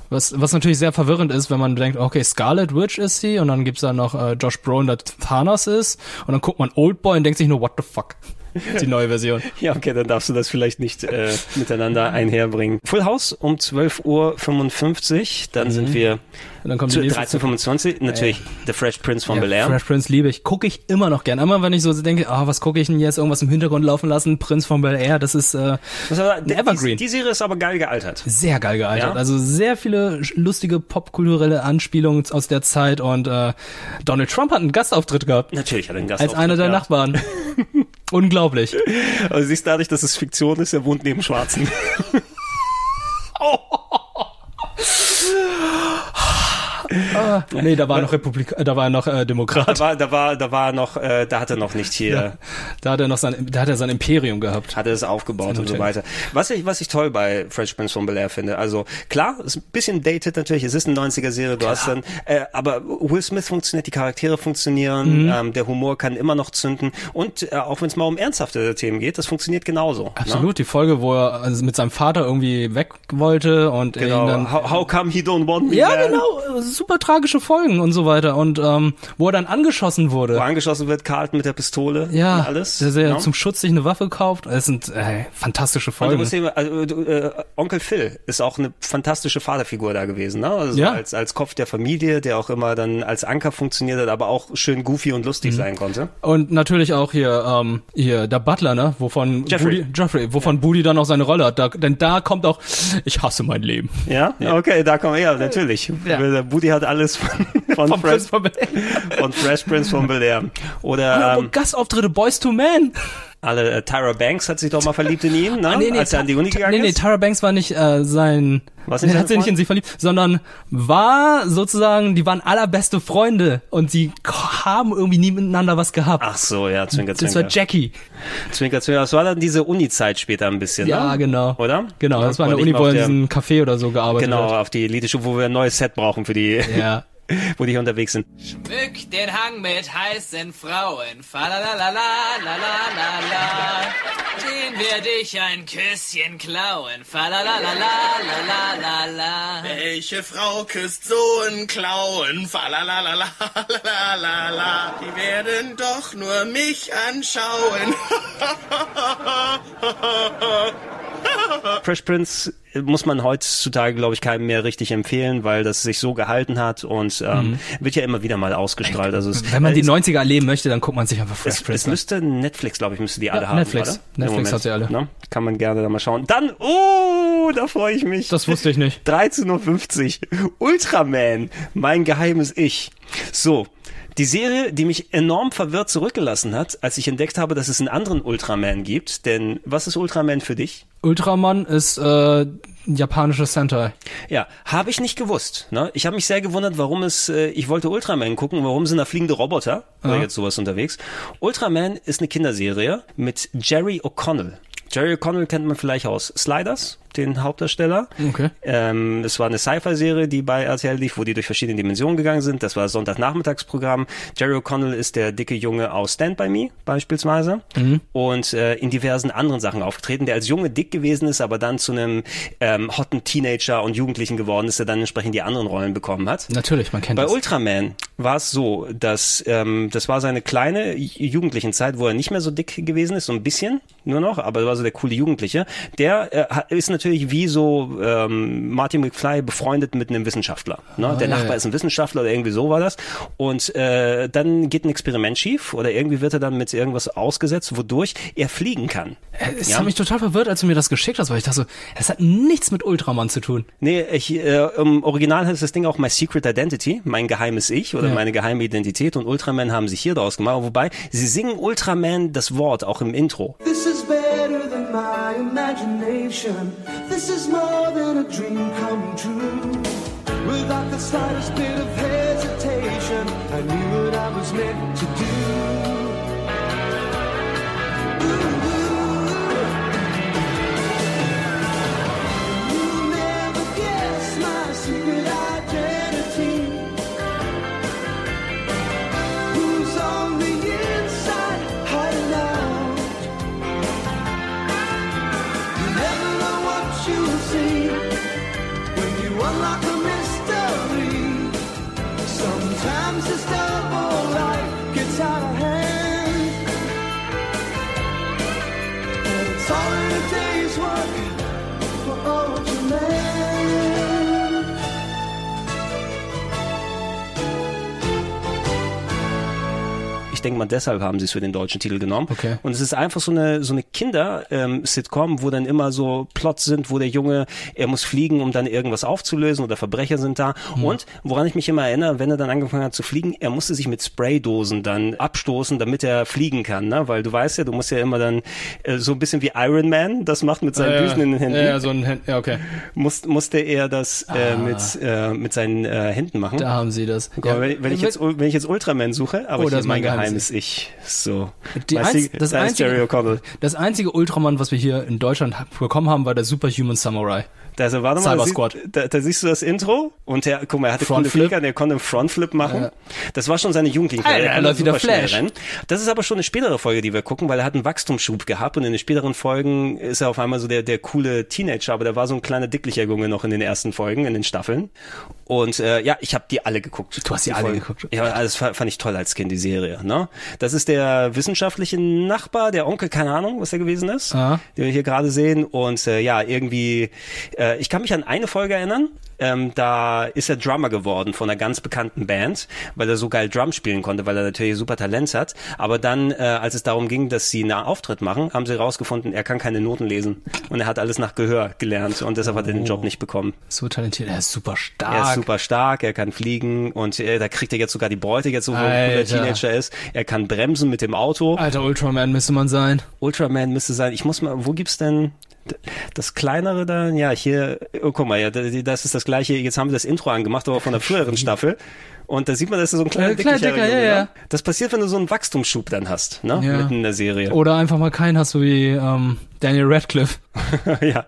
Was, was natürlich sehr verwirrend ist, wenn man denkt, okay, Scarlet Witch ist sie und dann gibt's da noch äh, Josh Brolin, der Thanos ist und dann guckt man Oldboy und denkt sich nur, what the fuck? Die neue Version. Ja, okay, dann darfst du das vielleicht nicht äh, miteinander einherbringen. Full House um zwölf Uhr fünfundfünfzig, dann mhm. sind wir dann kommt zu dreizehn Uhr fünfundzwanzig, natürlich ja. The Fresh Prince von ja, Bel-Air. Fresh Prince liebe ich, gucke ich immer noch gern. Einmal, wenn ich so denke, ah, oh, was gucke ich denn jetzt, irgendwas im Hintergrund laufen lassen, Prince von Bel-Air, das ist äh, das aber, ein Evergreen. Die, die Serie ist aber geil gealtert. Sehr geil gealtert, ja? Also sehr viele lustige popkulturelle Anspielungen aus der Zeit und äh, Donald Trump hat einen Gastauftritt gehabt. Natürlich hat er einen Gastauftritt gehabt. Als einer der gehabt. Nachbarn. Unglaublich. Aber siehst du dadurch, dass es Fiktion ist, er wohnt neben Schwarzen. Oh. Ah, nee, da war noch Republik, da war noch äh, Demokrat. Da war, da war, da war noch, äh, da hat er noch nicht hier. Ja, da hat er noch sein, da hat er sein Imperium gehabt. Hat er es aufgebaut sein und Hotel. So weiter. Was ich, was ich toll bei Fresh Prince von Bel-Air finde. Also klar, ist ein bisschen dated natürlich. Es ist eine neunziger-Serie. Du klar. hast dann, äh, aber Will Smith funktioniert, die Charaktere funktionieren, mhm. ähm, der Humor kann immer noch zünden und äh, auch wenn es mal um ernsthafte Themen geht, das funktioniert genauso. Absolut. Ne? Die Folge, wo er also mit seinem Vater irgendwie weg wollte und genau. ihn dann. How, how come he don't want me? Ja, man? Genau. Super tragische Folgen und so weiter und ähm, wo er dann angeschossen wurde. Wo angeschossen wird, Carlton mit der Pistole ja, und alles. Der, der ja, zum Schutz sich eine Waffe kauft. Es sind äh, fantastische Folgen. Und du musst eben, also, du, äh, Onkel Phil ist auch eine fantastische Vaterfigur da gewesen, ne? Also ja. als, als Kopf der Familie, der auch immer dann als Anker funktioniert hat, aber auch schön goofy und lustig mhm. sein konnte. Und natürlich auch hier, ähm, hier der Butler, ne? Wovon Jeffrey, Budi, Jeffrey wovon ja. Budi dann auch seine Rolle hat. Da, denn da kommt auch, ich hasse mein Leben. Ja, ja. Okay, da kommen wir ja, natürlich. Ja. Der Budi hat alles von von, von, Fresh, von, von Fresh Prince von Bel-Air. Oder ähm, und Gastauftritte, Boys to Men. Alle, äh, Tyra Banks hat sich doch mal verliebt in ihn, ne? Ah, nee, nee, als er an die Uni gegangen nee, ist. Nee, nee, Tyra Banks war nicht äh, sein... Was nee, hat sie nicht in sie verliebt, sondern war sozusagen, die waren allerbeste Freunde und sie haben irgendwie nie miteinander was gehabt. Ach so, ja, Zwinker, Zwinker. Das war Jackie. Zwinker, Zwinker. Das war dann diese Uni-Zeit später ein bisschen, ja, ne? Ja, genau. Oder? Genau, das, das war eine Uni, wo in diesem Café oder so gearbeitet Genau, wird. Auf die Elite-Schule, wo wir ein neues Set brauchen für die... Ja. Wo die unterwegs sind. Schmück den Hang mit heißen Frauen. Falalalala, lalalala. Den wir dich ein Küsschen klauen. Falalalala, lalalala. Welche Frau küsst so einen Klauen? Falalalala, lalalala. Die werden doch nur mich anschauen. Fresh Prince muss man heutzutage, glaube ich, keinem mehr richtig empfehlen, weil das sich so gehalten hat und ähm, mhm. wird ja immer wieder mal ausgestrahlt. Also es, wenn man die neunziger erleben möchte, dann guckt man sich einfach Fresh Prince an. Es müsste Netflix, glaube ich, müsste die alle ja, haben, Netflix. Oder? Netflix hat sie alle. Na, kann man gerne da mal schauen. Dann, oh, da freue ich mich. Das wusste ich nicht. dreizehn Uhr fünfzig, Ultraman, mein geheimes Ich. So, die Serie, die mich enorm verwirrt zurückgelassen hat, als ich entdeckt habe, dass es einen anderen Ultraman gibt. Denn was ist Ultraman für dich? Ultraman ist äh, japanisches Sentai. Ja, habe ich nicht gewusst. Ne? Ich habe mich sehr gewundert, warum es, äh, ich wollte Ultraman gucken, warum sind da fliegende Roboter, ja. Oder jetzt sowas unterwegs. Ultraman ist eine Kinderserie mit Jerry O'Connell. Jerry O'Connell kennt man vielleicht aus Sliders, den Hauptdarsteller. Okay. Ähm, das war eine Sci-Fi-Serie, die bei R T L lief, wo die durch verschiedene Dimensionen gegangen sind. Das war Sonntagnachmittagsprogramm. Jerry O'Connell ist der dicke Junge aus Stand By Me beispielsweise mhm. und äh, in diversen anderen Sachen aufgetreten, der als Junge dick gewesen ist, aber dann zu einem ähm, hotten Teenager und Jugendlichen geworden ist, der dann entsprechend die anderen Rollen bekommen hat. Natürlich, man kennt bei das. Bei Ultraman war es so, dass ähm, das war seine kleine Jugendlichenzeit, wo er nicht mehr so dick gewesen ist, so ein bisschen nur noch, aber war so der coole Jugendliche. Der äh, ist natürlich wie so ähm, Martin McFly befreundet mit einem Wissenschaftler. Ne? Oh, der Nachbar ja, ja. ist ein Wissenschaftler oder irgendwie so war das. Und äh, dann geht ein Experiment schief oder irgendwie wird er dann mit irgendwas ausgesetzt, wodurch er fliegen kann. Es ja? hat mich total verwirrt, als du mir das geschickt hast, weil ich dachte so, es hat nichts mit Ultraman zu tun. Nee, ich, äh, im Original heißt das Ding auch My Secret Identity, mein geheimes Ich oder ja. meine geheime Identität und Ultraman haben sich hier draus gemacht. Wobei, sie singen Ultraman das Wort auch im Intro. This is better than my imagination. This is more than a dream come true. Without the slightest bit of hesitation, I knew what I was meant to do. Ooh, you'll never guess my secret identity. Who's on the inside, hiding out? You never know what you'll see when you unlock a mystery. Sometimes this double life gets out of hand, and it's all in a day's work for Ultraman. Ich denke mal, deshalb haben sie es für den deutschen Titel genommen. Okay. Und es ist einfach so eine so eine Kinder-Sitcom, ähm, wo dann immer so Plots sind, wo der Junge, er muss fliegen, um dann irgendwas aufzulösen oder Verbrecher sind da. Mhm. Und woran ich mich immer erinnere, wenn er dann angefangen hat zu fliegen, er musste sich mit Spraydosen dann abstoßen, damit er fliegen kann, ne? Weil du weißt ja, du musst ja immer dann äh, so ein bisschen wie Iron Man das macht mit seinen äh, Düsen in den Händen. Ja, äh, so ein Händen, ja, okay. Muss, musste er das äh, ah. mit äh, mit seinen äh, Händen machen. Da haben sie das. Ja. Wenn, wenn ich jetzt wenn ich jetzt Ultraman suche, aber oh, ich das ist mein Geheimnis. Ist ich so. Die einz- das, da einzige, das einzige Ultraman, was wir hier in Deutschland bekommen haben, war der Superhuman Samurai. Also, warte mal, Cyber Squad. Sie, da, da siehst du das Intro und der, guck mal, er hatte coole Flicker, der konnte einen Frontflip machen. Ja. Das war schon seine Jugendlichkeit. Ah, ja, er läuft wieder Flash. Das ist aber schon eine spätere Folge, die wir gucken, weil er hat einen Wachstumsschub gehabt und in den späteren Folgen ist er auf einmal so der, der coole Teenager, aber da war so ein kleiner dicklicher Junge noch in den ersten Folgen, in den Staffeln. Und äh, ja, ich habe die alle geguckt. Du hast die, die alle Folge. geguckt? Ja, das fand ich toll als Kind, die Serie. Ne? Das ist der wissenschaftliche Nachbar, der Onkel, keine Ahnung, was der gewesen ist, ah. den wir hier gerade sehen. Und äh, ja, irgendwie... Äh, ich kann mich an eine Folge erinnern, ähm, da ist er Drummer geworden von einer ganz bekannten Band, weil er so geil Drum spielen konnte, weil er natürlich super Talent hat. Aber dann, äh, als es darum ging, dass sie einen Auftritt machen, haben sie herausgefunden, er kann keine Noten lesen. Und er hat alles nach Gehör gelernt und deshalb oh. hat er den Job nicht bekommen. So talentiert, er ist super stark. Er ist super stark, er kann fliegen und äh, da kriegt er jetzt sogar die Beute, jetzt so, wo er Teenager ist. Er kann bremsen mit dem Auto. Alter, Ultraman müsste man sein. Ultraman müsste sein. Ich muss mal, wo gibt's denn... Das kleinere da, ja, hier, oh, guck mal, ja, das ist das gleiche, jetzt haben wir das Intro angemacht, aber von der früheren Staffel. Und da sieht man, dass ist so ein kleiner, äh, kleiner Dicker, Junge, ja, ja. Das passiert, wenn du so einen Wachstumsschub dann hast, ne, ja. mitten in der Serie. Oder einfach mal keinen hast, so wie ähm, Daniel Radcliffe. ja.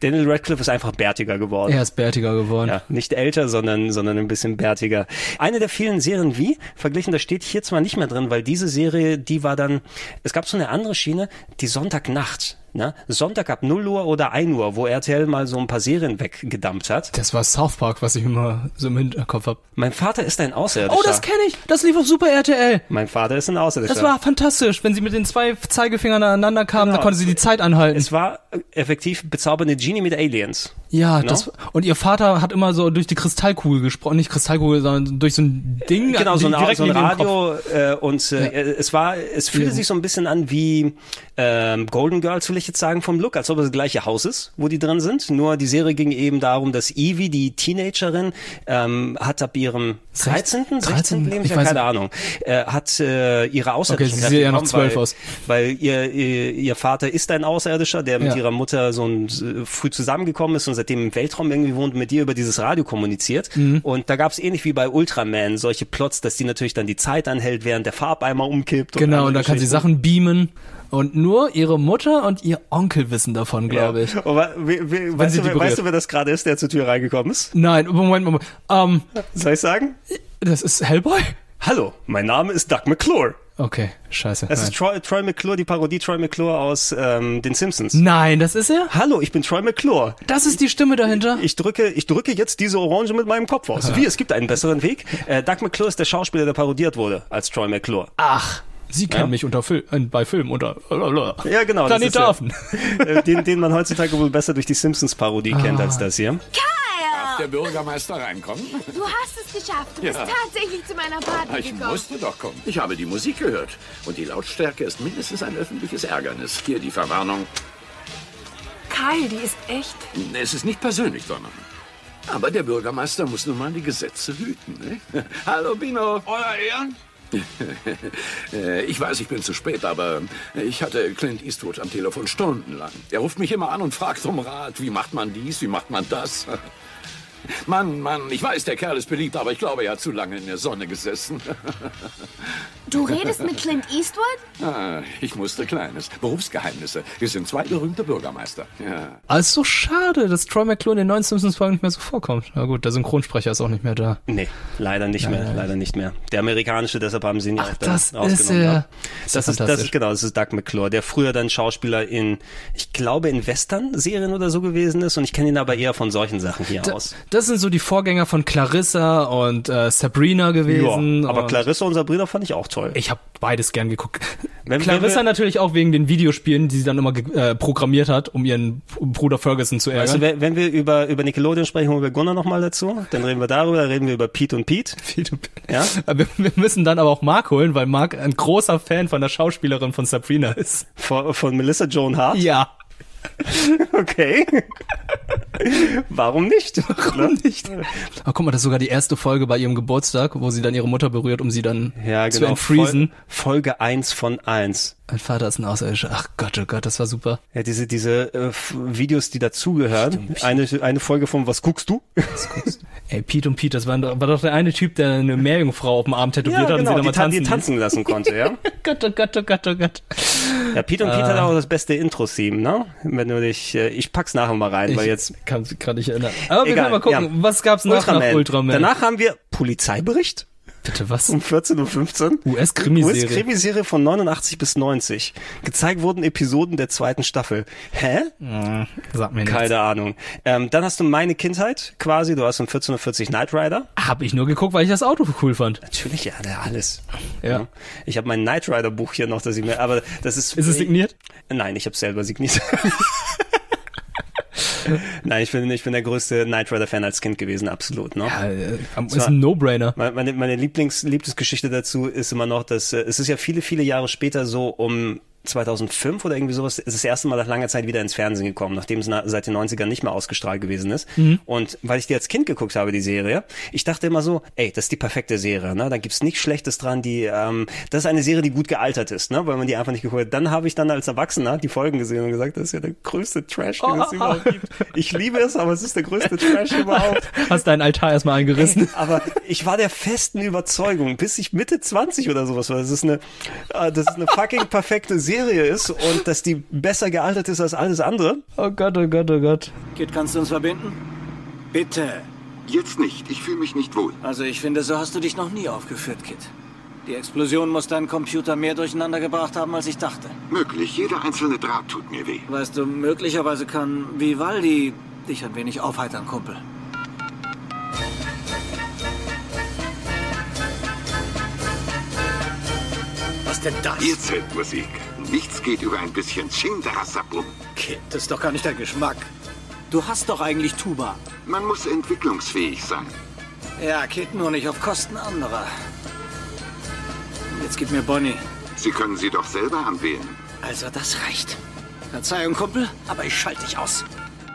Daniel Radcliffe ist einfach bärtiger geworden. Er ist bärtiger geworden. Ja, nicht älter, sondern, sondern ein bisschen bärtiger. Eine der vielen Serien wie, verglichen, das steht hier zwar nicht mehr drin, weil diese Serie, die war dann, es gab so eine andere Schiene, die Sonntagnacht, ne? Sonntag ab null Uhr oder ein Uhr, wo R T L mal so ein paar Serien weggedampft hat. Das war South Park, was ich immer so im Hinterkopf habe. Mein Vater ist ein Außerirdischer. Oh, das kenne ich. Das lief auf Super R T L. Mein Vater ist ein Außerirdischer. Das war fantastisch. Wenn sie mit den zwei Zeigefingern aneinander kamen, genau. Dann konnte sie die Zeit anhalten. Es war effektiv bezaubernde Genie mit Aliens. Ja, no? das und ihr Vater hat immer so durch die Kristallkugel gesprochen. Nicht Kristallkugel, sondern durch so ein Ding. Genau, so ein, direkt so ein Radio. Äh, und äh, ja. es war, es fühlte ja. sich so ein bisschen an wie äh, Golden Girls, will ich jetzt sagen, vom Look, als ob es das gleiche Haus ist, wo die drin sind. Nur die Serie ging eben darum, dass Evie, die Teenagerin, ähm, hat ab ihrem dreizehnten. dreizehnten. Lebensjahr, keine nicht. Ahnung, äh, hat äh, ihre Außerirdischen. Okay, sie sieht ja noch zwölf aus. Weil ihr, ihr, ihr Vater ist ein Außerirdischer, der mit ja. ihrer Mutter so ein, früh zusammengekommen ist und seitdem im Weltraum irgendwie wohnt und mit ihr über dieses Radio kommuniziert. Mhm. Und da gab es ähnlich wie bei Ultraman solche Plots, dass die natürlich dann die Zeit anhält, während der Farbeimer umkippt. Genau, und, und da kann sie Sachen beamen. Und nur ihre Mutter und ihr Onkel wissen davon, glaube ja. ich. Aber we, we, weißt, du, weißt du, wer das gerade ist, der zur Tür reingekommen ist? Nein, Moment, Moment. Um, Soll ich sagen? Das ist Hellboy. Hallo, mein Name ist Doug McClure. Okay, scheiße. Das nein. ist Troy, Troy McClure, die Parodie Troy McClure aus ähm, den Simpsons. Nein, das ist er? Hallo, ich bin Troy McClure. Das ist die Stimme dahinter? Ich, ich, drücke, ich drücke jetzt diese Orange mit meinem Kopf aus. Ah. Wie, es gibt einen besseren Weg? Äh, Doug McClure ist der Schauspieler, der parodiert wurde als Troy McClure. Ach, Sie kennen ja. mich unter Fil- äh, bei Filmen unter blablabla. Ja, genau. Planet Affen. Ja, den, den man heutzutage wohl besser durch die Simpsons-Parodie ah. kennt als das hier. Kyle! Darf der Bürgermeister reinkommen? Du hast es geschafft. Du ja. bist tatsächlich zu meiner Party ich gekommen. Ich musste doch kommen. Ich habe die Musik gehört. Und die Lautstärke ist mindestens ein öffentliches Ärgernis. Hier die Verwarnung. Kyle, die ist echt. Es ist nicht persönlich, sondern... Aber der Bürgermeister muss nun mal die Gesetze hüten. Ne? Hallo, Bino. Euer Ehren? Ich weiß, ich bin zu spät, aber ich hatte Clint Eastwood am Telefon stundenlang. Er ruft mich immer an und fragt um Rat. Wie macht man dies, wie macht man das? Mann, Mann, ich weiß, der Kerl ist beliebt, aber ich glaube, er hat zu lange in der Sonne gesessen. Du redest mit Clint Eastwood? Ah, ich musste Kleines. Berufsgeheimnisse. Wir sind zwei berühmte Bürgermeister. Ja. Also so schade, dass Troy McClure in den neuen Simpsons-Folgen nicht mehr so vorkommt. Na gut, der Synchronsprecher ist auch nicht mehr da. Nee, leider nicht leider. mehr. Leider nicht mehr. Der amerikanische, deshalb haben sie ihn ja auch da ausgenommen. Ist er. Ja. Das, ist, das ist genau, das ist Doug McClure, der früher dann Schauspieler in, ich glaube, in Western-Serien oder so gewesen ist. Und ich kenne ihn aber eher von solchen Sachen hier da, aus. Das sind so die Vorgänger von Clarissa und äh, Sabrina gewesen. Ja, aber Clarissa und Sabrina fand ich auch toll. Ich habe beides gern geguckt. Wenn, Clarissa wenn wir, natürlich auch wegen den Videospielen, die sie dann immer ge- äh, programmiert hat, um ihren Bruder Ferguson zu ärgern. Also wenn, wenn wir über, über Nickelodeon sprechen, holen wir Gunnar nochmal dazu. Dann reden wir darüber, dann reden wir über Pete und Pete. Pete und Pete. Ja? Wir, wir müssen dann aber auch Mark holen, weil Mark ein großer Fan von der Schauspielerin von Sabrina ist. Von, von Melissa Joan Hart? Ja. Okay. Warum nicht? Warum nicht? Oh, guck mal, das ist sogar die erste Folge bei ihrem Geburtstag, wo sie dann ihre Mutter berührt, um sie dann ja, genau. zu entfriesen. Fol- Folge eins von eins. Mein Vater ist ein Außerirdischer. Ach Gott, oh Gott, das war super. Ja, diese diese äh, Videos, die dazugehören. Eine eine Folge von Was guckst du? Was guckst du? Ey, Pete und Pete, das war, war doch der eine Typ, der eine Meerjungfrau auf dem Arm tätowiert ja, hat genau, und sie dann mal tanzen, die tanzen lassen konnte, ja? Gott, oh Gott, oh Gott, oh Gott. Ja, Pete und Pete ah. hat auch das beste Intro-Theme, ne? Wenn du dich, ich pack's nachher mal rein, ich weil jetzt... Ich kann gerade nicht erinnern. Aber wir egal, können mal gucken, ja. was gab's nach Ultraman. nach Ultraman? Danach haben wir Polizeibericht. Bitte was? Um vierzehn Uhr fünfzehn. U S-Krimiserie. U S-Krimiserie von neunundachtzig bis neunzig. Gezeigt wurden Episoden der zweiten Staffel. Hä? Ja, sag mir nichts. Keine Ahnung. Ähm, dann hast du meine Kindheit quasi. Du hast um vierzehn Uhr vierzig Knight Rider. Hab ich nur geguckt, weil ich das Auto cool fand. Natürlich, ja, der alles. Ja. ja. Ich habe mein Knight Rider Buch hier noch, dass ich mir, aber das ist... Ist es signiert? Nein, ich habe selber signiert. Nein, ich bin, ich bin der größte Knight Rider-Fan als Kind gewesen, absolut. Ne? Ja, äh, ist ein No-Brainer. Meine, meine Lieblings, Lieblingsgeschichte dazu ist immer noch, dass äh, es ist ja viele, viele Jahre später so um zweitausendfünf oder irgendwie sowas, ist das erste Mal nach langer Zeit wieder ins Fernsehen gekommen, nachdem es seit den neunzigern nicht mehr ausgestrahlt gewesen ist. Mhm. Und weil ich die als Kind geguckt habe, die Serie, ich dachte immer so, ey, das ist die perfekte Serie, ne? Da gibt's nichts Schlechtes dran, die, ähm, das ist eine Serie, die gut gealtert ist, ne? Weil man die einfach nicht geholt hat. Dann habe ich dann als Erwachsener die Folgen gesehen und gesagt, das ist ja der größte Trash, den oh, es überhaupt gibt. Ich liebe es, aber es ist der größte Trash überhaupt. Hast deinen Altar erstmal eingerissen. Ey, aber ich war der festen Überzeugung, bis ich Mitte zwanzig oder sowas war, das ist eine, das ist eine fucking perfekte Serie. Serie ist und dass die besser gealtert ist als alles andere. Oh Gott, oh Gott, oh Gott. Kid, kannst du uns verbinden? Bitte. Jetzt nicht. Ich fühle mich nicht wohl. Also ich finde, so hast du dich noch nie aufgeführt, Kid. Die Explosion muss deinen Computer mehr durcheinander gebracht haben, als ich dachte. Möglich. Jeder einzelne Draht tut mir weh. Weißt du, möglicherweise kann Vivaldi dich ein wenig aufheitern, Kumpel. Was denn das? Ihr zählt Musik. Nichts geht über ein bisschen Chindarasabum. Kid, das ist doch gar nicht dein Geschmack. Du hast doch eigentlich Tuba. Man muss entwicklungsfähig sein. Ja, Kid, nur nicht auf Kosten anderer. Jetzt gib mir Bonnie. Sie können sie doch selber anwählen. Also das reicht. Verzeihung, Kumpel, aber ich schalte dich aus.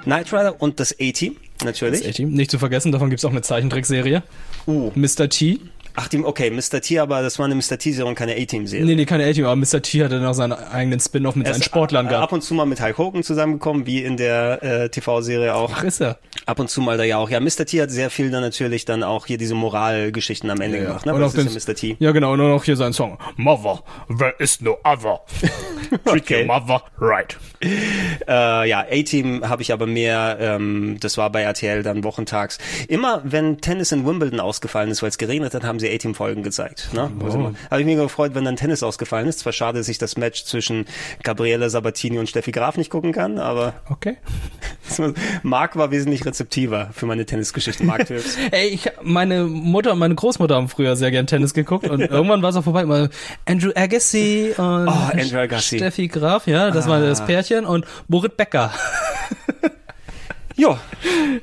Knight Rider und das A-Team, natürlich. Das A-Team, nicht zu vergessen, davon gibt es auch eine Zeichentrickserie. Uh. Mister T. Ach, okay, Mister T, aber das war eine Mister T-Serie und keine A-Team-Serie. Nee, nee, keine A-Team, aber Mister T hatte noch seinen eigenen Spin-Off mit er seinen Sportlern ab, gehabt. Ab und zu mal mit Hulk Hogan zusammengekommen, wie in der äh, T V-Serie auch. Ach, ist er. Ab und zu mal da ja auch. Ja, Mister T hat sehr viel dann natürlich dann auch hier diese Moralgeschichten am Ende ja, gemacht, ne? Und das ist ja Mister T. Ja, genau, und dann auch hier sein Song. Mother, there is no other. Treat okay. your mother right. Äh, ja, A-Team habe ich aber mehr, ähm, das war bei R T L dann wochentags. Immer, wenn Tennis in Wimbledon ausgefallen ist, weil es geregnet hat, haben sie A-Team-Folgen gezeigt. Ne? Oh. Also, habe ich mir gefreut, wenn dann Tennis ausgefallen ist. Zwar schade, dass ich das Match zwischen Gabriele Sabatini und Steffi Graf nicht gucken kann, aber okay. Marc war wesentlich rezeptiver für meine Tennisgeschichten. Mark Tövs. Ey, ich, meine Mutter und meine Großmutter haben früher sehr gern Tennis geguckt und irgendwann war es auch vorbei. Mal Andrew Agassi und oh, Andrew Agassi. Steffi Graf, ja, das ah. war das Pärchen und Boris Becker. Jo.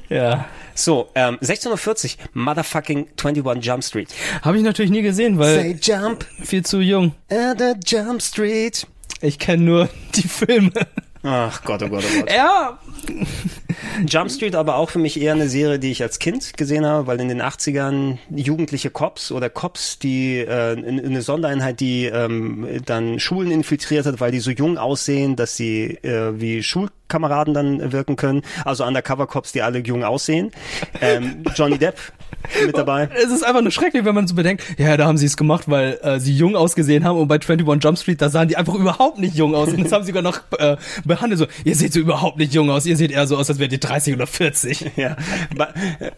Ja. So, ähm, sechzehn Uhr vierzig, motherfucking einundzwanzig Jump Street. Habe ich natürlich nie gesehen, weil Say jump. Viel zu jung. At the Jump Street. Ich kenne nur die Filme. Ach Gott, oh Gott, oh Gott. Ja. Jump Street aber auch für mich eher eine Serie, die ich als Kind gesehen habe, weil in den achtzigern jugendliche Cops oder Cops, die äh, eine Sondereinheit, die ähm, dann Schulen infiltriert hat, weil die so jung aussehen, dass sie äh, wie Schulkameraden dann wirken können. Also Undercover-Cops, die alle jung aussehen. Ähm, Johnny Depp mit dabei. Es ist einfach nur schrecklich, wenn man so bedenkt, ja, da haben sie es gemacht, weil äh, sie jung ausgesehen haben und bei einundzwanzig Jump Street, da sahen die einfach überhaupt nicht jung aus. Und das haben sie sogar noch äh, behandelt, so, ihr seht so überhaupt nicht jung aus, ihr seht eher so aus, als wärt ihr dreißig oder vierzig. Ja,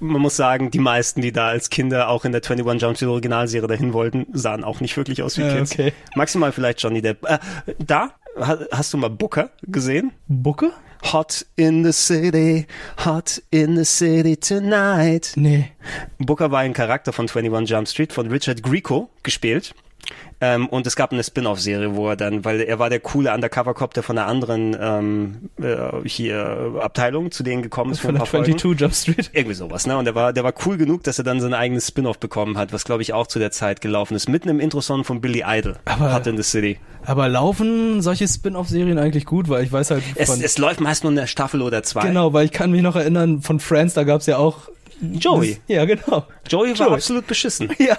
man muss sagen, die meisten, die da als Kinder auch in der einundzwanzig Jump Street Originalserie dahin wollten, sahen auch nicht wirklich aus wie äh, Kids. Okay. Maximal vielleicht Johnny Depp. Äh, da, hast du mal Booker gesehen? Booker? Hot in the city, hot in the city tonight. Nee. Booker war ein Charakter von einundzwanzig Jump Street von Richard Grieco gespielt. Ähm, und es gab eine Spin-off-Serie, wo er dann, weil er war der coole Undercover-Cop, der von einer anderen ähm, äh, hier Abteilung zu denen gekommen ist. Von der zweiundzwanzig Jump Street. Irgendwie sowas, ne? Und der war, der war cool genug, dass er dann sein eigenes Spin-off bekommen hat, was glaube ich auch zu der Zeit gelaufen ist. Mitten im Intro-Song von Billy Idol. Aber, Hot in the City. Aber laufen solche Spin-off-Serien eigentlich gut, weil ich weiß halt von... Es, es läuft meist nur eine Staffel oder zwei. Genau, weil ich kann mich noch erinnern, von Friends, da gab's ja auch... Joey. Ja, genau. Joey, Joey war absolut beschissen. Ja,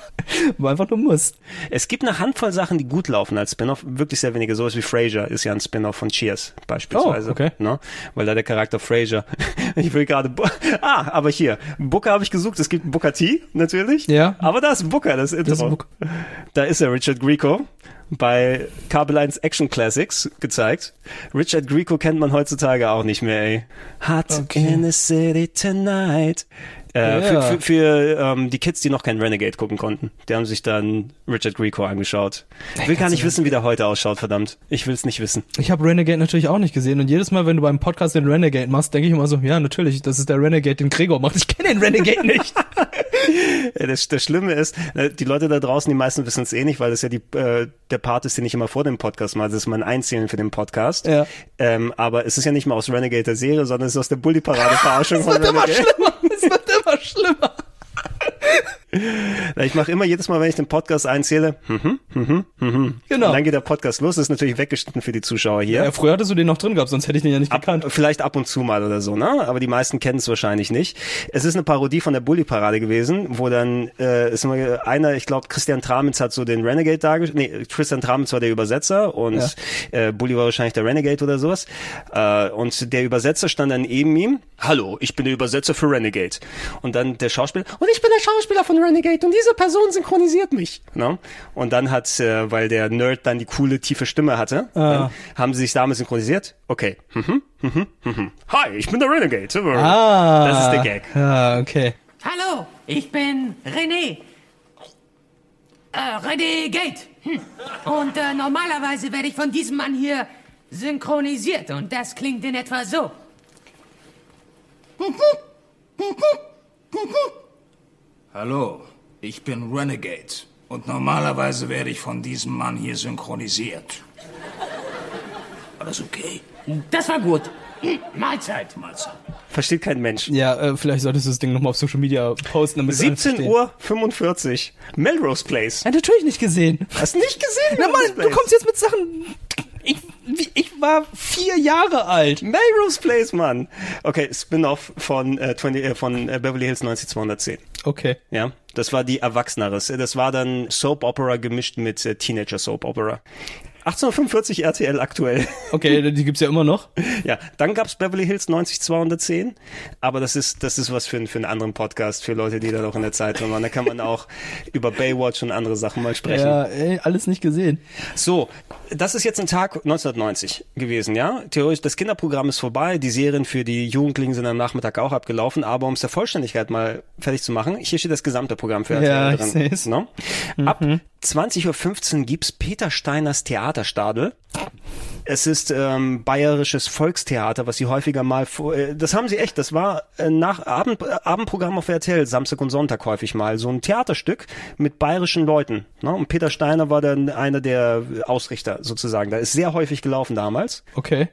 war einfach nur Mist. Es gibt eine Handvoll Sachen, die gut laufen als Spin-Off. Wirklich sehr wenige. Sowas wie Frasier ist ja ein Spin-Off von Cheers beispielsweise. Oh, okay. Ne? Weil da der Charakter Frasier... Ich will gerade... Ah, aber hier. Booker habe ich gesucht. Es gibt Booker T, natürlich. Ja. Aber da ist Booker, das Intro. Das ist Booker. Da ist er, Richard Grieco. Bei Kabel eins Action Classics gezeigt. Richard Grieco kennt man heutzutage auch nicht mehr, ey. Hot okay. in the city tonight. Äh, yeah. Für, für, für ähm, die Kids, die noch kein Renegade gucken konnten. Die haben sich dann Richard Grieco angeschaut. Ich will gar nicht wissen, wie der heute ausschaut, verdammt. Ich will es nicht wissen. Ich habe Renegade natürlich auch nicht gesehen. Und jedes Mal, wenn du beim Podcast den Renegade machst, denke ich immer so, ja, ja, natürlich, das ist der Renegade, den Gregor macht. Ich kenne den Renegade nicht. Ja, das, das Schlimme ist, die Leute da draußen, die meisten wissen es eh nicht, weil das ja die, äh, der Part ist, den ich immer vor dem Podcast mache. Das ist mein Einzählen für den Podcast. Ja. Ähm, aber es ist ja nicht mal aus Renegade der Serie, sondern es ist aus der Bully-Parade-Verarschung von Renegade. Es wird immer schlimmer. Es wird immer schlimmer. Ich mache immer jedes Mal, wenn ich den Podcast einzähle, mhm, mhm, mhm. Genau. Und dann geht der Podcast los. Das ist natürlich weggeschnitten für die Zuschauer hier. Ja, früher hattest du den noch drin gehabt, sonst hätte ich den ja nicht ab, gekannt. Vielleicht ab und zu mal oder so, ne? Aber die meisten kennen es wahrscheinlich nicht. Es ist eine Parodie von der Bully-Parade gewesen, wo dann äh, ist immer einer, ich glaube, Christian Tramitz hat so den Renegade dargestellt. Nee, Christian Tramitz war der Übersetzer und ja. äh, Bully war wahrscheinlich der Renegade oder sowas. Äh, und der Übersetzer stand dann neben ihm. Hallo, ich bin der Übersetzer für Renegade. Und dann der Schauspieler. Und ich bin der Schauspieler von Renegade und diese Person synchronisiert mich. Ne? Und dann hat, äh, weil der Nerd dann die coole, tiefe Stimme hatte, ah. haben sie sich damit synchronisiert. Okay. Mhm, mhm, mhm. Hi, ich bin der Renegade. Ah. Das ist der Gag. Ah, okay. Hallo, ich bin René. Äh, Renegade. Hm. Und äh, normalerweise werde ich von diesem Mann hier synchronisiert und das klingt in etwa so. Hallo, ich bin Renegade und normalerweise werde ich von diesem Mann hier synchronisiert. War das okay? Das war gut. Mahlzeit. Mahlzeit. Versteht kein Mensch. Ja, äh, vielleicht solltest du das Ding nochmal auf Social Media posten, damit siebzehn Uhr fünfundvierzig, Melrose Place. Ja, natürlich nicht gesehen. Hast du nicht gesehen? Na Mann, du kommst jetzt mit Sachen... Ich, ich war vier Jahre alt. Melrose Place, Mann. Okay, Spin-off von, äh, zwanzig, äh, von Beverly Hills neunzig zwei zehn. Okay. Ja, das war die Erwachseneres. Das war dann Soap Opera gemischt mit äh, Teenager Soap Opera. achtzehnhundertfünfundvierzig R T L aktuell. Okay, die gibt's ja immer noch. Ja, dann gab's Beverly Hills neunzig zwei zehn, aber das ist das ist was für, für einen anderen Podcast, für Leute, die da noch in der Zeit waren. Da kann man auch über Baywatch und andere Sachen mal sprechen. Ja, ey, alles nicht gesehen. So, das ist jetzt ein Tag neunzehnhundertneunzig gewesen, ja? Theoretisch, das Kinderprogramm ist vorbei, die Serien für die Jugendlichen sind am Nachmittag auch abgelaufen, aber um es der Vollständigkeit mal fertig zu machen, hier steht das gesamte Programm für R T L ja, drin. Ich seh's. No? Mhm. Ab zwanzig Uhr fünfzehn gibt's Peter Steiners Theaterstadel. Es ist ähm, bayerisches Volkstheater, was sie häufiger mal... Vor, äh, das haben sie echt, das war äh, nach Abend, äh, Abendprogramm auf R T L, Samstag und Sonntag häufig mal. So ein Theaterstück mit bayerischen Leuten. Ne? Und Peter Steiner war dann einer der Ausrichter sozusagen. Da ist sehr häufig gelaufen damals. Okay.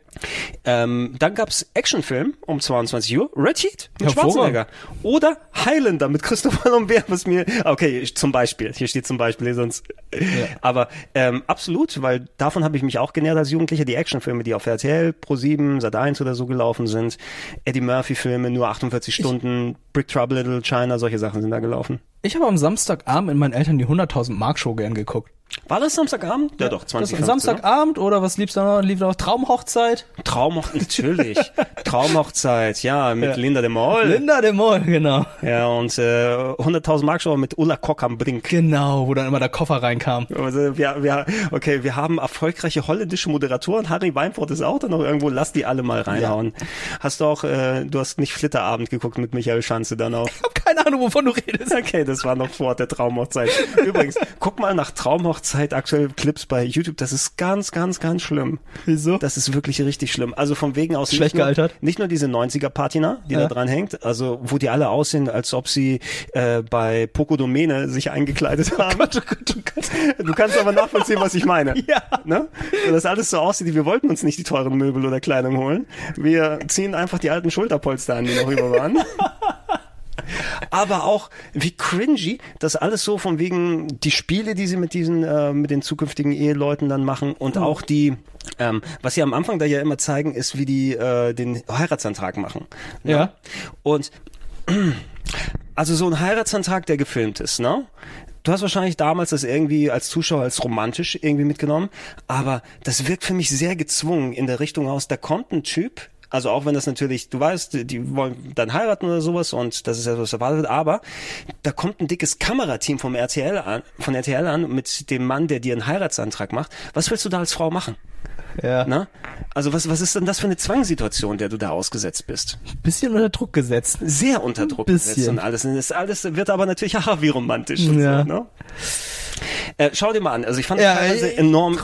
Ähm, dann gab's Actionfilm um zweiundzwanzig Uhr. Red Heat mit Schwarzenegger. Oder Highlander mit Christopher Lambert, was mir... Okay, zum Beispiel. Hier steht zum Beispiel, sonst... Ja. Aber ähm, absolut, weil davon habe ich mich auch genährt als Jugendlicher. Die Actionfilme, die auf R T L, Pro sieben, Sat eins oder so gelaufen sind. Eddie Murphy-Filme, nur achtundvierzig Stunden, ich, Big Trouble Little China, solche Sachen sind da gelaufen. Ich habe am Samstagabend mit meinen Eltern die hunderttausend Mark Show gern geguckt. War das Samstagabend? Ja, ja doch, zwanzig Uhr. Samstagabend oder was liebst du noch? Lief noch Traumhochzeit? Traumhochzeit, natürlich. Traumhochzeit, ja, mit ja. Linda de Mol. Linda de Mol, genau. Ja, und äh, hunderttausend Mark Show mit Ulla Kock am Brink. Genau, wo dann immer der Koffer reinkam. Also, wir, wir, okay, wir haben erfolgreiche holländische Moderatoren. Harry Weinfurt ist auch da noch irgendwo. Lass die alle mal reinhauen. Ja. Hast du auch, äh, du hast nicht Flitterabend geguckt mit Michael Schanze dann auch? Ich habe keine Ahnung, wovon du redest. Okay, das war noch vor der Traumhochzeit. Übrigens, guck mal nach Traumhochzeit. Zeit aktuell Clips bei YouTube, das ist ganz, ganz, ganz schlimm. Wieso? Das ist wirklich richtig schlimm. Also von wegen aus schlecht gealtert. Nicht nur diese neunziger-Patina, die ja. da dran hängt, also wo die alle aussehen, als ob sie äh, bei Poco Domäne sich eingekleidet haben. Oh Gott, oh Gott, oh Gott. Du kannst aber nachvollziehen, was ich meine. Ja. Ne? Und das alles so aussieht, wir wollten uns nicht die teuren Möbel oder Kleidung holen. Wir ziehen einfach die alten Schulterpolster an, die noch über waren. Aber auch wie cringy das alles so von wegen die Spiele, die sie mit diesen äh, mit den zukünftigen Eheleuten dann machen und mhm. auch die ähm, was sie am Anfang da ja immer zeigen ist, wie die äh, den Heiratsantrag machen. Ne? Ja. Und also so ein Heiratsantrag, der gefilmt ist, ne? Du hast wahrscheinlich damals das irgendwie als Zuschauer als romantisch irgendwie mitgenommen, aber das wirkt für mich sehr gezwungen in der Richtung aus, da kommt ein Typ. Also auch wenn das natürlich, du weißt, die wollen dann heiraten oder sowas und das ist ja was erwartet wird, aber da kommt ein dickes Kamerateam vom R T L an, von R T L an mit dem Mann, der dir einen Heiratsantrag macht. Was willst du da als Frau machen? Ja. Na? Also was was ist denn das für eine Zwangssituation, der du da ausgesetzt bist? Ein bisschen unter Druck gesetzt. Sehr unter Druck gesetzt und alles. Das alles wird aber natürlich, haha, wie romantisch. Und ja. So, ne? Äh, schau dir mal an. Also ich fand ja, das äh, enorm,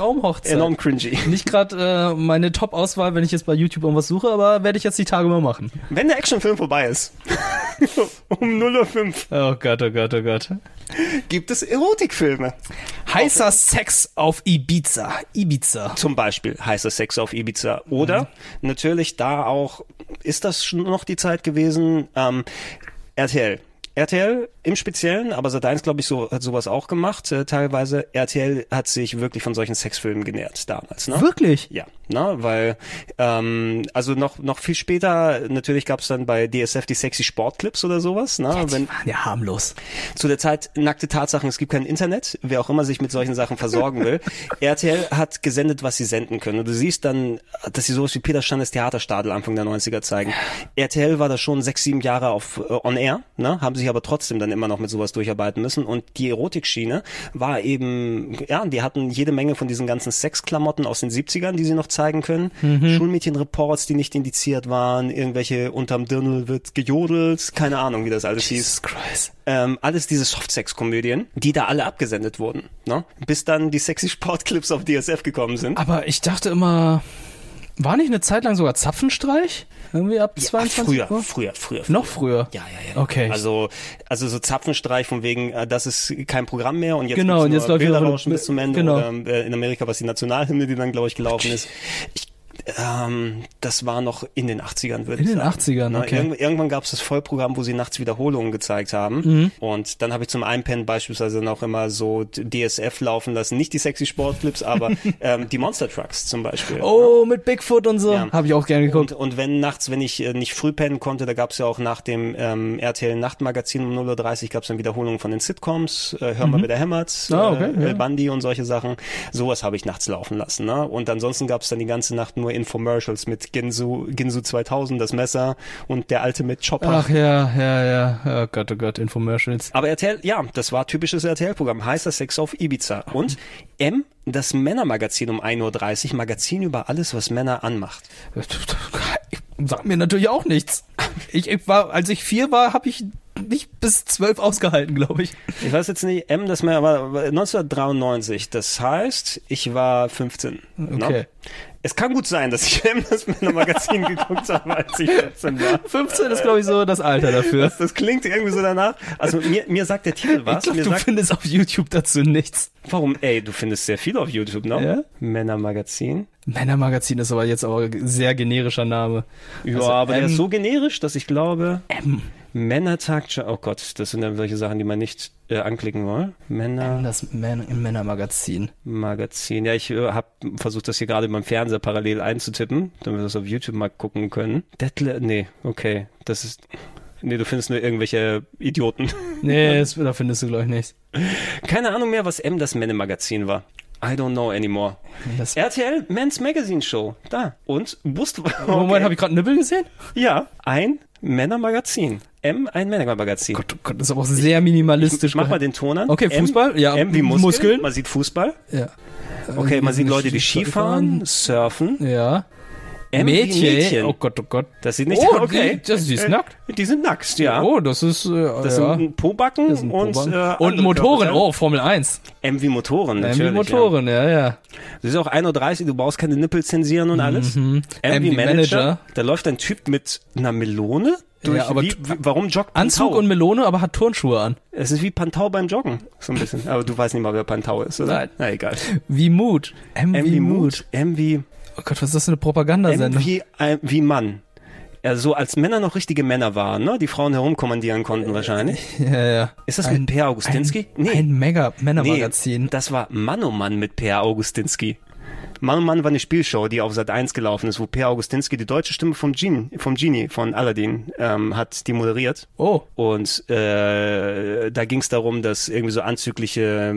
enorm cringy. Nicht gerade äh, meine Top-Auswahl, wenn ich jetzt bei YouTube irgendwas suche, aber werde ich jetzt die Tage mal machen. Wenn der Actionfilm vorbei ist. um null Uhr fünf. Oh Gott, oh Gott, oh Gott. Gibt es Erotikfilme? Heißer auf Sex auf Ibiza. Ibiza. Zum Beispiel heißer Sex auf Ibiza. Oder mhm. natürlich da auch, ist das schon noch die Zeit gewesen, ähm, R T L. R T L im Speziellen, aber Sat eins, glaube ich, so, hat sowas auch gemacht. Äh, teilweise R T L hat sich wirklich von solchen Sexfilmen genährt damals. Ne? Wirklich? Ja, ne? Weil ähm, also noch noch viel später natürlich gab es dann bei D S F die sexy Sportclips oder sowas. Ne? Ja, die Wenn, waren ja harmlos. Zu der Zeit nackte Tatsachen, es gibt kein Internet. Wer auch immer sich mit solchen Sachen versorgen will. R T L hat gesendet, was sie senden können. Und du siehst dann, dass sie sowas wie Peter Standes Theaterstadel Anfang der neunziger zeigen. R T L war da schon sechs, sieben Jahre auf äh, on air. Ne? Haben sie sich aber trotzdem dann immer noch mit sowas durcharbeiten müssen. Und die Erotikschiene war eben, ja, die hatten jede Menge von diesen ganzen Sexklamotten aus den siebzigern, die sie noch zeigen können. Mhm. Schulmädchenreports, die nicht indiziert waren, irgendwelche unterm Dirndl wird gejodelt, keine Ahnung, wie das alles Jesus hieß. Christ. Ähm, alles diese Softsex-Komödien, die da alle abgesendet wurden, ne? Bis dann die sexy Sportclips auf D S F gekommen sind. Aber ich dachte immer, war nicht eine Zeit lang sogar Zapfenstreich? Irgendwie ab ja, zweiundzwanzig Uhr? Früher, früher, früher, früher. Noch früher? Ja, ja, ja. Okay. Also, also so Zapfenstreich von wegen, das ist kein Programm mehr und jetzt genau, und jetzt läuft Bilderrauschen bis zum Ende. Genau. Oder äh, in Amerika was die Nationalhymne, die dann, glaube ich, gelaufen ist. Ich, ähm, das war noch in den achtzigern, würde ich sagen. In den achtzigern, okay. Na, irgend, irgendwann gab es das Vollprogramm, wo sie nachts Wiederholungen gezeigt haben. Mhm. Und dann habe ich zum Einpennen beispielsweise noch immer so D S F laufen lassen. Nicht die sexy Sportclips, aber ähm, die Monster Trucks zum Beispiel. Oh, ja. Mit Bigfoot und so. Ja. Habe ich auch gerne geguckt. Und, und wenn nachts, wenn ich äh, nicht früh pennen konnte, da gab es ja auch nach dem ähm, R T L Nachtmagazin um null Uhr dreißig gab es dann Wiederholungen von den Sitcoms. Äh, Hör mal, mhm. wer da hämmert. Ah, okay, äh, ja. Bundy und solche Sachen. Sowas habe ich nachts laufen lassen. Ne? Und ansonsten gab es dann die ganze Nacht nur Infomercials mit Ginsu, Ginsu zweitausend, das Messer und der alte mit Chopper. Ach ja, ja, ja. Oh Gott, oh Gott, Infomercials. Aber R T L, ja, das war typisches R T L-Programm. Heißer Sex auf Ibiza. Und M, das Männermagazin um ein Uhr dreißig. Magazin über alles, was Männer anmacht. Sagt mir natürlich auch nichts. Ich, ich war, als ich vier war, habe ich nicht bis zwölf ausgehalten, glaube ich. Ich weiß jetzt nicht, M, das war neunzehnhundertdreiundneunzig. Das heißt, ich war fünfzehn. Okay. No? Es kann gut sein, dass ich M, das Männermagazin geguckt habe, als ich fünfzehn war. fünfzehn ist, glaube ich, so das Alter dafür. Das, das klingt irgendwie so danach. Also mir, mir sagt der Titel was. Ich glaub, mir du sagt, findest auf YouTube dazu nichts. Warum? Ey, du findest sehr viel auf YouTube, ne? Ja? Männermagazin. Männermagazin ist aber jetzt aber ein sehr generischer Name. Ja, also, aber der ist so generisch, dass ich glaube... M. Männertag, oh Gott, das sind dann solche Sachen, die man nicht äh, anklicken will. Männer. Das Män im Männermagazin. Magazin. Ja, ich äh, habe versucht, das hier gerade beim Fernseher parallel einzutippen, damit wir das auf YouTube mal gucken können. Detle, nee, okay, das ist, nee, du findest nur irgendwelche Idioten. Nee, das, da findest du, glaube ich, nichts. Keine Ahnung mehr, was M das Männermagazin war. I don't know anymore. Das R T L Men's Magazine Show, da. Und Bust. Okay. Moment, habe ich gerade Nippel gesehen? Ja, ein Männermagazin. M, ein Männermagazin. Gott, Gott, das ist aber auch sehr minimalistisch. Ich, ich mach mal den Ton an. Okay, Fußball. M, ja, M wie Muskeln. Muskeln. Man sieht Fußball. Ja. Okay, man sieht Leute, die Skifahren, surfen. Ja. M Mädchen. Mädchen. Oh Gott, oh Gott. Das sieht nicht... Oh, okay. Die, das, die ist nackt. Die sind nackt, ja. Oh, das ist... Äh, das ja. sind Pobacken das sind und... Äh, und Motoren, oh, Formel eins. M wie Motoren, natürlich. M wie Motoren, ja, ja. ja. Das ist auch ein Uhr dreißig, du brauchst keine Nippel zensieren und alles. Mhm. M, M wie Manager. Manager. Da läuft ein Typ mit einer Melone... Durch, ja, aber wie, warum joggt Pantau? Anzug und Melone, aber hat Turnschuhe an. Es ist wie Pantau beim Joggen, so ein bisschen. Aber du weißt nicht mal, wer Pantau ist, oder? Nein. Na, egal. Wie Mut. M wie Mut. M wie... Oh Gott, was ist das für eine Propagandasendung? M wie, äh, wie Mann. Ja, so als Männer noch richtige Männer waren, ne? Die Frauen herumkommandieren konnten wahrscheinlich. Ja, ja. Ist das ein, mit Per Augustinski? Ein, nee. Ein Mega-Männermagazin. Nee, das war Mann um Mann mit Per Augustinski. Mann und Mann war eine Spielshow, die auf Sat eins gelaufen ist, wo Per Augustinski die deutsche Stimme vom Genie, vom Genie von Aladdin ähm, hat die moderiert. Oh. Und äh, da ging es darum, dass irgendwie so anzügliche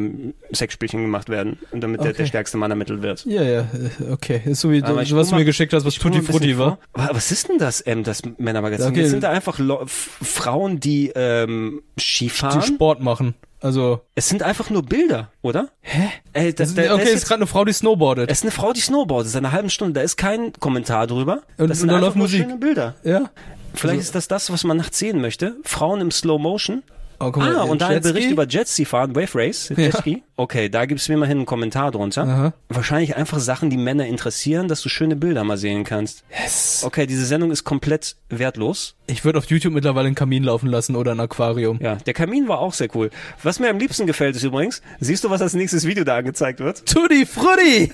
Sexspielchen gemacht werden, und damit okay. der, der stärkste Mann ermittelt wird. Ja, ja, okay. Ist so wie du, was du mal, mir geschickt hast, was Tutti Frutti war. Was ist denn das, ähm, das Männermagazin? Okay. Jetzt sind da einfach Lo Frauen, die ähm, Skifahren. Die Sport machen. Also es sind einfach nur Bilder, oder? Hä? Ey, das, das, das, okay, das ist, ist gerade eine Frau, die snowboardet. Es ist eine Frau, die snowboardet. Seit einer halben Stunde, da ist kein Kommentar drüber. Und das sind einfach nur Musik. Schöne Bilder. Ja. Vielleicht also, ist das das, was man nachts sehen möchte. Frauen im Slow Motion. Oh, guck mal, ah, und da ein Bericht über Jetski fahren, Wave Race, Jetski. Ja. Okay, da gibt's mir immerhin einen Kommentar drunter. Aha. Wahrscheinlich einfach Sachen, die Männer interessieren, dass du schöne Bilder mal sehen kannst. Yes. Okay, diese Sendung ist komplett wertlos. Ich würde auf YouTube mittlerweile einen Kamin laufen lassen oder ein Aquarium. Ja, der Kamin war auch sehr cool. Was mir am liebsten gefällt ist übrigens, siehst du, was als nächstes Video da angezeigt wird? Tutti Frutti!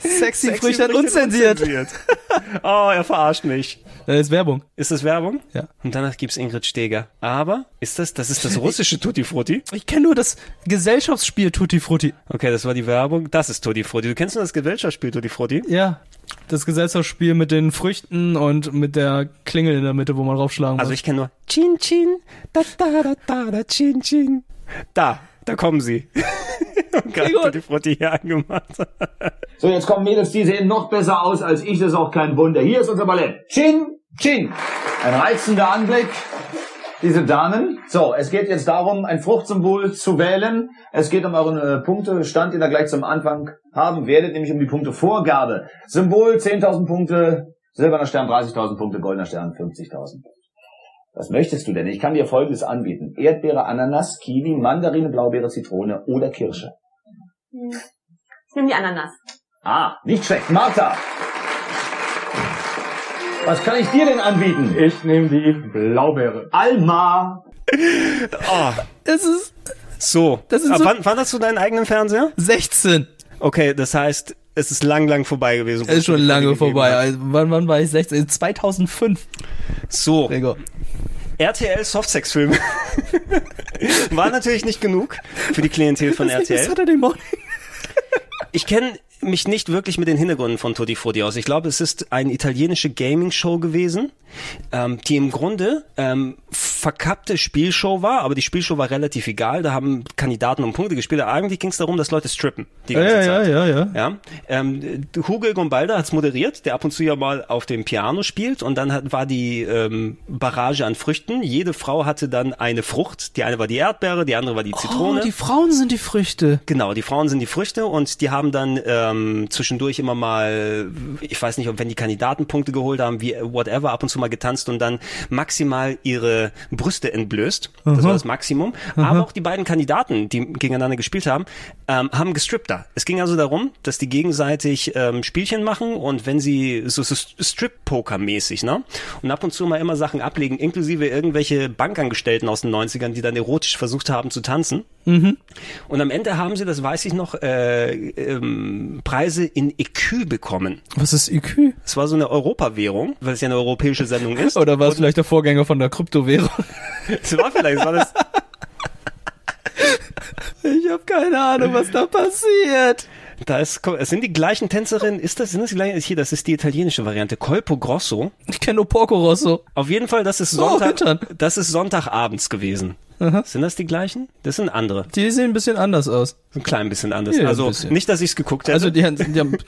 Sexy, Sexy Früchtern unzensiert. unzensiert. Oh, er verarscht mich. Das ist Werbung. Ist das Werbung? Ja. Und danach gibt's Ingrid Steger. Aber ist das, das ist das russische Tutti Frutti? Ich kenne nur das Gesellschaftsspiel Tutti Frutti. Okay, das war die Werbung. Das ist Tutti Frutti. Du kennst nur das Gesellschaftsspiel Tutti Frutti? Ja. Das Gesellschaftsspiel mit den Früchten und mit der Klingel in der Mitte, wo man raufschlagen muss. Also ich kenne nur Chin Chin, da da da da da Chin Chin. Da, da kommen sie. Und gerade okay, Tutti Frutti hier angemacht. So, jetzt kommen Mädels, die sehen noch besser aus als ich, das ist auch kein Wunder. Hier ist unser Ballett. Chin Chin. Ein reizender Anblick. Diese Damen. So, es geht jetzt darum, ein Fruchtsymbol zu wählen. Es geht um euren äh, Punktestand, den ihr gleich zum Anfang haben werdet, nämlich um die Punktevorgabe. Symbol zehntausend Punkte, silberner Stern dreißigtausend Punkte, goldener Stern fünfzigtausend. Was möchtest du denn? Ich kann dir Folgendes anbieten. Erdbeere, Ananas, Kiwi, Mandarine, Blaubeere, Zitrone oder Kirsche. Ich nehme die Ananas. Ah, nicht schlecht. Martha! Was kann ich dir denn anbieten? Ich nehme die Blaubeere. Alma! Oh. Das ist... So. Das ist so. Wann, wann hast du deinen eigenen Fernseher? sechzehn. Okay, das heißt, es ist lang, lang vorbei gewesen. Es ist schon lange vorbei. Also, wann, wann war ich sechzehn? zweitausendfünf. So. Rego. R T L Softsex-Filme. War natürlich nicht genug für die Klientel von R T L. Was hat er denn morgen? Ich kenne mich nicht wirklich mit den Hintergründen von Tutti Frutti aus. Ich glaube, es ist eine italienische Gaming-Show gewesen, ähm, die im Grunde ähm, verkappte Spielshow war, aber die Spielshow war relativ egal. Da haben Kandidaten um Punkte gespielt. Aber eigentlich ging es darum, dass Leute strippen die ganze ja, Zeit. Ja, ja, ja. ja? Ähm, Hugo Gombalda hat's moderiert, der ab und zu ja mal auf dem Piano spielt. Und dann hat, war die ähm, Barrage an Früchten. Jede Frau hatte dann eine Frucht. Die eine war die Erdbeere, die andere war die Zitrone. Oh, die Frauen sind die Früchte. Genau, die Frauen sind die Früchte und die haben dann... Äh, zwischendurch immer mal, ich weiß nicht, ob wenn die Kandidaten Punkte geholt haben, wie whatever, ab und zu mal getanzt und dann maximal ihre Brüste entblößt. Aha. Das war das Maximum. Aha. Aber auch die beiden Kandidaten, die gegeneinander gespielt haben, ähm, haben gestrippt da. Es ging also darum, dass die gegenseitig ähm, Spielchen machen und wenn sie so, so Strip-Poker-mäßig, ne? Und ab und zu mal immer Sachen ablegen, inklusive irgendwelche Bankangestellten aus den neunzigern, die dann erotisch versucht haben zu tanzen. Mhm. Und am Ende haben sie, das weiß ich noch, äh, ähm, Preise in E Q bekommen. Was ist E Q? Es war so eine Europawährung, weil es ja eine europäische Sendung ist. Oder war es vielleicht der Vorgänger von der Kryptowährung? Es war vielleicht, es war das... Ich habe keine Ahnung, was da passiert. Da ist, es sind die gleichen Tänzerinnen, ist das, sind das die gleichen, hier, das ist die italienische Variante, Colpo Grosso. Ich kenne nur Porco Rosso. Auf jeden Fall, das ist Sonntag, oh, das ist Sonntagabends gewesen. Aha. Sind das die gleichen? Das sind andere. Die sehen ein bisschen anders aus. Ein klein bisschen anders. Ja, also, bisschen. Nicht, dass ich's geguckt hätte. Also, die haben, die haben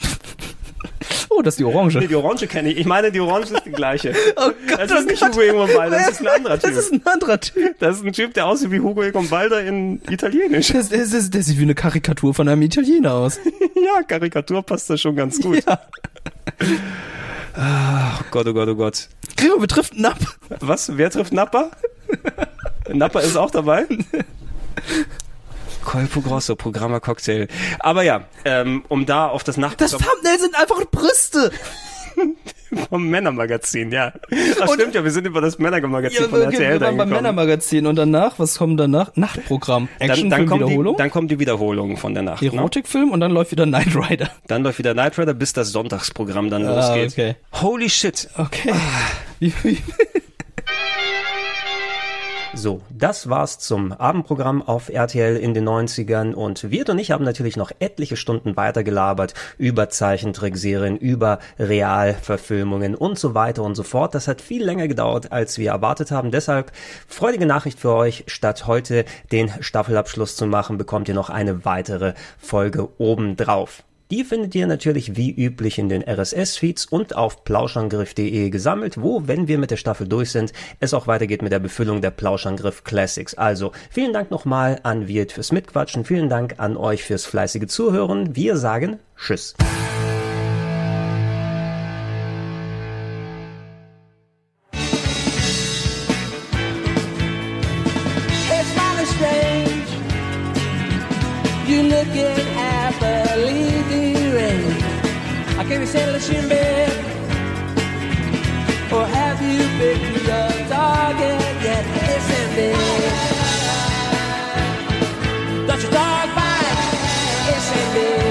oh, das ist die Orange. Nee, die Orange kenne ich. Ich meine, die Orange ist die gleiche. Oh Gott, das ist oh nicht Gott. Hugo Egonbalda, das ist ein anderer Typ. Das ist ein anderer Typ. Das ist ein Typ, der aussieht wie Hugo Egonbalda in Italienisch. Das, das, das, der sieht wie eine Karikatur von einem Italiener aus. Ja, Karikatur passt da schon ganz gut. Ja. Oh Gott, oh Gott, oh Gott. Gregor, wir trifft Nappa. Was? Wer trifft Nappa? Nappa ist auch dabei. Colpo Grosso, Programma Cocktail. Aber ja, ähm, um da auf das Nachtprogramm... Das Thumbnail sind einfach Brüste! Vom Männermagazin, ja. Das und stimmt ja, wir sind über das Männermagazin ja, von R T L wir waren beim gekommen. Männermagazin und danach, was kommt danach? Nachtprogramm. Actionfilm-Wiederholung. Dann, dann kommt die Wiederholung von der Nacht. Erotikfilm ne? Und dann läuft wieder Knight Rider. Dann läuft wieder Knight Rider, bis das Sonntagsprogramm dann ah, losgeht. Okay. Holy shit. Okay. Ah. So, das war's zum Abendprogramm auf R T L in den neunzigern und Wirt und ich haben natürlich noch etliche Stunden weitergelabert über Zeichentrickserien, über Realverfilmungen und so weiter und so fort. Das hat viel länger gedauert, als wir erwartet haben. Deshalb freudige Nachricht für euch. Statt heute den Staffelabschluss zu machen, bekommt ihr noch eine weitere Folge obendrauf. Die findet ihr natürlich wie üblich in den R S S-Feeds und auf plauschangriff punkt de gesammelt, wo, wenn wir mit der Staffel durch sind, es auch weitergeht mit der Befüllung der Plauschangriff Classics. Also, vielen Dank nochmal an Wirt fürs Mitquatschen, vielen Dank an euch fürs fleißige Zuhören. Wir sagen Tschüss. You looking at the rain. I can't say that you live. Or have you picked the target yet? It's ending. Don't you talk back? It's ending.